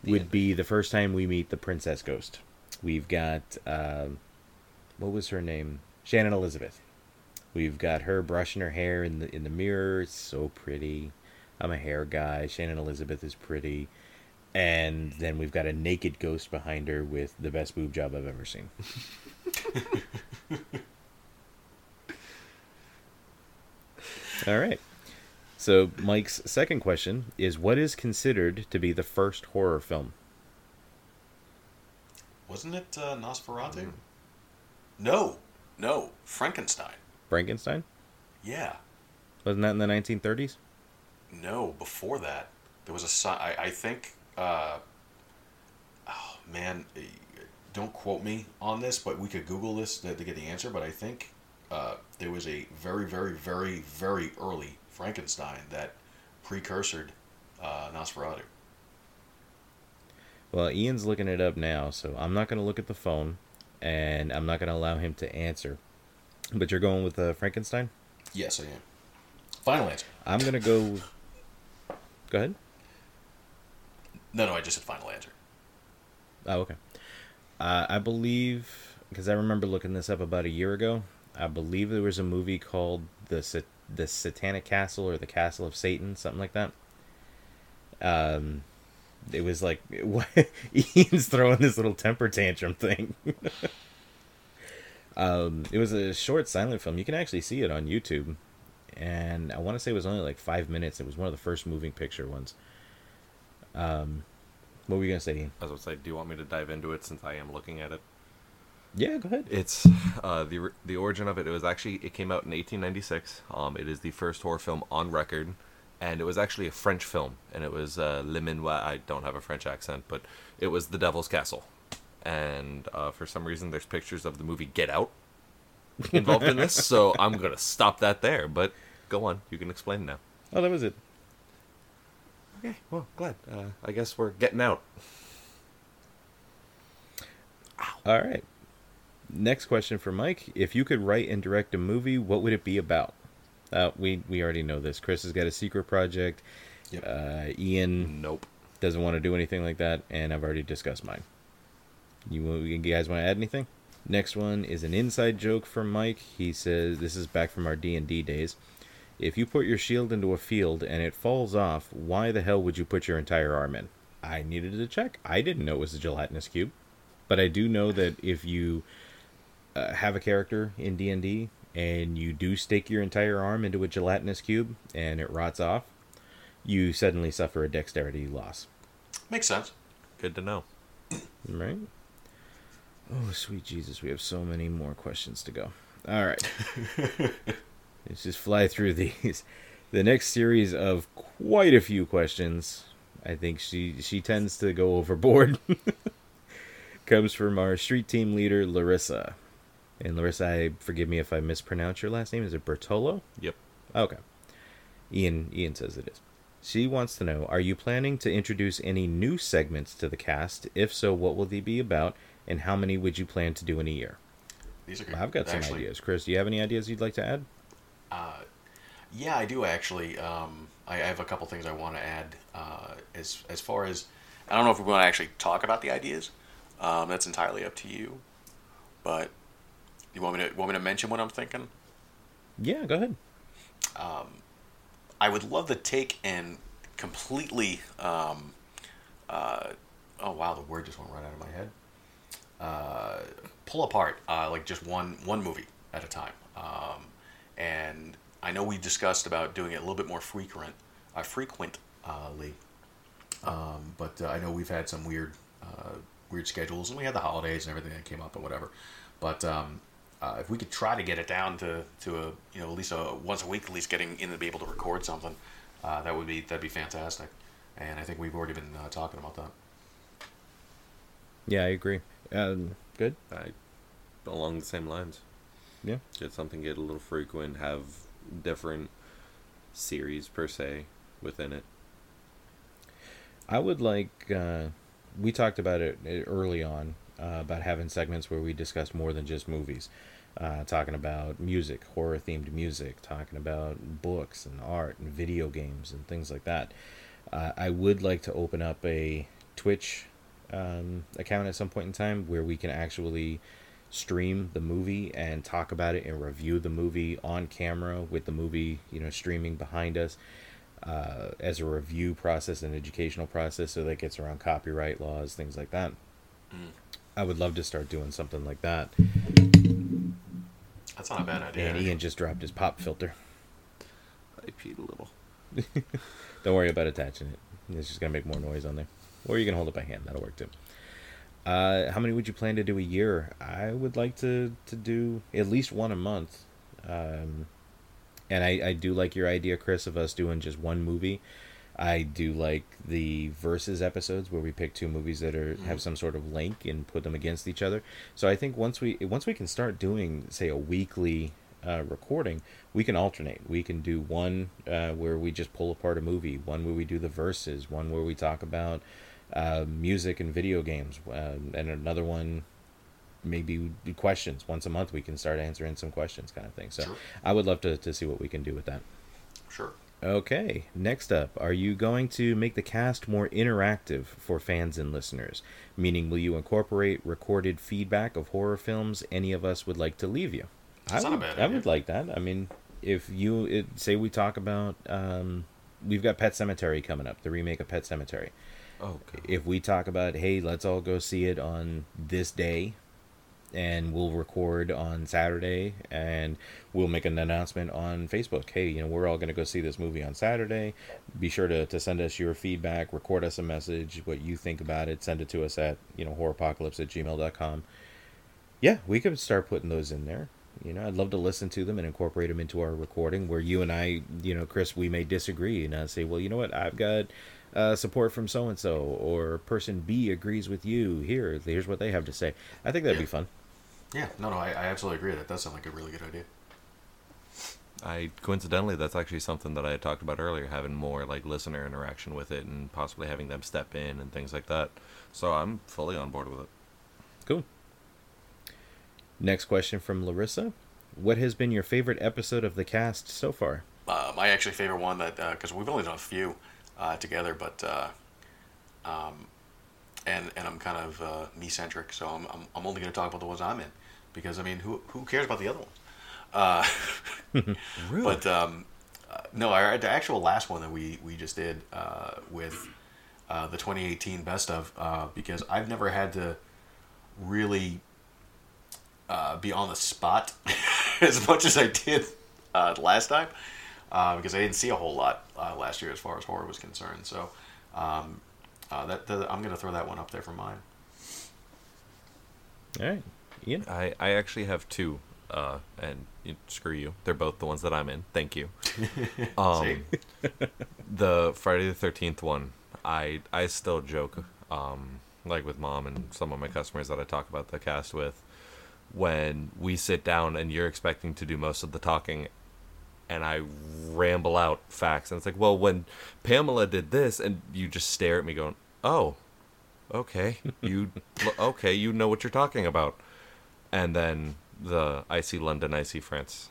would be the first time we meet the Princess Ghost. We've got, uh, what was her name? Shannon Elizabeth. We've got her brushing her hair in the in the mirror. It's so pretty. I'm a hair guy. Shannon Elizabeth is pretty. And then we've got a naked ghost behind her with the best boob job I've ever seen. All right. So, Mike's second question is, what is considered to be the first horror film? Wasn't it uh, Nosferatu? Mm. No. No. Frankenstein. Frankenstein? Yeah. Wasn't that in the nineteen thirties? No, before that. There was a... I, I think... Uh, oh, man. Don't quote me on this, but we could Google this to, to get the answer, but I think uh, there was a very, very, very, very early... Frankenstein that precursored uh, Nosferatu. Well, Ian's looking it up now, so I'm not going to look at the phone, and I'm not going to allow him to answer. But you're going with uh, Frankenstein? Yes, I am. Final answer. I'm going to go... Go ahead. No, no, I just said final answer. Oh, okay. Uh, I believe, because I remember looking this up about a year ago, I believe there was a movie called The Sit- The Satanic Castle or the Castle of Satan, something like that. Um, it was like what, Ian's throwing this little temper tantrum thing. um, it was a short silent film. You can actually see it on YouTube, and I want to say it was only like five minutes. It was one of the first moving picture ones. Um, what were you gonna say, Ian? I was gonna say, do you want me to dive into it since I am looking at it? Yeah, go ahead. It's uh, the the origin of it. It was actually it came out in eighteen ninety-six. Um, it is the first horror film on record, and it was actually a French film. And it was uh, Le Minois. I don't have a French accent, but it was The Devil's Castle. And uh, for some reason, there's pictures of the movie Get Out involved in this. So I'm gonna stop that there. But go on, you can explain now. Oh, that was it. Okay, well, glad. Uh, I guess we're getting out. All right. Next question for Mike. If you could write and direct a movie, what would it be about? Uh, we we already know this. Chris has got a secret project. Yep. Uh, Ian nope. doesn't want to do anything like that, and I've already discussed mine. You, you guys want to add anything? Next one is an inside joke from Mike. He says, this is back from our D and D days. If you put your shield into a field and it falls off, why the hell would you put your entire arm in? I needed to check. I didn't know it was a gelatinous cube. But I do know that if you... Uh, have a character in D and D and you do stake your entire arm into a gelatinous cube and it rots off, you suddenly suffer a dexterity loss. Makes sense. Good to know. Right? Oh, sweet Jesus. We have so many more questions to go. All right. Let's just fly through these. The next series of quite a few questions I think she she tends to go overboard. Comes from our street team leader, Larissa. And Larissa, I, forgive me if I mispronounce your last name. Is it Bertolo? Yep. Okay. Ian Ian says it is. She wants to know, are you planning to introduce any new segments to the cast? If so, what will they be about, and how many would you plan to do in a year? These are good. Well, I've got some actually, ideas. Chris, do you have any ideas you'd like to add? Uh, yeah, I do, actually. Um, I, I have a couple things I want to add. Uh, as as far as... I don't know if we want to actually talk about the ideas. Um, that's entirely up to you. But you want me to want me to mention what I'm thinking? Yeah, go ahead. Um, I would love to take and completely... Um, uh, oh, wow, the word just went right out of my head. Uh, pull apart uh, like just one one movie at a time, um, and I know we discussed about doing it a little bit more frequent, uh, frequently, um, but uh, I know we've had some weird uh, weird schedules, and we had the holidays and everything that came up and whatever. But um, uh, if we could try to get it down to, to a you know at least a once a week, at least getting in to be able to record something, uh, that would be that'd be fantastic. And I think we've already been uh, talking about that. Yeah, I agree. Um, good. I, along the same lines. Yeah. Get something, get a little frequent, have different series per se within it. I would like, uh, we talked about it early on, uh, about having segments where we discuss more than just movies. Uh, talking about music, horror-themed music, talking about books and art and video games and things like that. Uh, I would like to open up a Twitch Um, account at some point in time where we can actually stream the movie and talk about it and review the movie on camera with the movie, you know, streaming behind us, uh, as a review process and educational process, so that gets around copyright laws, things like that. Mm. I would love to start doing something like that. That's not a bad idea. And Ian just dropped his pop filter. I peed a little. Don't worry about attaching it. It's just going to make more noise on there. Or you can hold it by hand. That'll work, too. Uh, how many would you plan to do a year? I would like to, to do at least one a month. Um, and I, I do like your idea, Chris, of us doing just one movie. I do like the versus episodes where we pick two movies that are have some sort of link and put them against each other. So I think once we once we can start doing, say, a weekly uh, recording, we can alternate. We can do one uh, where we just pull apart a movie, one where we do the verses, one where we talk about... Uh, music and video games, uh, and another one maybe questions. Once a month we can start answering some questions, kind of thing. So sure. I would love to, to see what we can do with that. Sure. Okay, next up, are you going to make the cast more interactive for fans and listeners? Meaning, will you incorporate recorded feedback of horror films any of us would like to leave you? That's I would, not a bad idea. I would like that. I mean, if you it, say we talk about um, we've got Pet Sematary coming up, the remake of Pet Sematary. Oh, if we talk about, hey, let's all go see it on this day, and we'll record on Saturday, and we'll make an announcement on Facebook. Hey, you know, we're all going to go see this movie on Saturday. Be sure to, to send us your feedback, record us a message, what you think about it, send it to us at, you know, horrorpocalypse at gmail dot com. Yeah, we could start putting those in there. You know, I'd love to listen to them and incorporate them into our recording where you and I, you know, Chris, we may disagree and I say, well, you know what, I've got... Uh, support from so-and-so, or person B agrees with you. Here, here's what they have to say. I think that'd yeah. be fun. Yeah, no, no, I, I absolutely agree. That does sound like a really good idea. I coincidentally, that's actually something that I had talked about earlier, having more like listener interaction with it and possibly having them step in and things like that. So I'm fully on board with it. Cool. Next question from Larissa. What has been your favorite episode of the cast so far? Uh, my actually favorite one, that because uh, we've only done a few Uh, together, but uh, um, and and I'm kind of uh, me-centric, so I'm I'm, I'm only going to talk about the ones I'm in, because I mean, who who cares about the other ones? Uh, really? But um, uh, no, our the actual last one that we we just did uh, with uh, the twenty eighteen best of, uh, because I've never had to really uh, be on the spot as much as I did uh, last time. Uh, because I didn't see a whole lot uh, last year as far as horror was concerned. So um, uh, that, that I'm going to throw that one up there for mine. All right. Ian? I, I actually have two, uh, and screw you. They're both the ones that I'm in. Thank you. Um, the Friday the thirteenth one I I still joke, um, like with mom and some of my customers that I talk about the cast with, when we sit down and you're expecting to do most of the talking, and I ramble out facts, and it's like, well, when Pamela did this, and you just stare at me going, oh, okay, you okay, you know what you're talking about. And then the I See London, I See France.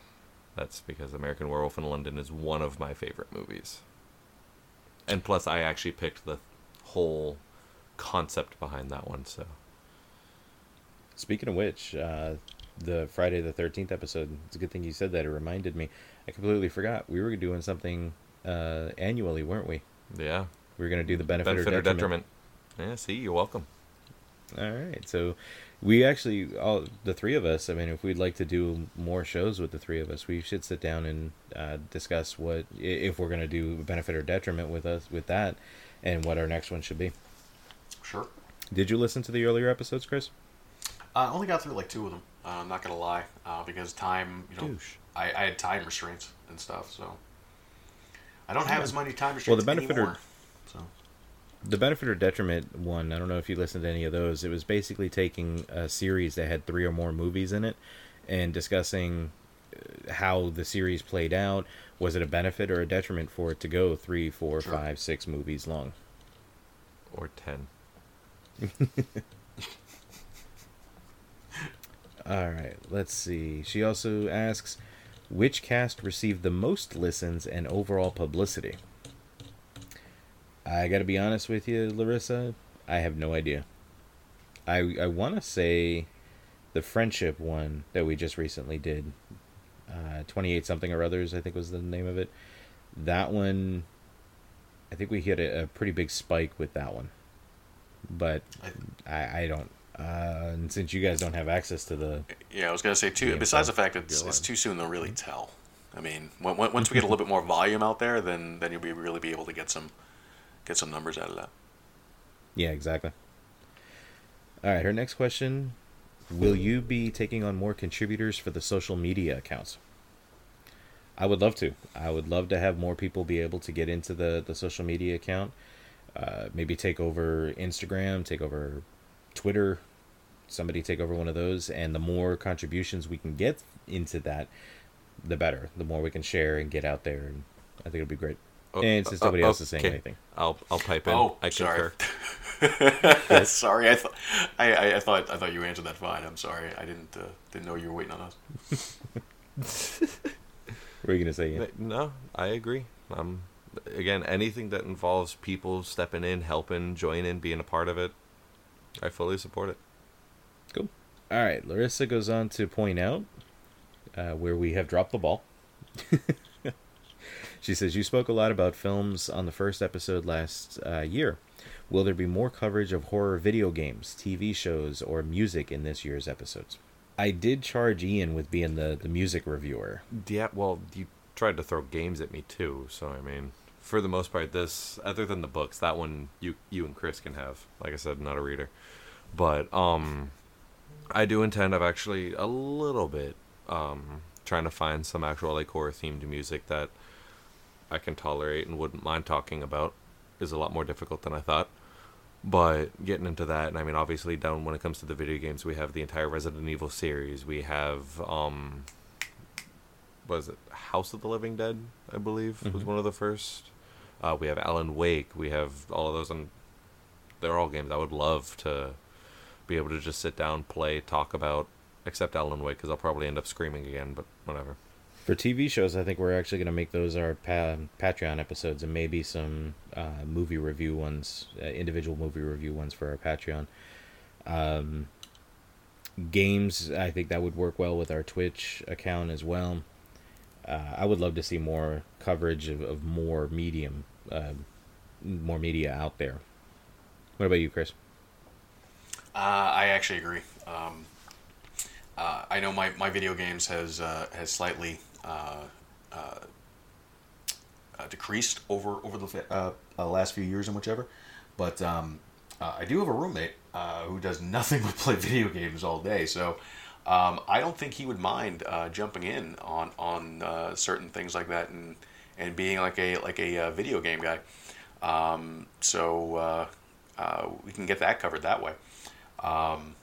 That's because American Werewolf in London is one of my favorite movies. And plus, I actually picked the whole concept behind that one. So, speaking of which, uh, the Friday the thirteenth episode, it's a good thing you said that. It reminded me. I completely forgot. We were doing something uh, annually, weren't we? Yeah. We were going to do the benefit, benefit or, or detriment. detriment. Yeah, see, you're welcome. All right, so we actually, all the three of us, I mean, if we'd like to do more shows with the three of us, we should sit down and uh, discuss what, if we're going to do benefit or detriment with us, with that, and what our next one should be. Sure. Did you listen to the earlier episodes, Chris? I only got through like two of them, uh, I'm not going to lie, uh, because time, you know, Douche. I, I had time restraints and stuff, so I don't have yeah. as many time restraints well, the benefit anymore, or... so... The benefit or detriment one, I don't know if you listened to any of those. It was basically taking a series that had three or more movies in it and discussing how the series played out. Was it a benefit or a detriment for it to go three, four, sure. five, six movies long? Or ten. All right, let's see. She also asks, which cast received the most listens and overall publicity? I gotta be honest with you, Larissa, I have no idea. I I want to say the friendship one that we just recently did, uh, twenty-eight something or others, I think was the name of it. That one, I think we hit a, a pretty big spike with that one. But I, I don't, uh, and since you guys don't have access to the... Yeah, I was going to say, too, besides the fact that it's, it's too soon to really tell. I mean, when, when, once we get a little bit more volume out there, then, then you'll be really be able to get some... Get some numbers out of that. Yeah, exactly. All right, her next question. Will you be taking on more contributors for the social media accounts? I would love to. I would love to have more people be able to get into the, the social media account. Uh, maybe take over Instagram, take over Twitter. Somebody take over one of those. And the more contributions we can get into that, the better. The more we can share and get out there. And I think it'll be great. Oh, and since nobody oh, else is saying okay. anything, I'll I'll pipe in. Oh, I sorry. Yes. Sorry, I thought I, I, I thought I thought you answered that fine. I'm sorry, I didn't uh, didn't know you were waiting on us. What are you gonna say? Ian? No, I agree. Um, again, anything that involves people stepping in, helping, joining, being a part of it, I fully support it. Cool. All right, Larissa goes on to point out uh, where we have dropped the ball. She says, you spoke a lot about films on the first episode last uh, year. Will there be more coverage of horror video games, T V shows, or music in this year's episodes? I did charge Ian with being the, the music reviewer. Yeah, well, you tried to throw games at me too, so I mean, for the most part, this, other than the books, that one you you and Chris can have. Like I said, not a reader. But um, I do intend, I've actually a little bit um, trying to find some actual like horror-themed music that I can tolerate and wouldn't mind talking about. Is a lot more difficult than I thought, but getting into that, and I mean obviously down when it comes to the video games, we have the entire Resident Evil series, we have um was it House of the Living Dead, I believe, mm-hmm. was one of the first, uh we have Alan Wake, we have all of those, and they're all games I would love to be able to just sit down, play, talk about, except Alan Wake, because I'll probably end up screaming again, but whatever. For T V shows, I think we're actually going to make those our pa- Patreon episodes, and maybe some uh, movie review ones, uh, individual movie review ones for our Patreon. Um, games, I think that would work well with our Twitch account as well. Uh, I would love to see more coverage of, of more medium, uh, more media out there. What about you, Chris? Uh, I actually agree. Um... Uh, I know my, my video games has uh, has slightly uh, uh, uh, decreased over over the uh, uh, last few years and whichever, but um, uh, I do have a roommate uh, who does nothing but play video games all day, so um, I don't think he would mind uh, jumping in on on uh, certain things like that and and being like a like a uh, video game guy. Um, so uh, uh, we can get that covered that way. Um,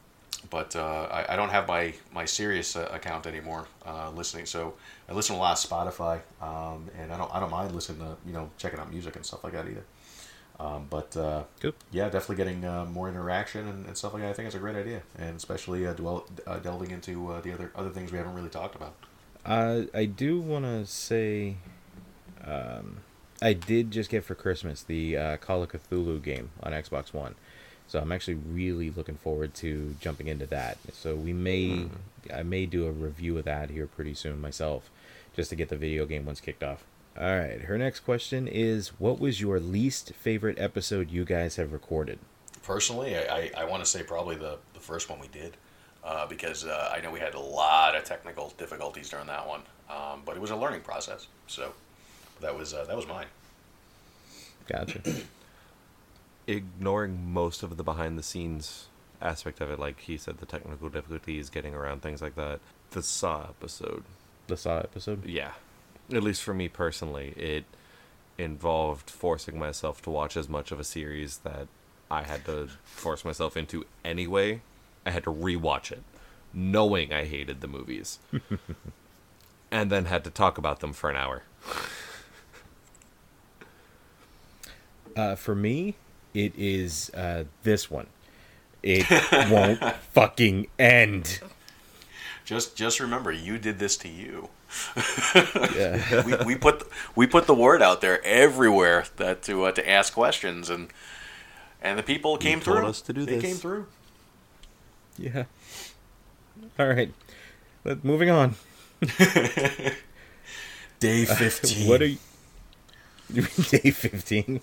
but uh, I, I don't have my, my Sirius uh, account anymore uh, listening. So I listen a lot of Spotify, um, and I don't I don't mind listening to, you know, checking out music and stuff like that either. Um, but uh, cool. Yeah, definitely getting uh, more interaction and, and stuff like that. I think it's a great idea, and especially uh, dwell, uh, delving into uh, the other other things we haven't really talked about. Uh, I do want to say, um, I did just get for Christmas the uh, Call of Cthulhu game on Xbox One, so I'm actually really looking forward to jumping into that. So we may, mm. I may do a review of that here pretty soon myself, just to get the video game ones kicked off. All right, her next question is, what was your least favorite episode you guys have recorded? Personally, I, I, I want to say probably the, the first one we did, uh, because uh, I know we had a lot of technical difficulties during that one, um, but it was a learning process, so that was uh, that was mine. Gotcha. Ignoring most of the behind-the-scenes aspect of it, like he said, the technical difficulties, getting around things like that, the Saw episode. The Saw episode? Yeah. At least for me personally, it involved forcing myself to watch as much of a series that I had to force myself into anyway. I had to rewatch it, knowing I hated the movies. And then had to talk about them for an hour. Uh, for me, it is uh, this one. It won't fucking end. Just just remember, you did this to you. Yeah. we, we put we put the word out there everywhere that to uh, to ask questions, and and the people came you through. Told us to do they this. Came through. Yeah. All right. But moving on. Day fifteen. Uh, what are you? Day fifteen.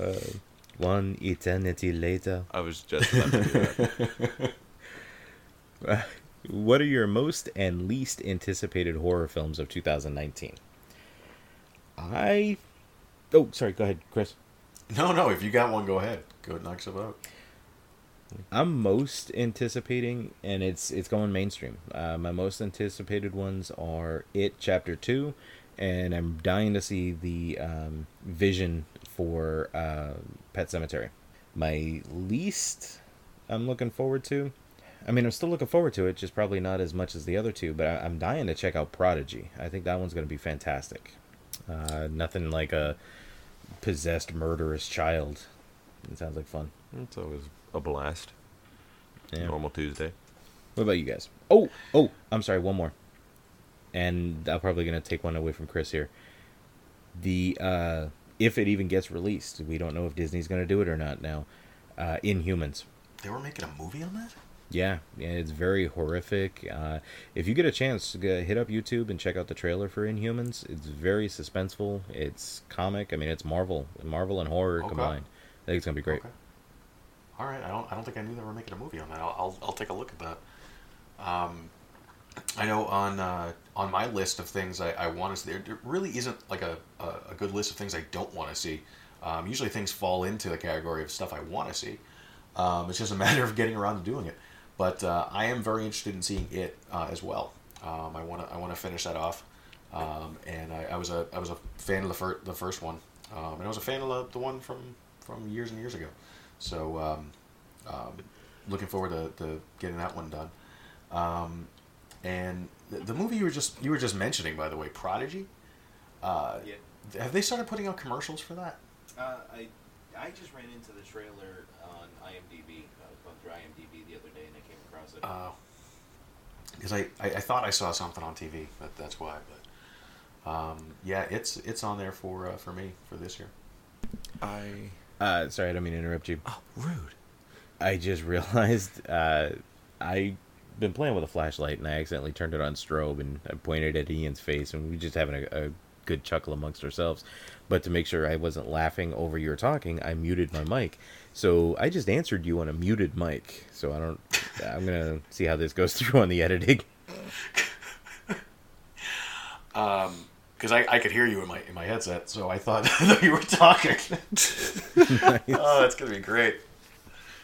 uh, one eternity later. I was just about to do that. Uh, what are your most and least anticipated horror films of two thousand nineteen? I... Oh, sorry, go ahead, Chris. No, no, if you got one, go ahead. Go knock some out. I'm most anticipating, and it's it's going mainstream. Uh, my most anticipated ones are It Chapter two, and I'm dying to see the um, vision for uh, Pet Sematary. My least I'm looking forward to... I mean, I'm still looking forward to it, just probably not as much as the other two, but I'm dying to check out Prodigy. I think that one's going to be fantastic. Uh, nothing like a possessed, murderous child. It sounds like fun. It's always a blast. Yeah. Normal Tuesday. What about you guys? Oh, oh, I'm sorry, one more. And I'm probably going to take one away from Chris here. The uh, if it even gets released, we don't know if Disney's going to do it or not now. Uh, Inhumans. They were making a movie on that? Yeah, yeah, it's very horrific. Uh, if you get a chance, hit up YouTube and check out the trailer for Inhumans. It's very suspenseful. It's comic. I mean, it's Marvel, Marvel and horror okay. combined. I think it's gonna be great. Okay. All right, I don't, I don't think I knew they were making a movie on that. I'll, I'll, I'll take a look at that. Um, I know on uh, on my list of things I, I want to see, there really isn't like a, a good list of things I don't want to see. Um, usually things fall into the category of stuff I want to see. Um, it's just a matter of getting around to doing it. But uh, I am very interested in seeing it uh, as well. Um, I want to I want to finish that off. Um, and I, I was a I was a fan of the first the first one, um, and I was a fan of the, the one from, from years and years ago. So um, um, looking forward to, to getting that one done. Um, and the, the movie you were just you were just mentioning, by the way, Prodigy. Uh, yeah. Have they started putting out commercials for that? Uh, I I just ran into the trailer on IMDb. I was going through IMDb the other day. Because uh, I, I, I thought I saw something on T V, but that's why. But um, yeah, it's it's on there for uh, for me for this year. I uh, sorry, I don't mean to interrupt you. Oh, rude! I just realized uh, I've been playing with a flashlight and I accidentally turned it on strobe and I pointed at Ian's face and we were just having a, a good chuckle amongst ourselves. But to make sure I wasn't laughing over your talking, I muted my mic. So I just answered you on a muted mic. So I don't. I'm gonna see how this goes through on the editing. Um, because I, I could hear you in my in my headset, so I thought that you were talking. Nice. Oh, that's gonna be great.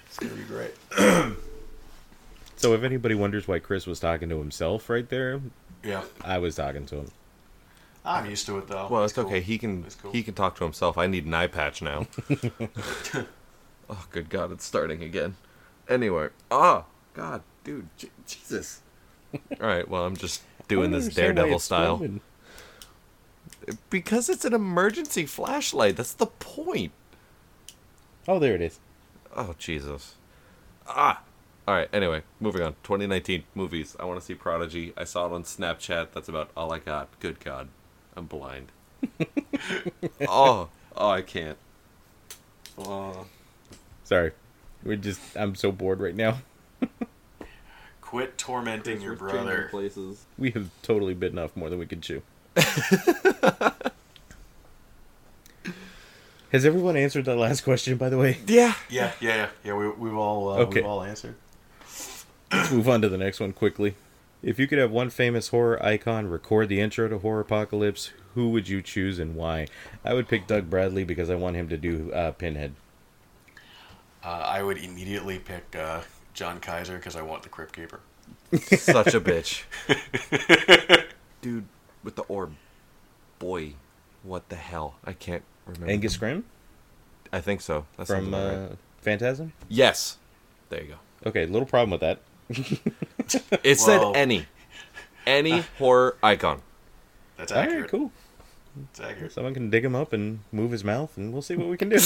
It's gonna be great. So if anybody wonders why Chris was talking to himself right there, yeah, I was talking to him. I'm used to it, though. Well, it's, it's okay. Cool. He can cool. he can talk to himself. I need an eye patch now. Oh, good God, it's starting again. Anyway. Oh, God, dude. J- Jesus. All right, well, I'm just doing this Daredevil style. Filming. Because it's an emergency flashlight. That's the point. Oh, there it is. Oh, Jesus. Ah. All right, anyway, moving on. twenty nineteen movies. I want to see Prodigy. I saw it on Snapchat. That's about all I got. Good God. I'm blind. oh, oh, I can't. Oh. Sorry. We're just, I'm so bored right now. Quit tormenting Chris your brother. Places. We have totally bitten off more than we could chew. Has everyone answered that last question, by the way? Yeah. Yeah, yeah, yeah. Yeah, we, we've all, uh, okay. we've all answered. Let's move on to the next one quickly. If you could have one famous horror icon record the intro to Horrorpocalypse, who would you choose and why? I would pick Doug Bradley because I want him to do uh, Pinhead. Uh, I would immediately pick uh, John Kaiser because I want the Crypt Keeper. Such a bitch. Dude with the orb. Boy, what the hell? I can't remember. Angus Grimm? I think so. That's From uh, right. Phantasm? Yes. There you go. Okay, little problem with that. It Whoa. said any. Any horror icon. That's accurate. All right, cool. That's accurate. Someone can dig him up and move his mouth, and we'll see what we can do.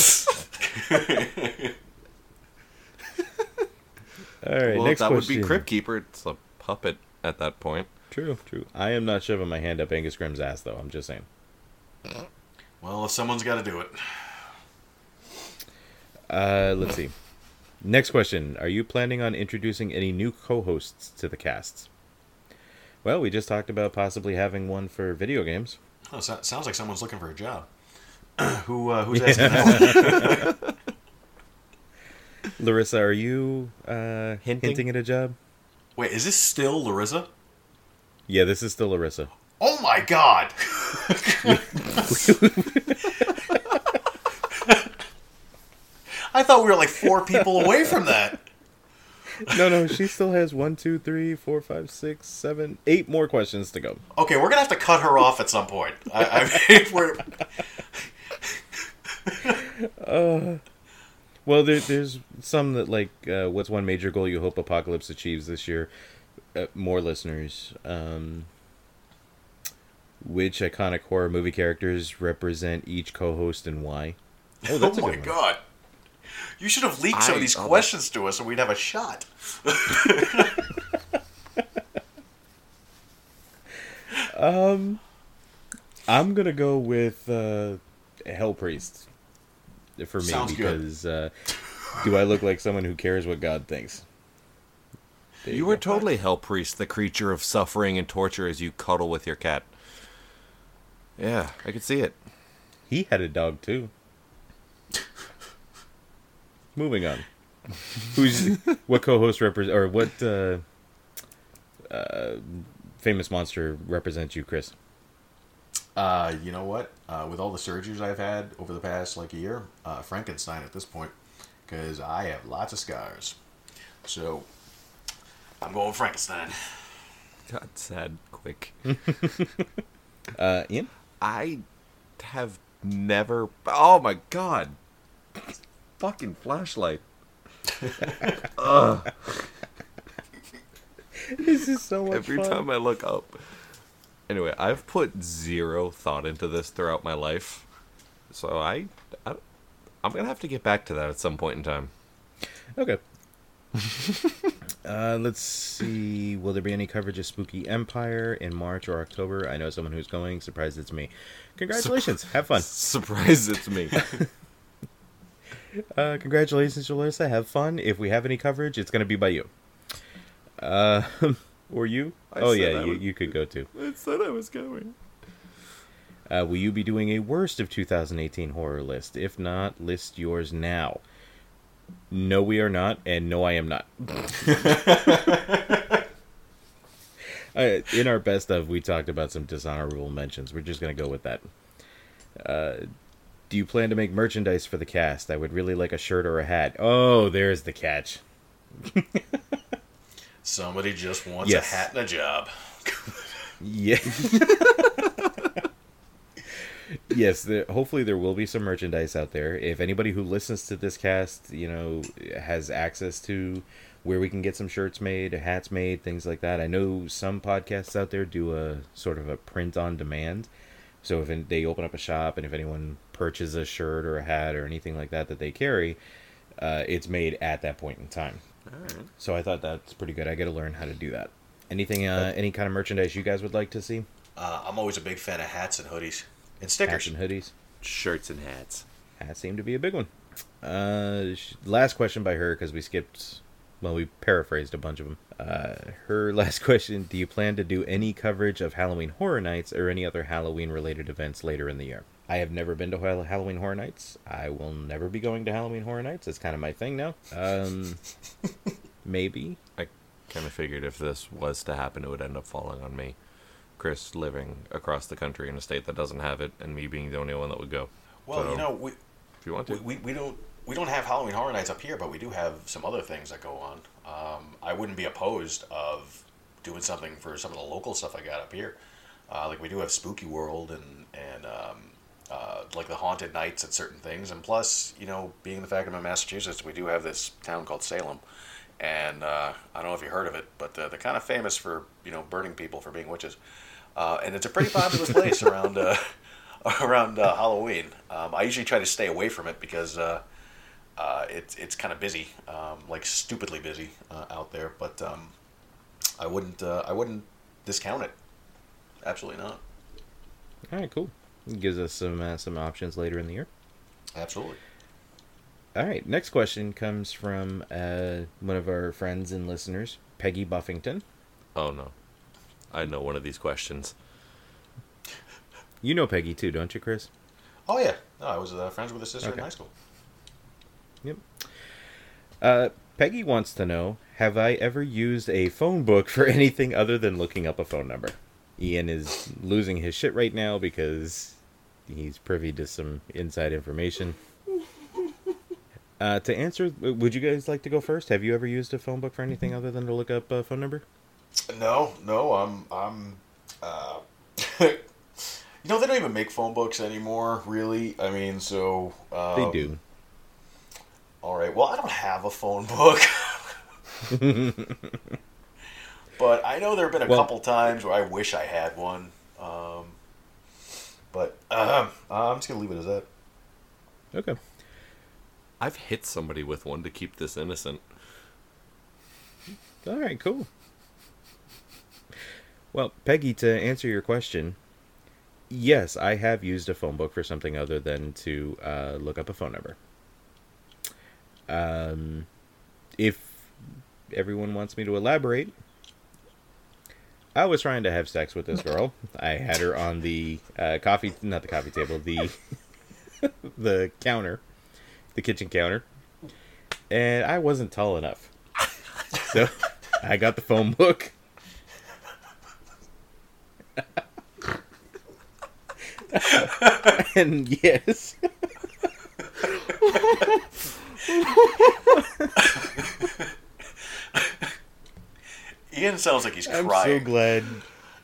All right, well, next that question. Would be Crypt Keeper. It's a puppet at that point. True, true. I am not shoving my hand up Angus Grimm's ass, though. I'm just saying. Well, if someone's got to do it. Uh, let's see. Next question. Are you planning on introducing any new co-hosts to the cast? Well, we just talked about possibly having one for video games. Oh, so, sounds like someone's looking for a job. Who, uh, who's asking that one? Larissa, are you uh, hinting? hinting at a job? Wait, is this still Larissa? Yeah, this is still Larissa. Oh my God! I thought we were like four people away from that. No, no, she still has one, two, three, four, five, six, seven, eight more questions to go. Okay, we're gonna have to cut her off at some point. I, I mean, we're. uh, well, there, there's some that like, uh, what's one major goal you hope Apocalypse achieves this year? Uh, more listeners. Um, which iconic horror movie characters represent each co-host and why? Oh, that's oh a good my one. God. You should have leaked I, some of these oh, questions that. to us, and we'd have a shot. um, I'm gonna go with uh, Hell Priest for me. Sounds because uh, do I look like someone who cares what God thinks? There you you were totally Hell Priest, the creature of suffering and torture, as you cuddle with your cat. Yeah, I could see it. He had a dog too. Moving on. Who's what co-host represent or what uh, uh, famous monster represents you, Chris? Uh, you know what? Uh, with all the surgeries I've had over the past like a year, uh, Frankenstein at this point, because I have lots of scars. So I'm going Frankenstein. God, sad, quick. uh, Ian, I have never. Oh my God. Fucking flashlight. Ugh. This is so much Every fun. time I look up. Anyway, I've put zero thought into this throughout my life. So I, I I'm going to have to get back to that at some point in time. Okay. uh, let's see. Will there be any coverage of Spooky Empire in March or October? I know someone who's going. Surprised it's me. Congratulations. Sur- have fun. Surprised it's me. Uh, congratulations, Jalissa. Have fun. If we have any coverage, it's going to be by you. Uh, or you? I oh, yeah, you, would, you could go too. I said I was going. Uh, will you be doing a worst of two thousand eighteen horror list? If not, list yours now. No, we are not, and no, I am not. uh, in our best of, we talked about some dishonorable mentions. We're just going to go with that. Uh... Do you plan to make merchandise for the cast? I would really like a shirt or a hat. Oh, there's the catch. Somebody just wants yes. a hat and a job. Yeah. yes, there, hopefully there will be some merchandise out there. If anybody who listens to this cast, you know, has access to where we can get some shirts made, hats made, things like that. I know some podcasts out there do a sort of a print on demand. So if they open up a shop and if anyone purchases a shirt or a hat or anything like that that they carry, uh, it's made at that point in time. All right. So I thought that's pretty good. I got to learn how to do that. Anything, uh, any kind of merchandise you guys would like to see? Uh, I'm always a big fan of hats and hoodies and stickers. Hats and hoodies. Shirts and hats. Hats seem to be a big one. Uh, last question by her because we skipped... Well, we paraphrased a bunch of them. Uh, her last question, do you plan to do any coverage of Halloween Horror Nights or any other Halloween-related events later in the year? I have never been to Halloween Horror Nights. I will never be going to Halloween Horror Nights. It's kind of my thing now. Um, maybe. I kind of figured if this was to happen, it would end up falling on me. Chris living across the country in a state that doesn't have it, and me being the only one that would go. Well, so, you know, we, if you want to. we, we, we don't... We don't have Halloween Horror Nights up here, but we do have some other things that go on. Um, I wouldn't be opposed of doing something for some of the local stuff I got up here. Uh, like we do have Spooky World and and um, uh, like the haunted nights and certain things. And plus, you know, being the fact I'm in Massachusetts, we do have this town called Salem, and uh, I don't know if you heard of it, but uh, they're kind of famous for you know burning people for being witches, uh, and it's a pretty popular place around uh, around uh, Halloween. Um, I usually try to stay away from it because. Uh, Uh, it's it's kind of busy, um, like stupidly busy uh, out there. But um, I wouldn't uh, I wouldn't discount it. Absolutely not. All right, cool. It gives us some uh, some options later in the year. Absolutely. All right. Next question comes from uh, one of our friends and listeners, Peggy Buffington. Oh no, I know one of these questions. You know Peggy too, don't you, Chris? Oh yeah. No, I was uh, friends with her sister okay. in high school. Yep. Uh, Peggy wants to know, have I ever used a phone book for anything other than looking up a phone number? Ian is losing his shit right now because he's privy to some inside information. Uh, to answer, would you guys like to go first? Have you ever used a phone book for anything other than to look up a phone number? No, no, I'm, I'm, uh, you know, they don't even make phone books anymore, really. I mean, so, uh. Um... They do. All right, well, I don't have a phone book. But I know there have been a well, couple times where I wish I had one. Um, but uh, I'm just going to leave it as that. Okay. I've hit somebody with one to keep this innocent. All right, cool. Well, Peggy, to answer your question, yes, I have used a phone book for something other than to uh, look up a phone number. Um, if everyone wants me to elaborate, I was trying to have sex with this girl. I had her on the uh, coffee, not the coffee table, the the counter, the kitchen counter, and I wasn't tall enough, so I got the phone book. And yes. Ian sounds like he's crying. I'm so glad.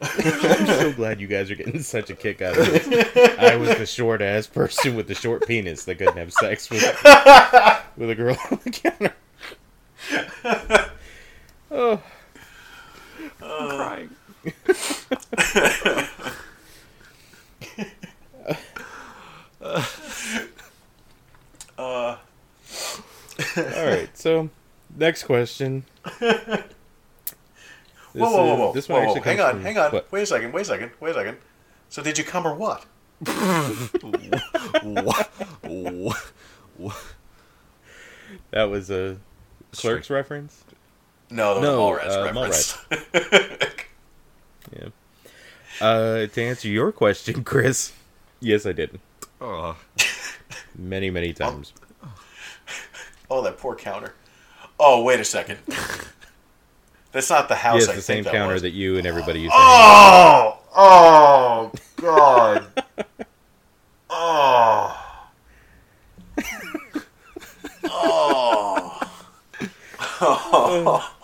I'm so glad you guys are getting such a kick out of this. I was the short ass person with the short penis that couldn't have sex with with a girl on the counter. Oh, I'm uh, crying. uh, uh All right, so next question. This whoa, whoa, whoa, whoa! Is, this one whoa, whoa. Hang on, from, hang on. What? Wait a second, wait a second, wait a second. So did you come or what? What? What? That was a Clerks Straight. Reference? No, that was no, a Mallrats uh, reference. Mallrats. Yeah. Uh, to answer your question, Chris, yes, I did. Oh. Many, many times. Um, Oh, that poor counter. Oh, wait a second. That's not the house yes, I the think that was. It's the same counter that you and everybody used to Oh! Oh, God. Oh. Oh. Oh.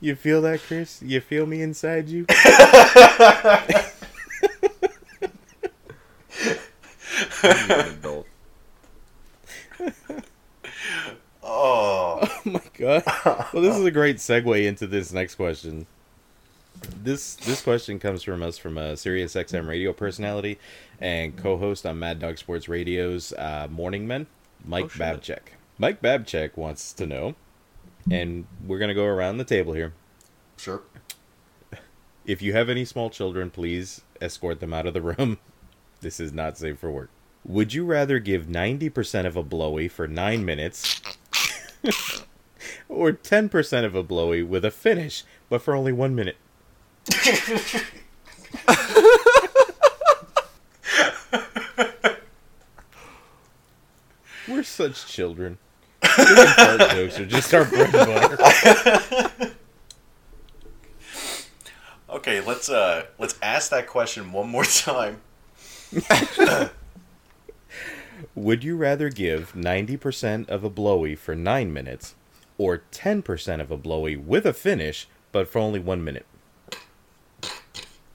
You feel that, Chris? You feel me inside you? adult. Oh. Oh my god. Well, this is a great segue into this next question. This this question comes from us from a Sirius X M radio personality and co-host on Mad Dog Sports Radio's uh, Morning Men, Mike oh, Babchek. Mike Babchek wants to know, and we're going to go around the table here. Sure. If you have any small children, please escort them out of the room. This is not safe for work. Would you rather give ninety percent of a blowy for nine minutes or ten percent of a blowy with a finish, but for only one minute? We're such children. Fart jokes are just our bread and butter. Okay, let's uh, let's ask that question one more time. Would you rather give ninety percent of a blowy for nine minutes or ten percent of a blowy with a finish, but for only one minute?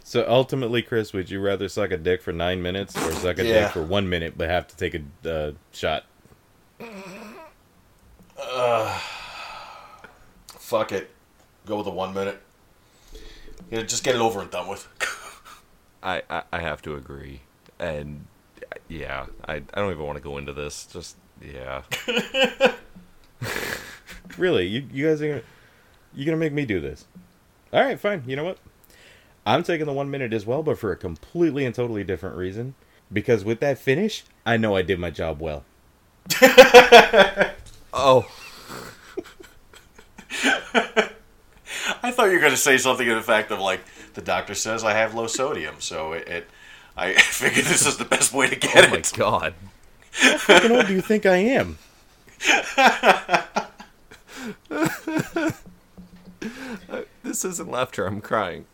So ultimately, Chris, would you rather suck a dick for nine minutes or suck a yeah. dick for one minute but have to take a uh, shot? Uh, fuck it. Go with the one minute. You know, just get it over and done with. I, I, I have to agree. And, yeah, I, I don't even want to go into this. Just, yeah. Really? You, you guys are going to you're gonna make me do this? All right, fine. You know what? I'm taking the one minute as well, but for a completely and totally different reason. Because with that finish, I know I did my job well. Oh. I thought you were going to say something in the fact of, like, the doctor says I have low sodium, so it, it I figured this is the best way to get oh it. Oh, my God. How fucking old do you think I am? This isn't laughter. I'm crying.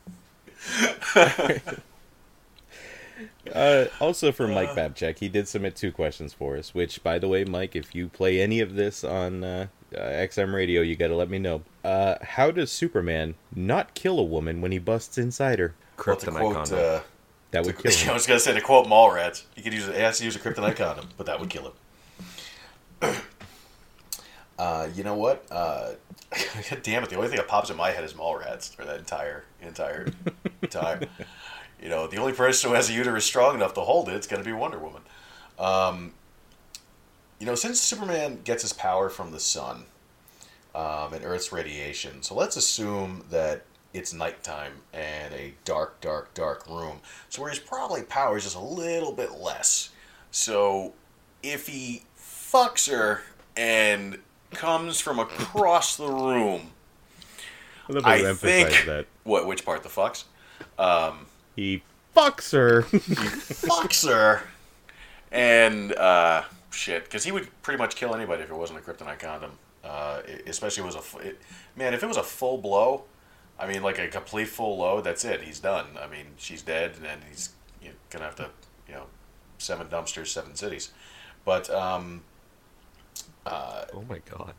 uh, also for Mike Babchek, he did submit two questions for us, which, by the way, Mike, if you play any of this on uh, uh, X M Radio, you gotta let me know. Uh, how does Superman not kill a woman when he busts inside her? Kryptonite well, quote, condom. Uh, that would to, kill him. I was gonna say, to quote Mallrats, he could use he has to use a kryptonite condom, but that would kill him. Uh, you know what? Uh, damn it! The only thing that pops in my head is Mallrats for that entire, entire time. You know, the only person who has a uterus strong enough to hold it, it's going to be Wonder Woman. Um, you know, since Superman gets his power from the sun um, and Earth's radiation, so let's assume that it's nighttime and a dark, dark, dark room. So where his probably power is just a little bit less. So if he fucks her and comes from across the room. I, I think that. What? Which part? The fucks? Um, he fucks her. He fucks her, and uh, shit, because he would pretty much kill anybody if it wasn't a kryptonite condom. Uh, especially if it was a it, man. If it was a full blow, I mean, like a complete full load. That's it. He's done. I mean, she's dead, and then he's you know, gonna have to, you know, seven dumpsters, seven cities. But um. Uh, oh my god!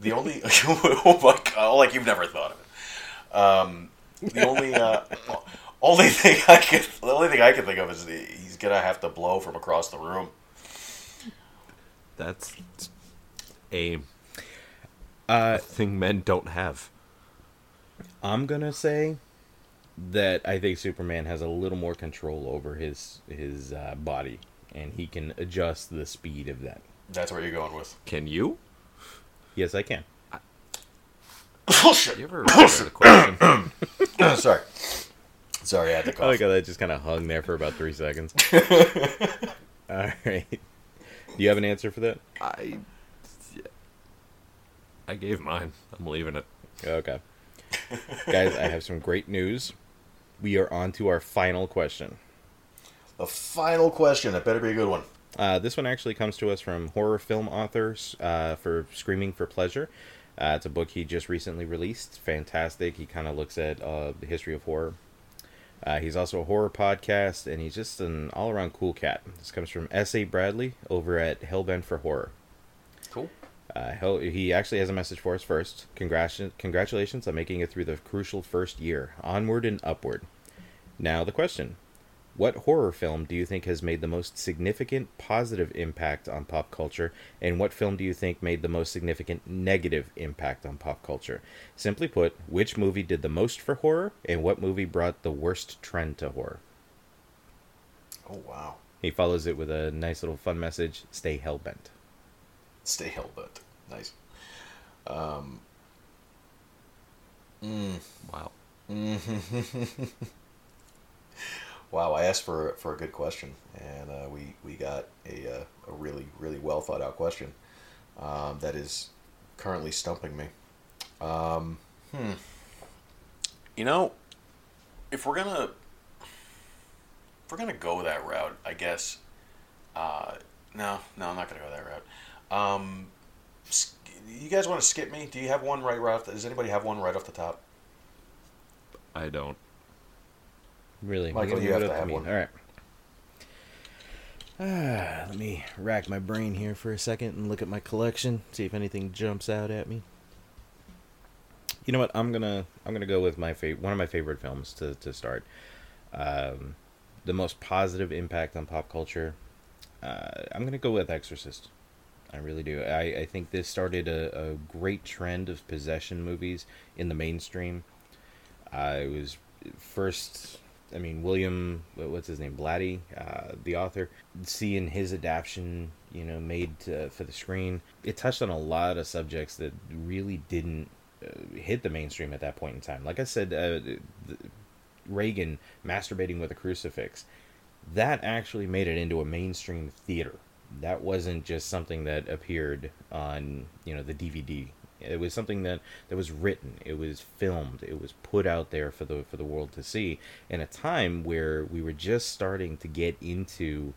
The only oh my god, like you've never thought of it. Um, the only uh, only thing I can the only thing I can think of is the, he's gonna have to blow from across the room. That's aim. Uh, a thing men don't have. I'm gonna say that I think Superman has a little more control over his his uh, body, and he can adjust the speed of that. That's where you're going with. Can you? Yes, I can. I... Bullshit. You ever remember the question? Sorry. Sorry, I had to cough. I like how that just kind of hung there for about three seconds. All right. Do you have an answer for that? I... I gave mine. I'm leaving it. Okay. Guys, I have some great news. We are on to our final question. The final question. That better be a good one. Uh, this one actually comes to us from horror film authors uh, for Screaming for Pleasure. Uh, it's a book he just recently released. Fantastic. He kind of looks at uh, the history of horror. Uh, he's also a horror podcast, and he's just an all-around cool cat. This comes from S A. Bradley over at Hellbent for Horror. Cool. Uh, hell, he actually has a message for us first. Congrats- congratulations on making it through the crucial first year. Onward and upward. Now the question. What horror film do you think has made the most significant positive impact on pop culture, and what film do you think made the most significant negative impact on pop culture? Simply put, which movie did the most for horror, and what movie brought the worst trend to horror? Oh, wow. He follows it with a nice little fun message, stay hellbent. Stay hellbent. Nice. Um. Mm. Wow. Wow, I asked for for a good question, and uh, we we got a uh, a really really well thought out question um, that is currently stumping me. Um, hmm. You know, if we're gonna if we're gonna go that route, I guess. Uh, no, no, I'm not gonna go that route. Um, you guys want to skip me? Do you have one right off? Does anybody have one right off the top? I don't. Really, Michael, you have to have one. All right. Ah, let me rack my brain here for a second and look at my collection, see if anything jumps out at me. You know what? I'm gonna I'm gonna go with my favorite, one of my favorite films to to start. Um, the most positive impact on pop culture. Uh, I'm gonna go with Exorcist. I really do. I, I think this started a, a great trend of possession movies in the mainstream. Uh, it was first. I mean, William, what's his name, Blatty, uh, the author, seeing his adaptation, you know, made to, for the screen, it touched on a lot of subjects that really didn't uh, hit the mainstream at that point in time. Like I said, uh, the, Reagan masturbating with a crucifix, that actually made it into a mainstream theater. That wasn't just something that appeared on, you know, the D V D. It was something that, that was written, it was filmed, it was put out there for the for the world to see in a time where we were just starting to get into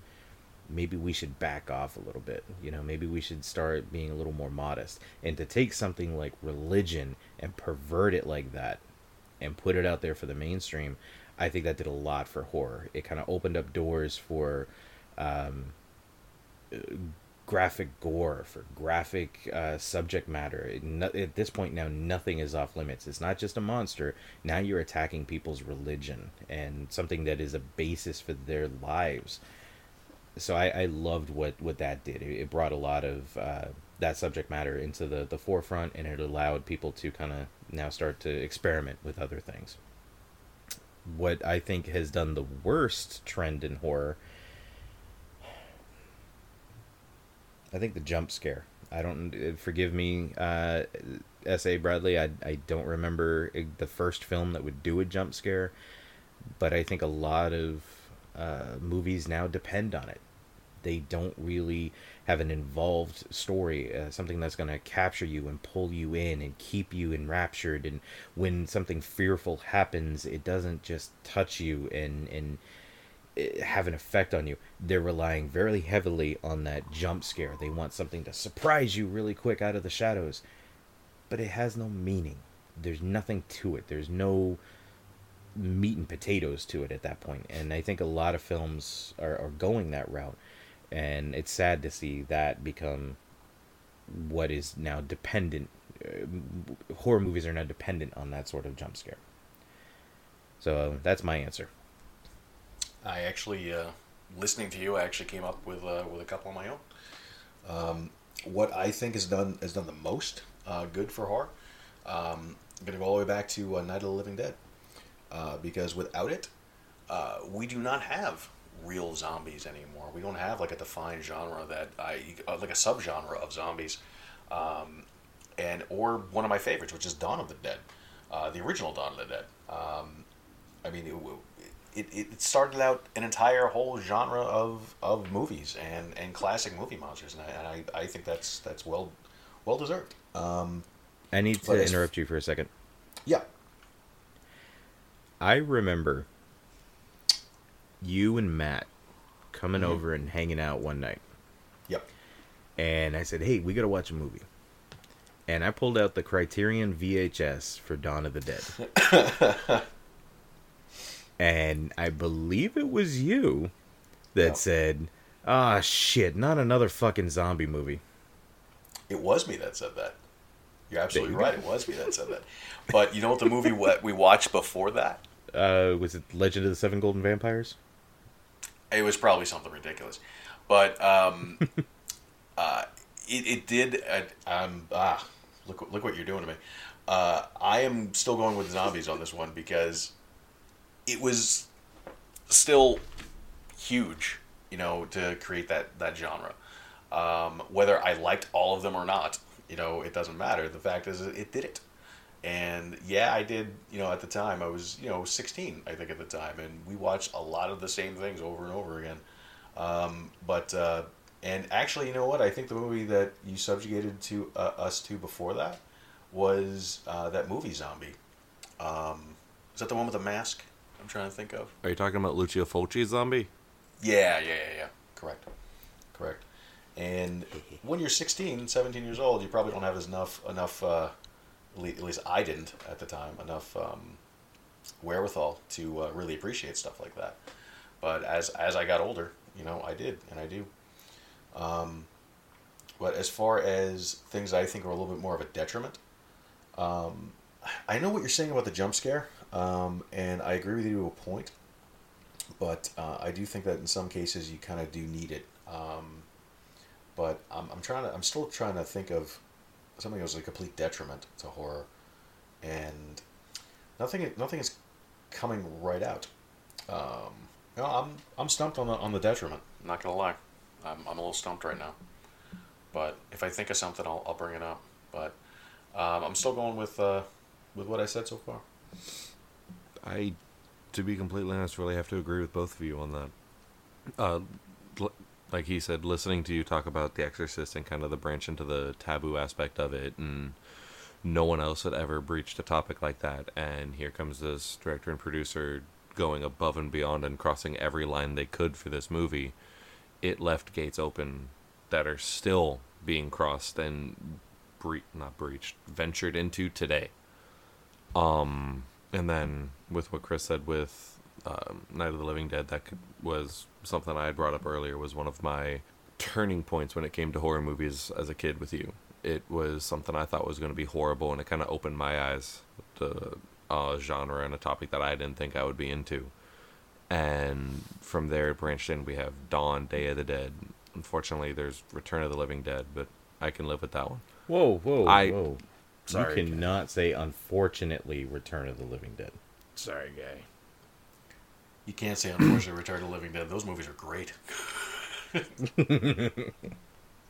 maybe we should back off a little bit, you know, maybe we should start being a little more modest. And to take something like religion and pervert it like that and put it out there for the mainstream, I think that did a lot for horror. It kind of opened up doors for um, graphic gore, for graphic uh, subject matter. No, at this point now, nothing is off limits. It's not just a monster. Now you're attacking people's religion and something that is a basis for their lives. So I, I loved what, what that did. It, it brought a lot of uh, that subject matter into the, the forefront, and it allowed people to kind of now start to experiment with other things. What I think has done the worst trend in horror, I think the jump scare. I don't, forgive me, uh, S A Bradley, I, I don't remember the first film that would do a jump scare, but I think a lot of uh, movies now depend on it. They don't really have an involved story, uh, something that's going to capture you and pull you in and keep you enraptured. And when something fearful happens, it doesn't just touch you and, and have an effect on you. They're relying very heavily on that jump scare. They want something to surprise you really quick out of the shadows, but it has no meaning. There's nothing to it. There's no meat and potatoes to it at that point. And I think a lot of films are, are going that route, and it's sad to see that become what is now dependent. Horror movies are now dependent on that sort of jump scare. So that's my answer. I actually, uh, listening to you, I actually came up with uh, with a couple of my own. Um, what I think has done has done the most uh, good for horror, um, I'm going to go all the way back to uh, Night of the Living Dead, uh, because without it, uh, we do not have real zombies anymore. We don't have like a defined genre that I uh, like a subgenre of zombies, um, and or one of my favorites, which is Dawn of the Dead, uh, the original Dawn of the Dead. Um, I mean. It, it, It, it started out an entire whole genre of, of movies and, and classic movie monsters, and I and I, I think that's that's well well deserved. Um, I need to interrupt you for a second. Yeah. I remember you and Matt coming mm-hmm. over and hanging out one night. Yep. And I said, "Hey, we got to watch a movie." And I pulled out the Criterion V H S for Dawn of the Dead. And I believe it was you that yeah. said, "Ah, oh, shit, not another fucking zombie movie." It was me that said that. You're absolutely right. It was me that said that. But you know what the movie we watched before that? Uh, was it Legend of the Seven Golden Vampires? It was probably something ridiculous. But um, uh, it, it did... Uh, um, ah, look, look what you're doing to me. Uh, I am still going with zombies on this one because it was still huge, you know, to create that, that genre. Um, whether I liked all of them or not, you know, it doesn't matter. The fact is, it did it. And yeah, I did, you know, at the time I was, you know, sixteen, I think at the time. And we watched a lot of the same things over and over again. Um, but, uh, and actually, you know what? I think the movie that you subjugated to uh, us to before that was, uh, that movie Zombie. Um, is that the one with the mask? I'm trying to think of. Are you talking about Lucio Fulci's Zombie? Yeah, yeah, yeah, yeah. Correct. Correct. And when you're sixteen, seventeen years old, you probably don't have as enough, enough, uh, at least I didn't at the time, enough um, wherewithal to uh, really appreciate stuff like that. But as as I got older, you know, I did, and I do. Um, but as far as things I think are a little bit more of a detriment, um, I know what you're saying about the jump scare, um, and I agree with you to a point, but uh, I do think that in some cases you kind of do need it. Um, but I'm, I'm trying to, I'm still trying to think of something that was a complete detriment to horror, and nothing nothing is coming right out. Um, you know, I'm I'm stumped on the on the detriment. I'm not gonna lie, I'm I'm a little stumped right now. But if I think of something, I'll I'll bring it up. But um, I'm still going with uh, with what I said so far. I, to be completely honest, really have to agree with both of you on that. Uh, l- Like he said, listening to you talk about The Exorcist and kind of the branch into the taboo aspect of it, and no one else had ever breached a topic like that, and here comes this director and producer going above and beyond and crossing every line they could for this movie. It left gates open that are still being crossed and bre- not breached, ventured into today. Um, and then with what Chris said with um, Night of the Living Dead, that could, was... something I had brought up earlier, was one of my turning points when it came to horror movies as a kid with you. It was something I thought was going to be horrible, and it kind of opened my eyes to a genre and a topic that I didn't think I would be into. And from there, it branched in. We have Dawn, Day of the Dead. Unfortunately, there's Return of the Living Dead, but I can live with that one. Whoa, whoa, I, whoa. Sorry, you cannot guy. say, unfortunately, Return of the Living Dead. Sorry, guy. You can't say, unfortunately, Return of the Living Dead. Those movies are great.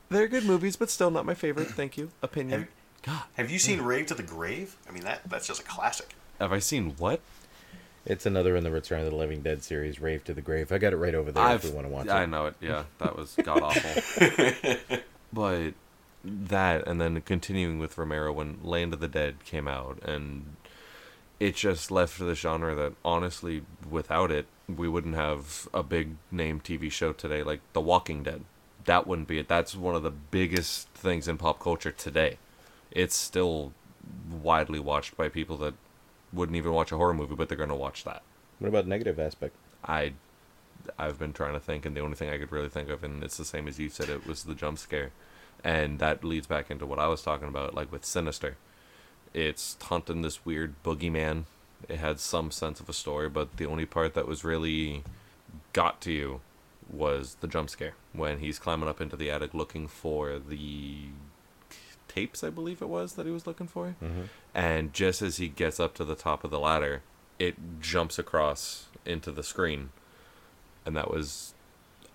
They're good movies, but still not my favorite. Thank you. Opinion. Have, God. Have you seen Rave to the Grave? I mean, that that's just a classic. Have I seen what? It's another in the Return of the Living Dead series, Rave to the Grave. I got it right over there I've, if we want to watch it. I know it. Yeah, that was god-awful. But that, and then continuing with Romero when Land of the Dead came out, and... it just left the genre that, honestly, without it, we wouldn't have a big-name T V show today like The Walking Dead. That wouldn't be it. That's one of the biggest things in pop culture today. It's still widely watched by people that wouldn't even watch a horror movie, but they're going to watch that. What about negative aspect? I, I've been trying to think, and the only thing I could really think of, and it's the same as you said, it was the jump scare. And that leads back into what I was talking about, like with Sinister. It's taunting this weird boogeyman. It had some sense of a story, but the only part that was really got to you was the jump scare. When he's climbing up into the attic looking for the tapes, I believe it was, that he was looking for. Mm-hmm. And just as he gets up to the top of the ladder, it jumps across into the screen. And that was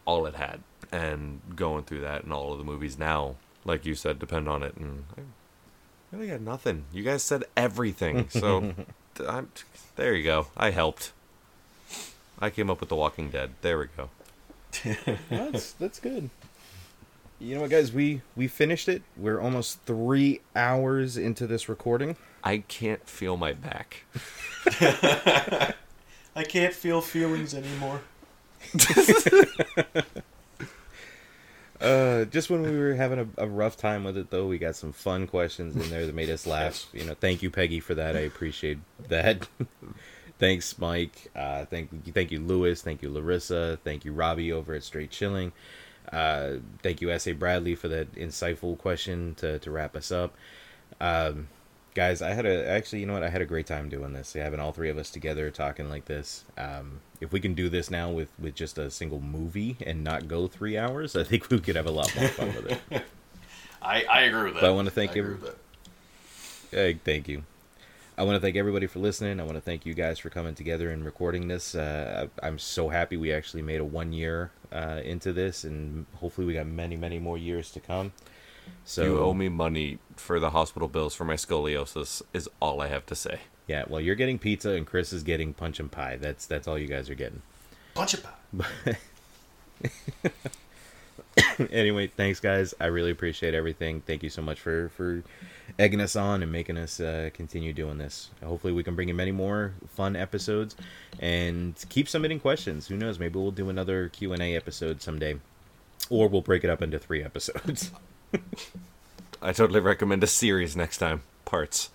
all it had. And going through that and all of the movies now, like you said, depend on it. And... I really got nothing. You guys said everything, so I'm, there you go. I helped. I came up with The Walking Dead. There we go. that's that's good. You know what, guys? We we finished it. We're almost three hours into this recording. I can't feel my back. I can't feel feelings anymore. Uh, just when we were having a, a rough time with it, though, we got some fun questions in there that made us laugh. You know, thank you, Peggy, for that. I appreciate that. Thanks, Mike. Uh, thank, thank you, Lewis. Thank you, Larissa. Thank you, Robbie, over at Straight Chilling. Uh, thank you, S A Bradley, for that insightful question to, to wrap us up. Um, guys, I had a actually, you know what? I had a great time doing this. Having all three of us together talking like this. Um, if we can do this now with, with just a single movie and not go three hours, I think we could have a lot more fun with it. I, I agree with that. But I want to thank everybody. Hey, thank you. I want to thank everybody for listening. I want to thank you guys for coming together and recording this. Uh, I'm so happy we actually made a one year uh, into this, and hopefully we got many, many more years to come. So you owe me money for the hospital bills for my scoliosis is all I have to say. Yeah, well, you're getting pizza and Chris is getting punch and pie. That's that's all you guys are getting. Punch and pie. Anyway, thanks guys. I really appreciate everything. Thank you so much for, for egging us on and making us uh, continue doing this. Hopefully we can bring in many more fun episodes, and keep submitting questions. Who knows? Maybe we'll do another Q and A episode someday, or we'll break it up into three episodes. I totally recommend a series next time. Parts.